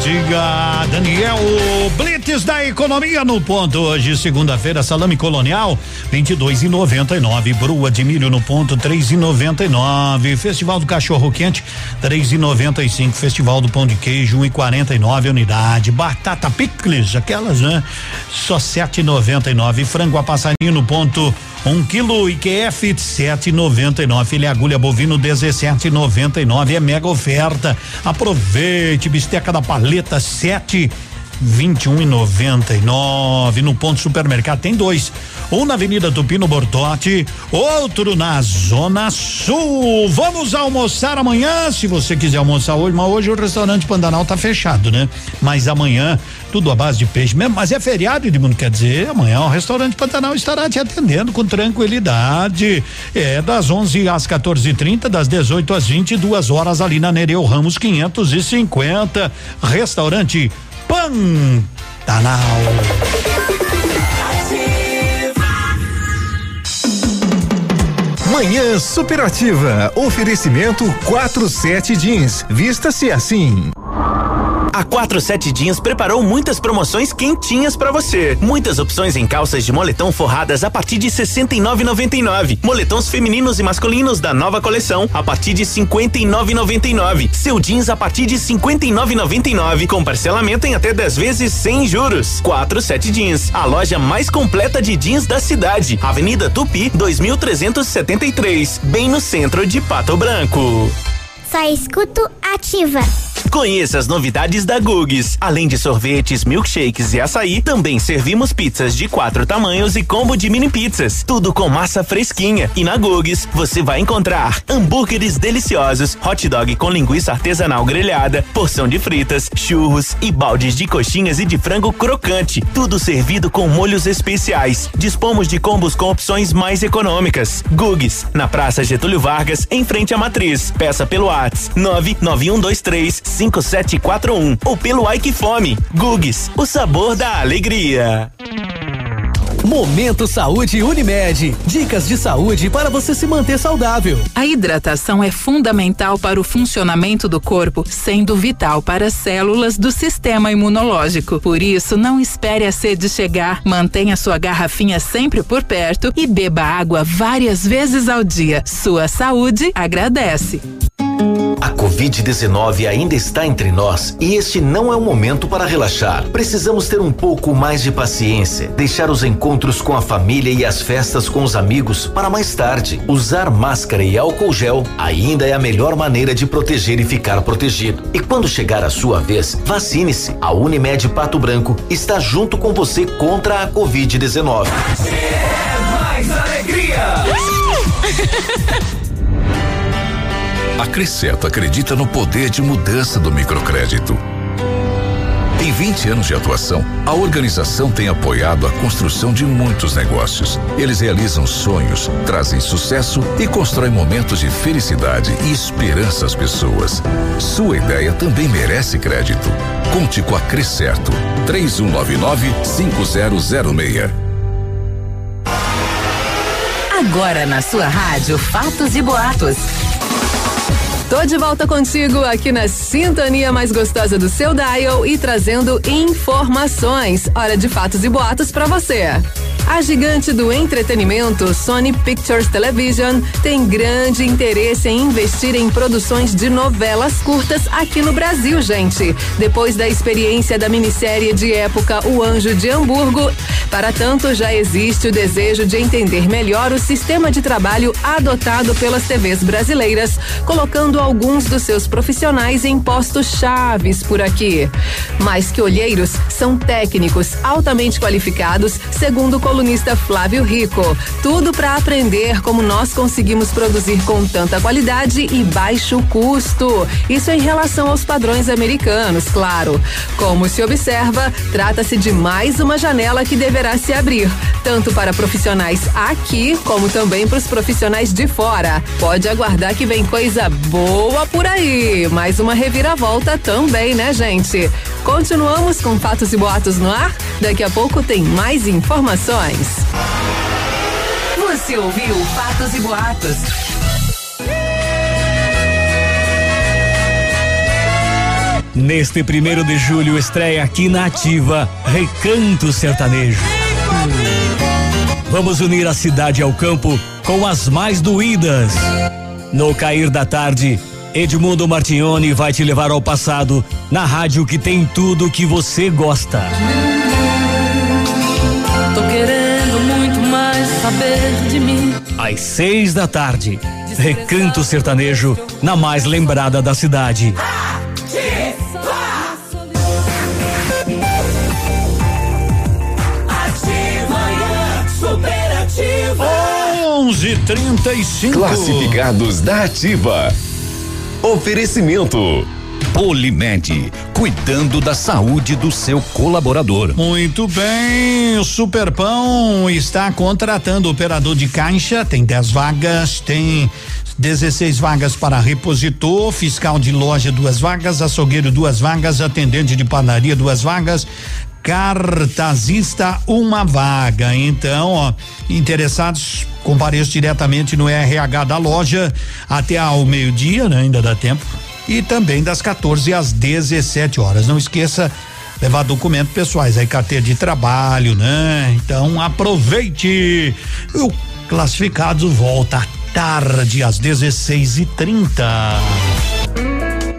Diga, Daniel, Blitz da Economia no ponto. Hoje, segunda-feira, salame colonial vinte e dois e noventa e nove, brua de milho no ponto três e noventa e nove, Festival do Cachorro Quente três e noventa e cinco, Festival do Pão de Queijo um e quarenta e nove unidade, batata picles, aquelas, né? Só sete e noventa e nove, frango a passarinho no ponto um quilo, I Q F sete e noventa e nove, filé agulha bovino dezessete e noventa e nove, é mega oferta. Aproveite, bisteca da paleta sete vinte e um e noventa e nove, no ponto supermercado tem dois, um na Avenida Tupi no Bortote, outro na Zona Sul. Vamos almoçar amanhã, se você quiser almoçar hoje, mas hoje o restaurante Pantanal tá fechado, né? Mas amanhã tudo à base de peixe mesmo, mas é feriado, Edmundo, quer dizer, amanhã o restaurante Pantanal estará te atendendo com tranquilidade, é das onze às quatorze e trinta, das dezoito às vinte e duas horas ali na Nereu Ramos quinhentos e cinquenta, restaurante Pantanal. Manhã Superativa. Oferecimento quarenta e sete Jeans. Vista-se assim. A quarenta e sete Jeans preparou muitas promoções quentinhas para você. Muitas opções em calças de moletom forradas a partir de sessenta e nove reais e noventa e nove centavos. Moletons femininos e masculinos da nova coleção a partir de cinquenta e nove reais e noventa e nove centavos. Seu jeans a partir de cinquenta e nove reais e noventa e nove centavos, com parcelamento em até dez vezes sem juros. quarenta e sete Jeans, a loja mais completa de jeans da cidade. Avenida Tupi, dois mil trezentos e setenta e três, bem no centro de Pato Branco. Só escuto Ativa. Conheça as novidades da Gugs. Além de sorvetes, milkshakes e açaí, também servimos pizzas de quatro tamanhos e combo de mini pizzas. Tudo com massa fresquinha. E na Gugs você vai encontrar hambúrgueres deliciosos, hot dog com linguiça artesanal grelhada, porção de fritas, churros e baldes de coxinhas e de frango crocante. Tudo servido com molhos especiais. Dispomos de combos com opções mais econômicas. Gugs, na Praça Getúlio Vargas, em frente à Matriz. Peça pelo WhatsApp nove nove um dois três cinco sete quatro um ou pelo Ai Que Fome. Gugs, o sabor da alegria. Momento Saúde Unimed. Dicas de saúde para você se manter saudável. A hidratação é fundamental para o funcionamento do corpo, sendo vital para as células do sistema imunológico. Por isso, não espere a sede chegar. Mantenha sua garrafinha sempre por perto e beba água várias vezes ao dia. Sua saúde agradece. A covid dezenove ainda está entre nós e este não é o momento para relaxar. Precisamos ter um pouco mais de paciência, deixar os encontros com a família e as festas com os amigos para mais tarde. Usar máscara e álcool gel ainda é a melhor maneira de proteger e ficar protegido. E quando chegar a sua vez, vacine-se. A Unimed Pato Branco está junto com você contra a covid dezenove. É mais alegria! A Criceto acredita no poder de mudança do microcrédito. Em vinte anos de atuação, a organização tem apoiado a construção de muitos negócios. Eles realizam sonhos, trazem sucesso e constroem momentos de felicidade e esperança às pessoas. Sua ideia também merece crédito. Conte com a Crescerto. três um nove nove, cinco zero zero seis. Agora na sua rádio, Fatos e Boatos. Tô de volta contigo aqui na sintonia mais gostosa do seu dial e trazendo informações. Hora de fatos e boatos pra você. A gigante do entretenimento, Sony Pictures Television, tem grande interesse em investir em produções de novelas curtas aqui no Brasil, gente. Depois da experiência da minissérie de época O Anjo de Hamburgo, para tanto já existe o desejo de entender melhor o sistema de trabalho adotado pelas T Vs brasileiras, colocando alguns dos seus profissionais em postos chaves por aqui. Mas que olheiros são técnicos altamente qualificados, segundo o colunista Flávio Rico. Tudo para aprender como nós conseguimos produzir com tanta qualidade e baixo custo. Isso em relação aos padrões americanos, claro. Como se observa, trata-se de mais uma janela que deverá se abrir, tanto para profissionais aqui, como também para os profissionais de fora. Pode aguardar que vem coisa boa por aí. Mais uma reviravolta também, né, gente? Continuamos com Fatos e Boatos no ar. Daqui a pouco tem mais informações. Você ouviu Fatos e Boatos. Neste primeiro de julho estreia aqui na Ativa Recanto Sertanejo. Vamos unir a cidade ao campo com as mais doídas. No cair da tarde, Edmundo Martignone vai te levar ao passado na rádio que tem tudo que você gosta. Tô querendo muito mais saber de mim. Às seis da tarde, Recanto Sertanejo, na mais lembrada da cidade. onze e trinta e cinco. Classificados da Ativa. Oferecimento Polimed, cuidando da saúde do seu colaborador. Muito bem, o Superpão está contratando operador de caixa, tem dez vagas, tem dezesseis vagas para repositor, fiscal de loja duas vagas, açougueiro duas vagas, atendente de padaria duas vagas, cartazista uma vaga. Então, ó, interessados, compareçam diretamente no R H da loja até ao meio-dia, né? Ainda dá tempo. E também das quatorze às dezessete horas. Não esqueça levar documentos pessoais, aí carteira de trabalho, né? Então aproveite. O Classificados volta à tarde às dezesseis e trinta.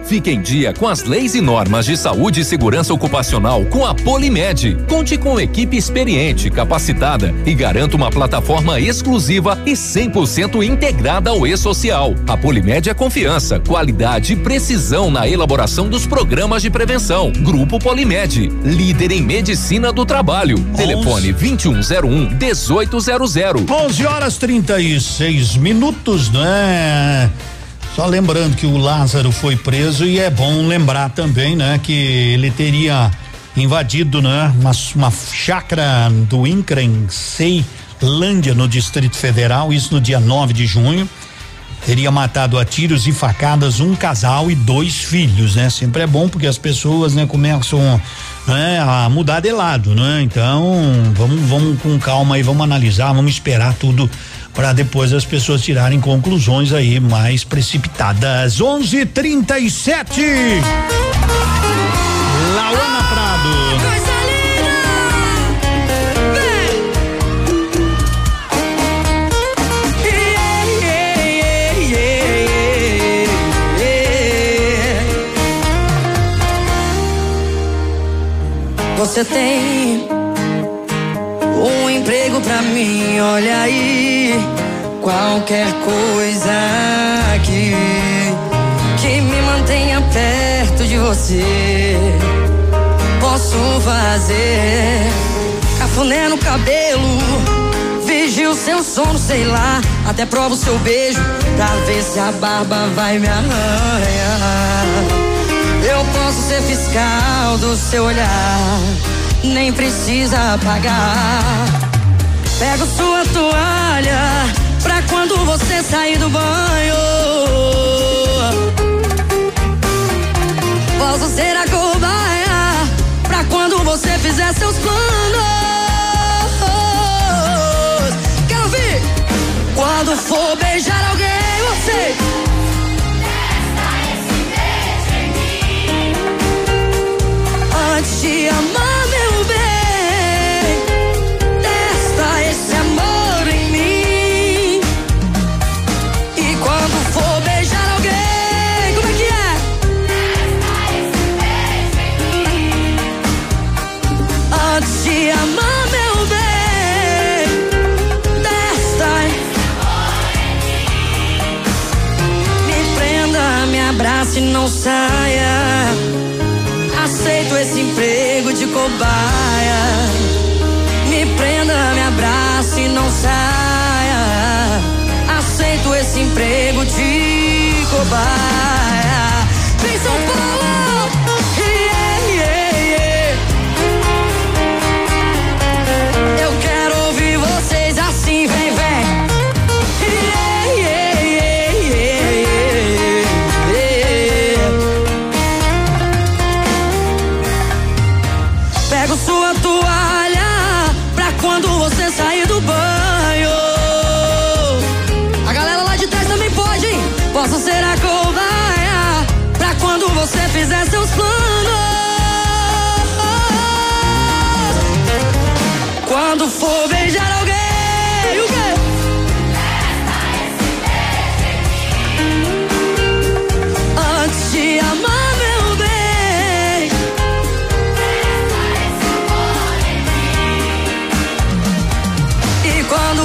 Fique em dia com as leis e normas de saúde e segurança ocupacional com a Polimed. Conte com equipe experiente, capacitada e garanta uma plataforma exclusiva e cem por cento integrada ao E-Social. A Polimed é confiança, qualidade e precisão na elaboração dos programas de prevenção. Grupo Polimed, líder em medicina do trabalho. onze. Telefone vinte e um zero um, dezoito zero zero. onze horas e trinta e seis minutos, né? Só lembrando que o Lázaro foi preso e é bom lembrar também, né? Que ele teria invadido, né? Uma, uma chácara do INCRA em Ceilândia, no Distrito Federal, isso no dia nove de junho. Teria matado a tiros e facadas um casal e dois filhos, né? Sempre é bom porque as pessoas, né? Começam né, a mudar de lado, né? Então, vamos, vamos com calma aí, vamos analisar, vamos esperar tudo para depois as pessoas tirarem conclusões aí mais precipitadas. onze e trinta e sete. Laona Prado. Você tem um emprego pra mim, olha aí, qualquer coisa aqui que me mantenha perto de você, posso fazer. Cafuné no cabelo, vigio seu sono, sei lá, até provo seu beijo, pra ver se a barba vai me arranhar. Eu posso ser fiscal do seu olhar, nem precisa apagar. Pego sua toalha pra quando você sair do banho. Posso ser a cobaia pra quando você fizer seus planos. Quero ouvir! Quando for beijar alguém, você... Antes de amar, meu bem, testa esse amor em mim. E quando for beijar alguém, como é que é? Testa esse beijo em mim. Antes de amar, meu bem, testa esse amor em mim. Me prenda, me abrace e não saia. Aceito esse emprego de cobaia. Me prenda, me abrace e não saia. Aceito esse emprego de cobaia. Vem, São Paulo! Yeah, yeah, yeah. Eu quero ouvir vocês assim, vem, vem. Quando for beijar alguém, o quê? Testa esse beijo em mim. Antes de amar, meu bem, testa esse amor em mim. E quando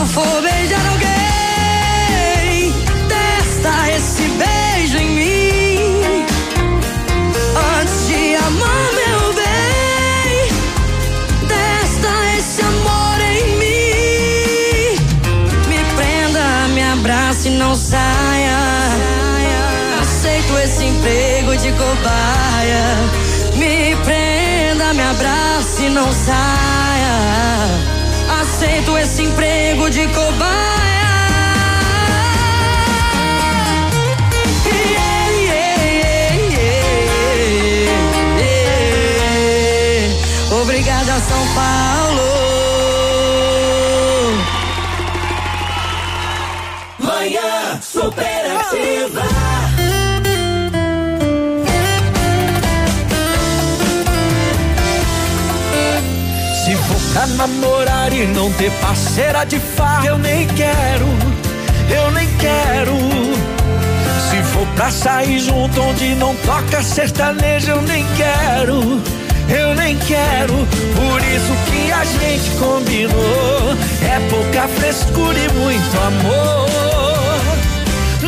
for beijar alguém, testa esse beijo em mim. Antes de amar, meu bem, testa esse amor. Se não saia, aceito esse emprego de cobaia. Me prenda, me abrace, não saia. Aceito esse emprego de cobaia. Yeah, yeah, yeah, yeah, yeah. Obrigada, São Paulo. Superativa. Se focar namorar e não ter parceira de farra, eu nem quero, eu nem quero. Se for pra sair junto onde não toca sertanejo, eu nem quero, eu nem quero. Por isso que a gente combinou, é pouca frescura e muito amor.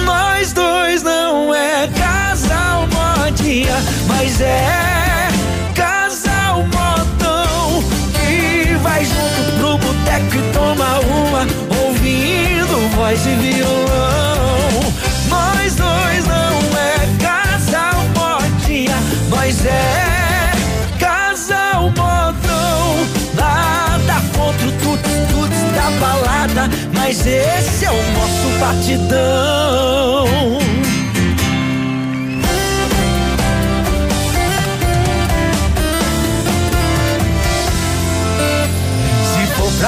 Nós dois não é casal modinha, mas é casal modão, que vai junto pro boteco e toma uma, ouvindo voz de violão. Nós dois não é casal modinha, mas é casal modão. Nada contra o tudo da balada, mas esse é o nosso batidão.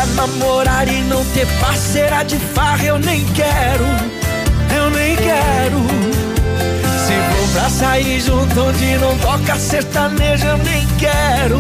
pra namorar e não ter parceira de farra. Eu nem quero, eu nem quero. Se for pra sair junto onde não toca sertanejo, eu nem quero,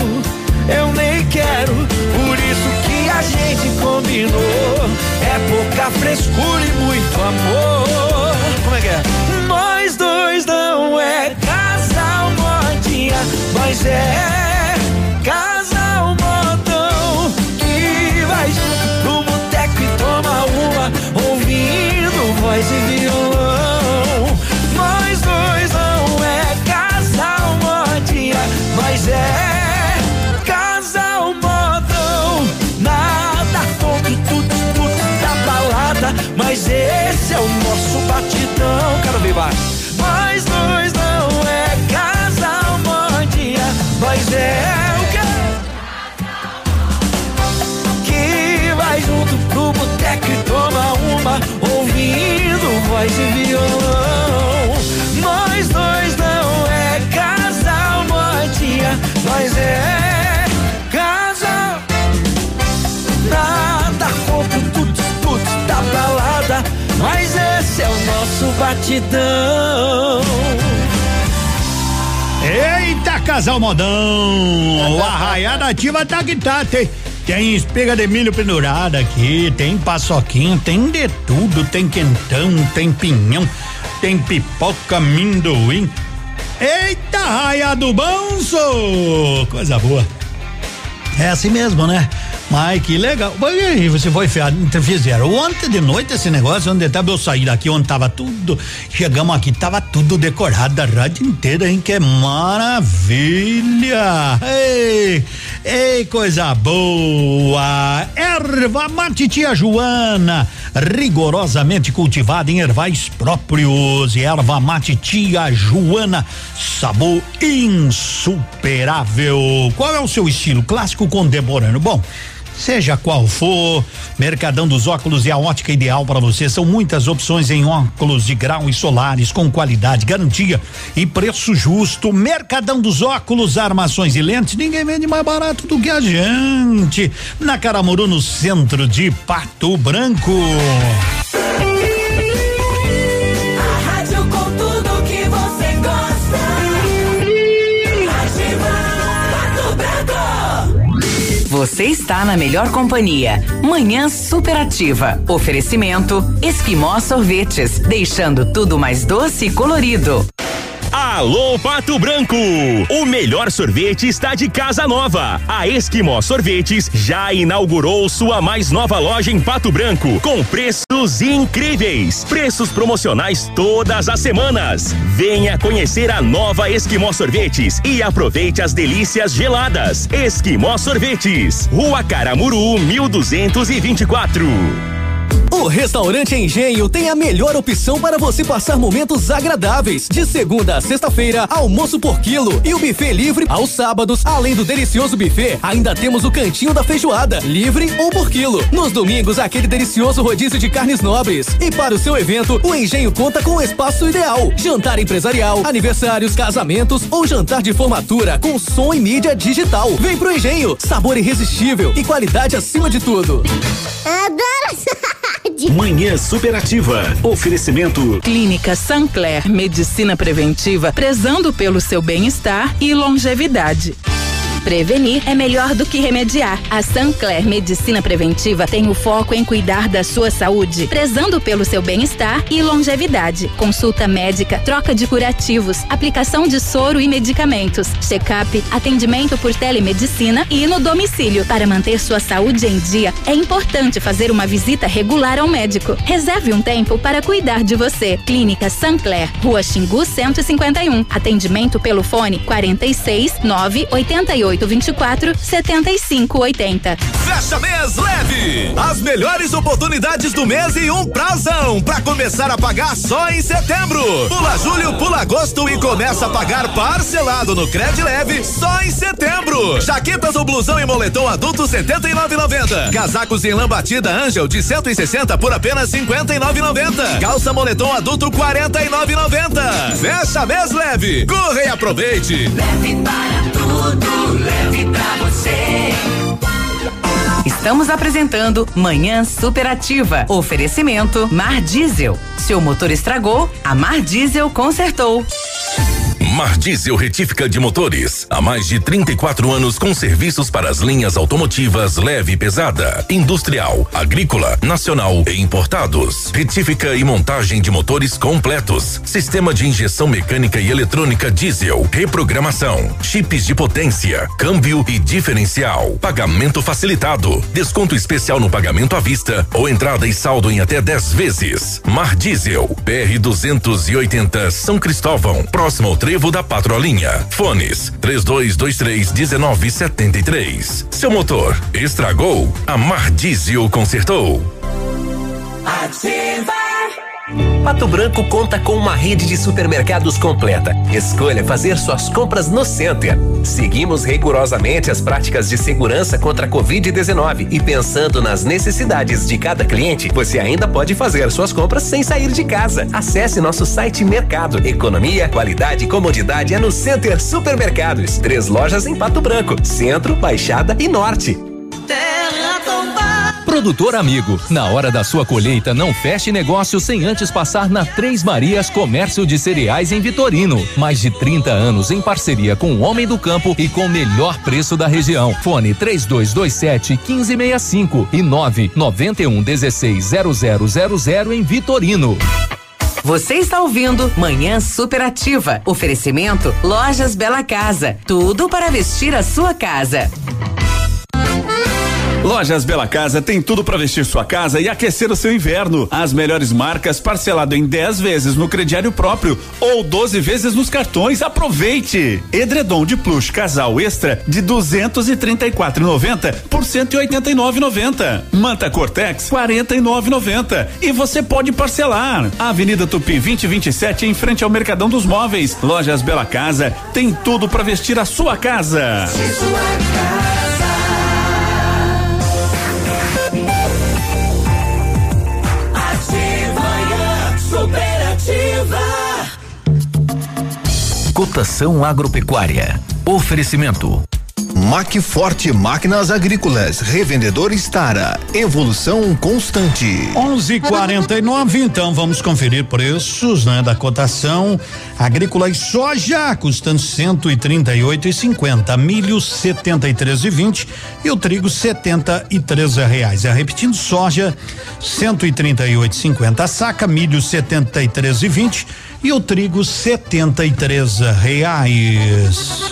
eu nem quero. Por isso que a gente combinou, é pouca frescura e muito amor. Como é que é? Nós dois não é casal modinha, mas é casal modão que vai junto no boteco e toma uma, ouvindo voz e violão. Nós dois não é casal modinha, mas é casal modão. Nada contra o tudo da balada, mas esse é o nosso batidão. Quero ver mais. Nós dois não é casal modinha, mas é junto pro boteco e toma uma, ouvindo voz e violão. Nós dois não é casal modinha, nós é casal. Nada contra o tuts-tuts da balada, mas esse é o nosso batidão. Eita, casal modão, o arraiada ativa tá que tá, tem, tem espiga de milho pendurada aqui, tem paçoquinha, tem de tudo, tem quentão, tem pinhão, tem pipoca, amendoim. Eita, arraiado bom, sou coisa boa. É assim mesmo, né? Ai, que legal. E você foi fiado, fizeram ontem de noite esse negócio, onde tava eu saí daqui, onde tava tudo, chegamos aqui, tava tudo decorado, a rádio inteira, hein, que maravilha. Ei, ei, coisa boa. Erva mate tia Joana, rigorosamente cultivada em ervais próprios, e erva mate tia Joana, sabor insuperável. Qual é o seu estilo? Clássico, contemporâneo? Bom, seja qual for, Mercadão dos Óculos é a ótica ideal para você. São muitas opções em óculos de grau e solares com qualidade, garantia e preço justo. Mercadão dos Óculos, armações e lentes, ninguém vende mais barato do que a gente. Na Caramuru, no centro de Pato Branco. Você está na melhor companhia. Manhã superativa. Oferecimento Esquimó Sorvetes, deixando tudo mais doce e colorido. Alô Pato Branco, o melhor sorvete está de casa nova. A Esquimó Sorvetes já inaugurou sua mais nova loja em Pato Branco, com preços incríveis, preços promocionais todas as semanas. Venha conhecer a nova Esquimó Sorvetes e aproveite as delícias geladas. Esquimó Sorvetes, Rua Caramuru, mil duzentos e vinte e quatro. O Restaurante Engenho tem a melhor opção para você passar momentos agradáveis. De segunda a sexta-feira, almoço por quilo e o buffet livre aos sábados. Além do delicioso buffet, ainda temos o cantinho da feijoada, livre ou por quilo. Nos domingos, aquele delicioso rodízio de carnes nobres. E para o seu evento, o Engenho conta com o espaço ideal. Jantar empresarial, aniversários, casamentos ou jantar de formatura com som e mídia digital. Vem pro Engenho, sabor irresistível e qualidade acima de tudo. Adoro! Manhã superativa. Oferecimento Clínica Sancler, medicina preventiva, prezando pelo seu bem-estar e longevidade. Prevenir é melhor do que remediar. A Sancler Medicina Preventiva tem o foco em cuidar da sua saúde, prezando pelo seu bem-estar e longevidade. Consulta médica, troca de curativos, aplicação de soro e medicamentos, check-up, atendimento por telemedicina e no domicílio. Para manter sua saúde em dia, é importante fazer uma visita regular ao médico. Reserve um tempo para cuidar de você. Clínica Sancler, Rua Xingu cento e cinquenta e um. Atendimento pelo fone quarenta e seis, nove oitenta e oito. oito vinte e quatro, setenta e cinco oitenta. Fecha mês leve. As melhores oportunidades do mês e um prazão pra começar a pagar só em setembro. Pula julho, pula agosto e começa a pagar parcelado no Cred Leve só em setembro. Jaquetas ou blusão e moletom adulto setenta e nove reais e noventa centavos. Casacos em lã batida Angel de cento e sessenta por apenas cinquenta e nove reais e noventa centavos. Calça moletom adulto quarenta e nove reais e noventa centavos. Fecha mês leve. Corre e aproveite. Leve para tudo. Leve pra você. Estamos apresentando Manhã Superativa. Oferecimento Mar Diesel. Seu motor estragou, a Mar Diesel consertou. Mar Diesel Retífica de Motores. Há mais de trinta e quatro anos com serviços para as linhas automotivas leve e pesada, industrial, agrícola, nacional e importados. Retífica e montagem de motores completos. Sistema de injeção mecânica e eletrônica diesel. Reprogramação. Chips de potência. Câmbio e diferencial. Pagamento facilitado. Desconto especial no pagamento à vista ou entrada e saldo em até dez vezes. Mar Diesel. B R duzentos e oitenta São Cristóvão. Próximo ao trevo da Patrolinha. Fones três dois dois três, um nove sete três. Seu motor estragou, a Mar Diesel consertou. Ativa. Pato Branco conta com uma rede de supermercados completa. Escolha fazer suas compras no Center. Seguimos rigorosamente as práticas de segurança contra a covid dezenove e pensando nas necessidades de cada cliente, você ainda pode fazer suas compras sem sair de casa. Acesse nosso site Mercado. Economia, qualidade e comodidade é no Center Supermercados. Três lojas em Pato Branco, Centro, Baixada e Norte. Terra tombada. Produtor amigo, na hora da sua colheita não feche negócio sem antes passar na Três Marias Comércio de Cereais em Vitorino. Mais de trinta anos em parceria com o homem do campo e com o melhor preço da região. Fone três dois dois sete, um cinco seis cinco e nove nove um um seis zero zero zero zero em Vitorino. Você está ouvindo Manhã Superativa. Oferecimento Lojas Bela Casa. Tudo para vestir a sua casa. Lojas Bela Casa tem tudo para vestir sua casa e aquecer o seu inverno. As melhores marcas, parcelado em dez vezes no crediário próprio ou doze vezes nos cartões. Aproveite! Edredom de plush casal extra de duzentos e trinta e quatro reais e noventa centavos por cento e oitenta e nove reais e noventa centavos. Manta Cortex quarenta e nove reais e noventa centavos. E você pode parcelar. Avenida Tupi vinte e vinte e sete, em frente ao Mercadão dos Móveis. Lojas Bela Casa tem tudo para vestir a sua casa. Cotação agropecuária. Oferecimento. Macforte Máquinas Agrícolas, revendedor Estara, evolução constante. onze e quarenta e nove, então vamos conferir preços, né, da cotação agrícola e soja, custando cento e trinta e oito e cinquenta, milho setenta e três e vinte e o trigo setenta e três reais. É, repetindo, soja cento e trinta e oito e cinquenta a saca, milho setenta e três e vinte e o trigo setenta e três reais.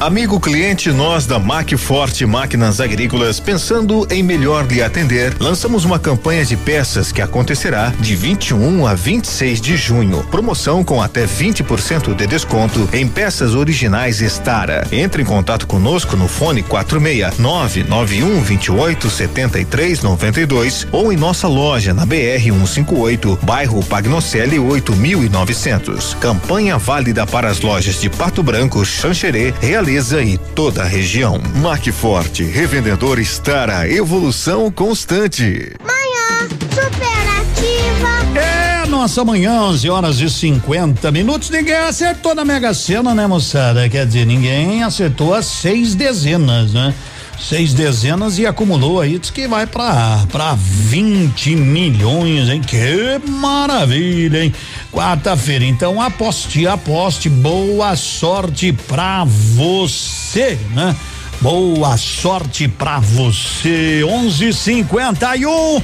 Amigo cliente, nós da Macforte Máquinas Agrícolas, pensando em melhor lhe atender, lançamos uma campanha de peças que acontecerá de vinte e um a vinte e seis de junho. Promoção com até vinte por cento de desconto em peças originais Estara. Entre em contato conosco no fone quatro seis nove nove um dois oito sete três nove dois ou em nossa loja na B R cento e cinquenta e oito, bairro Pagnocelli oito mil e novecentos. Campanha válida para as lojas de Pato Branco, Xanxerê, Realização e toda a região. Macforte, revendedor Estara, evolução constante. Manhã Superativa. É, nossa manhã, onze horas e cinquenta minutos. Ninguém acertou na Mega Sena, né, moçada? Quer dizer, ninguém acertou as seis dezenas, né? Seis dezenas e acumulou aí, diz que vai pra, pra vinte milhões, hein? Que maravilha, hein? Quarta-feira, então aposte, aposte, boa sorte pra você, né? Boa sorte pra você. onze e cinquenta e um.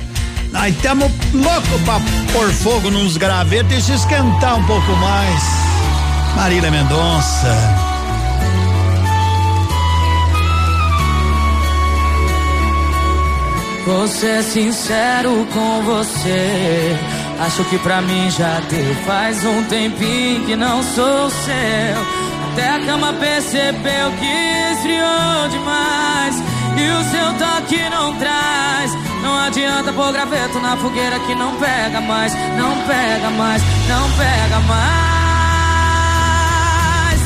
Nós estamos loucos pra pôr fogo nos gravetos e se esquentar um pouco mais. Marília Mendonça. Vou ser sincero com você, acho que pra mim já deu. Faz um tempinho que não sou seu, até a cama percebeu que esfriou demais. E o seu toque não traz, não adianta pôr graveto na fogueira que não pega mais. Não pega mais, não pega mais.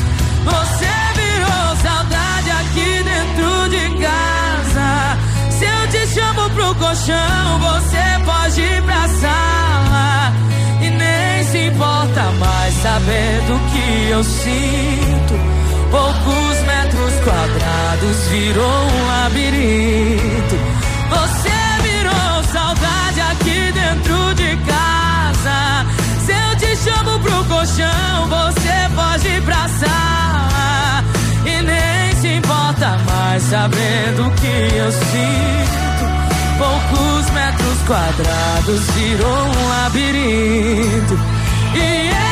Você virou saudade aqui dentro de casa. Se eu te chamo pro colchão, você pode ir pra sala e nem se importa mais saber do que eu sinto. Poucos metros quadrados virou um labirinto. Você virou saudade aqui dentro de casa. Se eu te chamo pro colchão, você foge pra sala e nem se importa mais, sabendo que eu sinto. Poucos metros quadrados virou um labirinto. E eu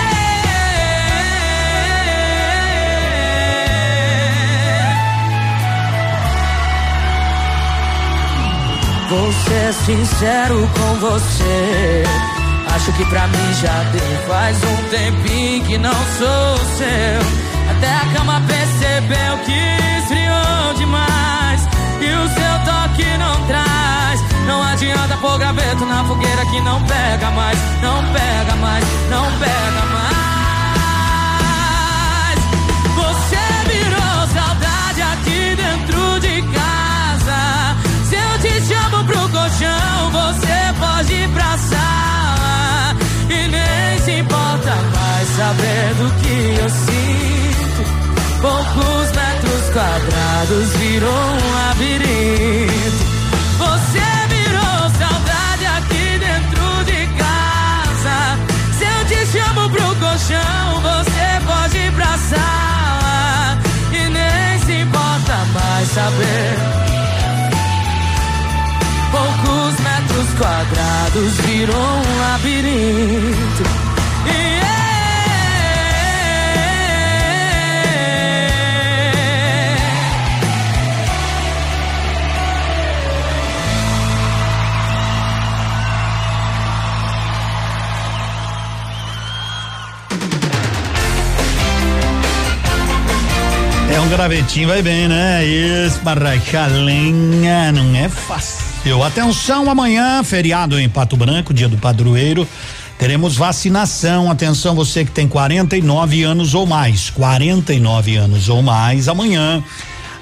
vou ser sincero com você, acho que pra mim já deu. Faz um tempinho que não sou seu. Até a cama percebeu que esfriou demais e o seu toque não traz. Não adianta pôr graveto na fogueira que não pega mais, não pega mais, não pega mais. Você virou saudade aqui dentro de casa. Se eu te chamo pro colchão, você pode ir pra sala e nem se importa mais, sabendo que eu sinto. Poucos metros quadrados virou um labirinto. Você virou saudade aqui dentro de casa. Se eu te chamo pro colchão, você pode ir pra sala e nem se importa mais, saber. Poucos metros quadrados virou um labirinto. É um gravetinho, vai bem, né? Esbarracha lenha, não é fácil. Eu, atenção, amanhã, feriado em Pato Branco, dia do padroeiro, teremos vacinação. Atenção, você que tem quarenta e nove anos ou mais, quarenta e nove anos ou mais, amanhã,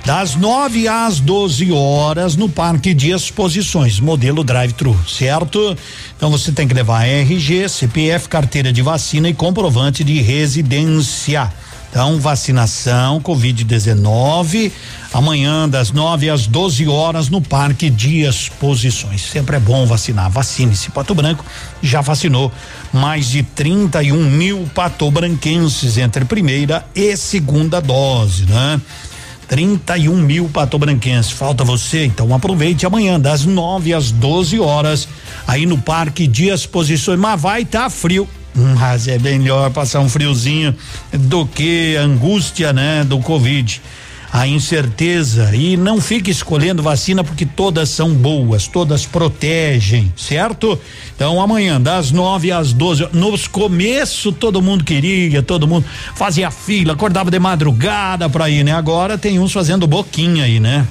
das nove às doze horas, no Parque de Exposições, modelo drive-thru, certo? Então você tem que levar R G, C P F, carteira de vacina e comprovante de residência. Então, vacinação, covid dezenove, amanhã das nove às doze horas no Parque de Exposições. Sempre é bom vacinar. Vacine-se. Pato Branco já vacinou mais de trinta e um mil patobranquenses entre primeira e segunda dose, né? trinta e um mil patobranquenses. Falta você, então aproveite amanhã das nove às doze horas aí no Parque de Exposições. Mas vai tá frio. Mas é melhor passar um friozinho do que a angústia, né, do Covid, a incerteza. E não fique escolhendo vacina porque todas são boas, todas protegem, certo? Então amanhã das nove às doze, nos começo todo mundo queria, todo mundo fazia fila, acordava de madrugada pra ir, né? Agora tem uns fazendo boquinha aí, né?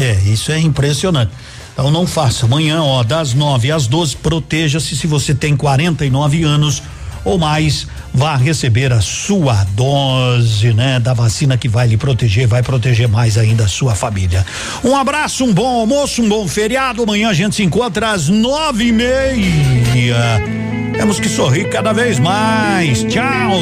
É, isso é impressionante. Então não faça. Amanhã, ó, das nove às doze, proteja-se. Se você tem quarenta e nove anos ou mais, vá receber a sua dose, né? Da vacina que vai lhe proteger, vai proteger mais ainda a sua família. Um abraço, um bom almoço, um bom feriado. Amanhã a gente se encontra às nove e meia. Temos que sorrir cada vez mais. Tchau.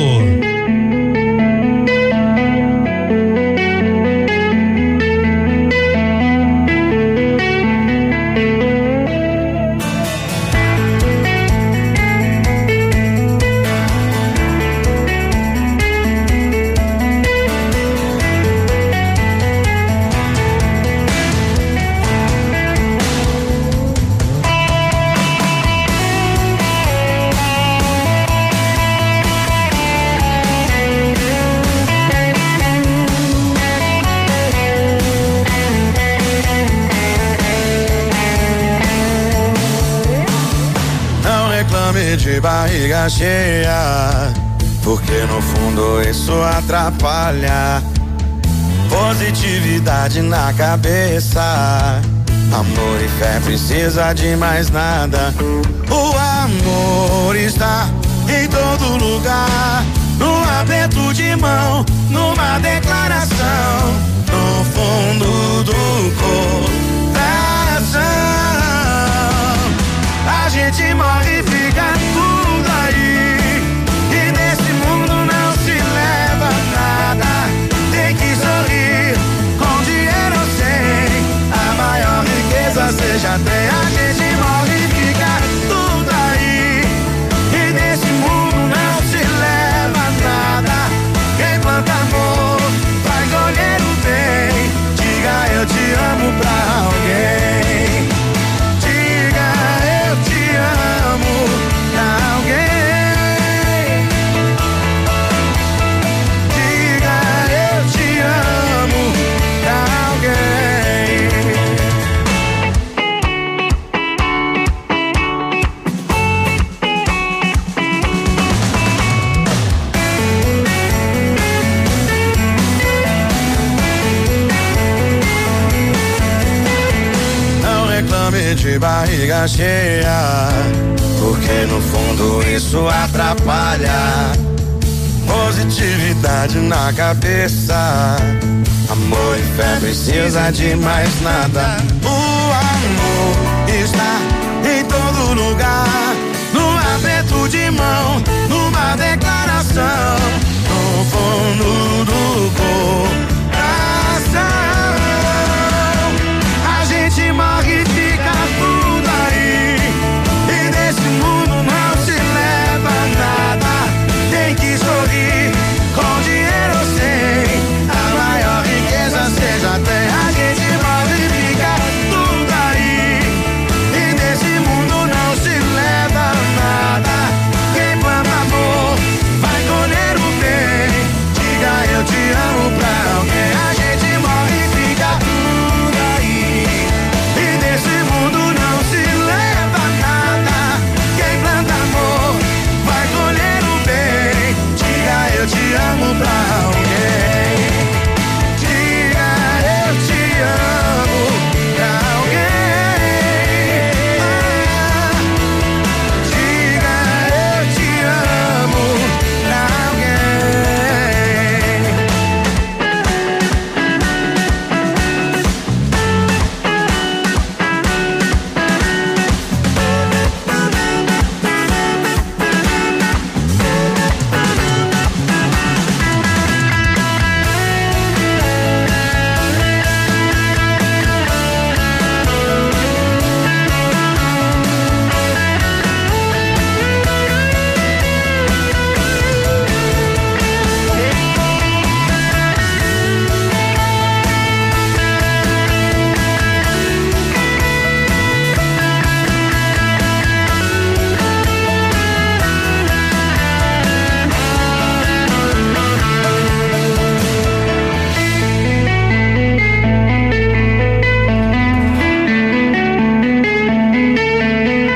Barriga cheia, porque no fundo isso atrapalha. Positividade na cabeça, amor e fé precisa de mais nada. O amor está em todo lugar, num aperto de mão, numa declaração, no fundo do coração. A gente morre e fica tudo aí, e nesse mundo não se leva nada. Tem que sorrir, com dinheiro ou sem, a maior riqueza seja dormir de barriga cheia, porque no fundo isso atrapalha. Positividade na cabeça, amor e fé precisa de mais nada. O amor está em todo lugar, numa aperto de mão, numa declaração.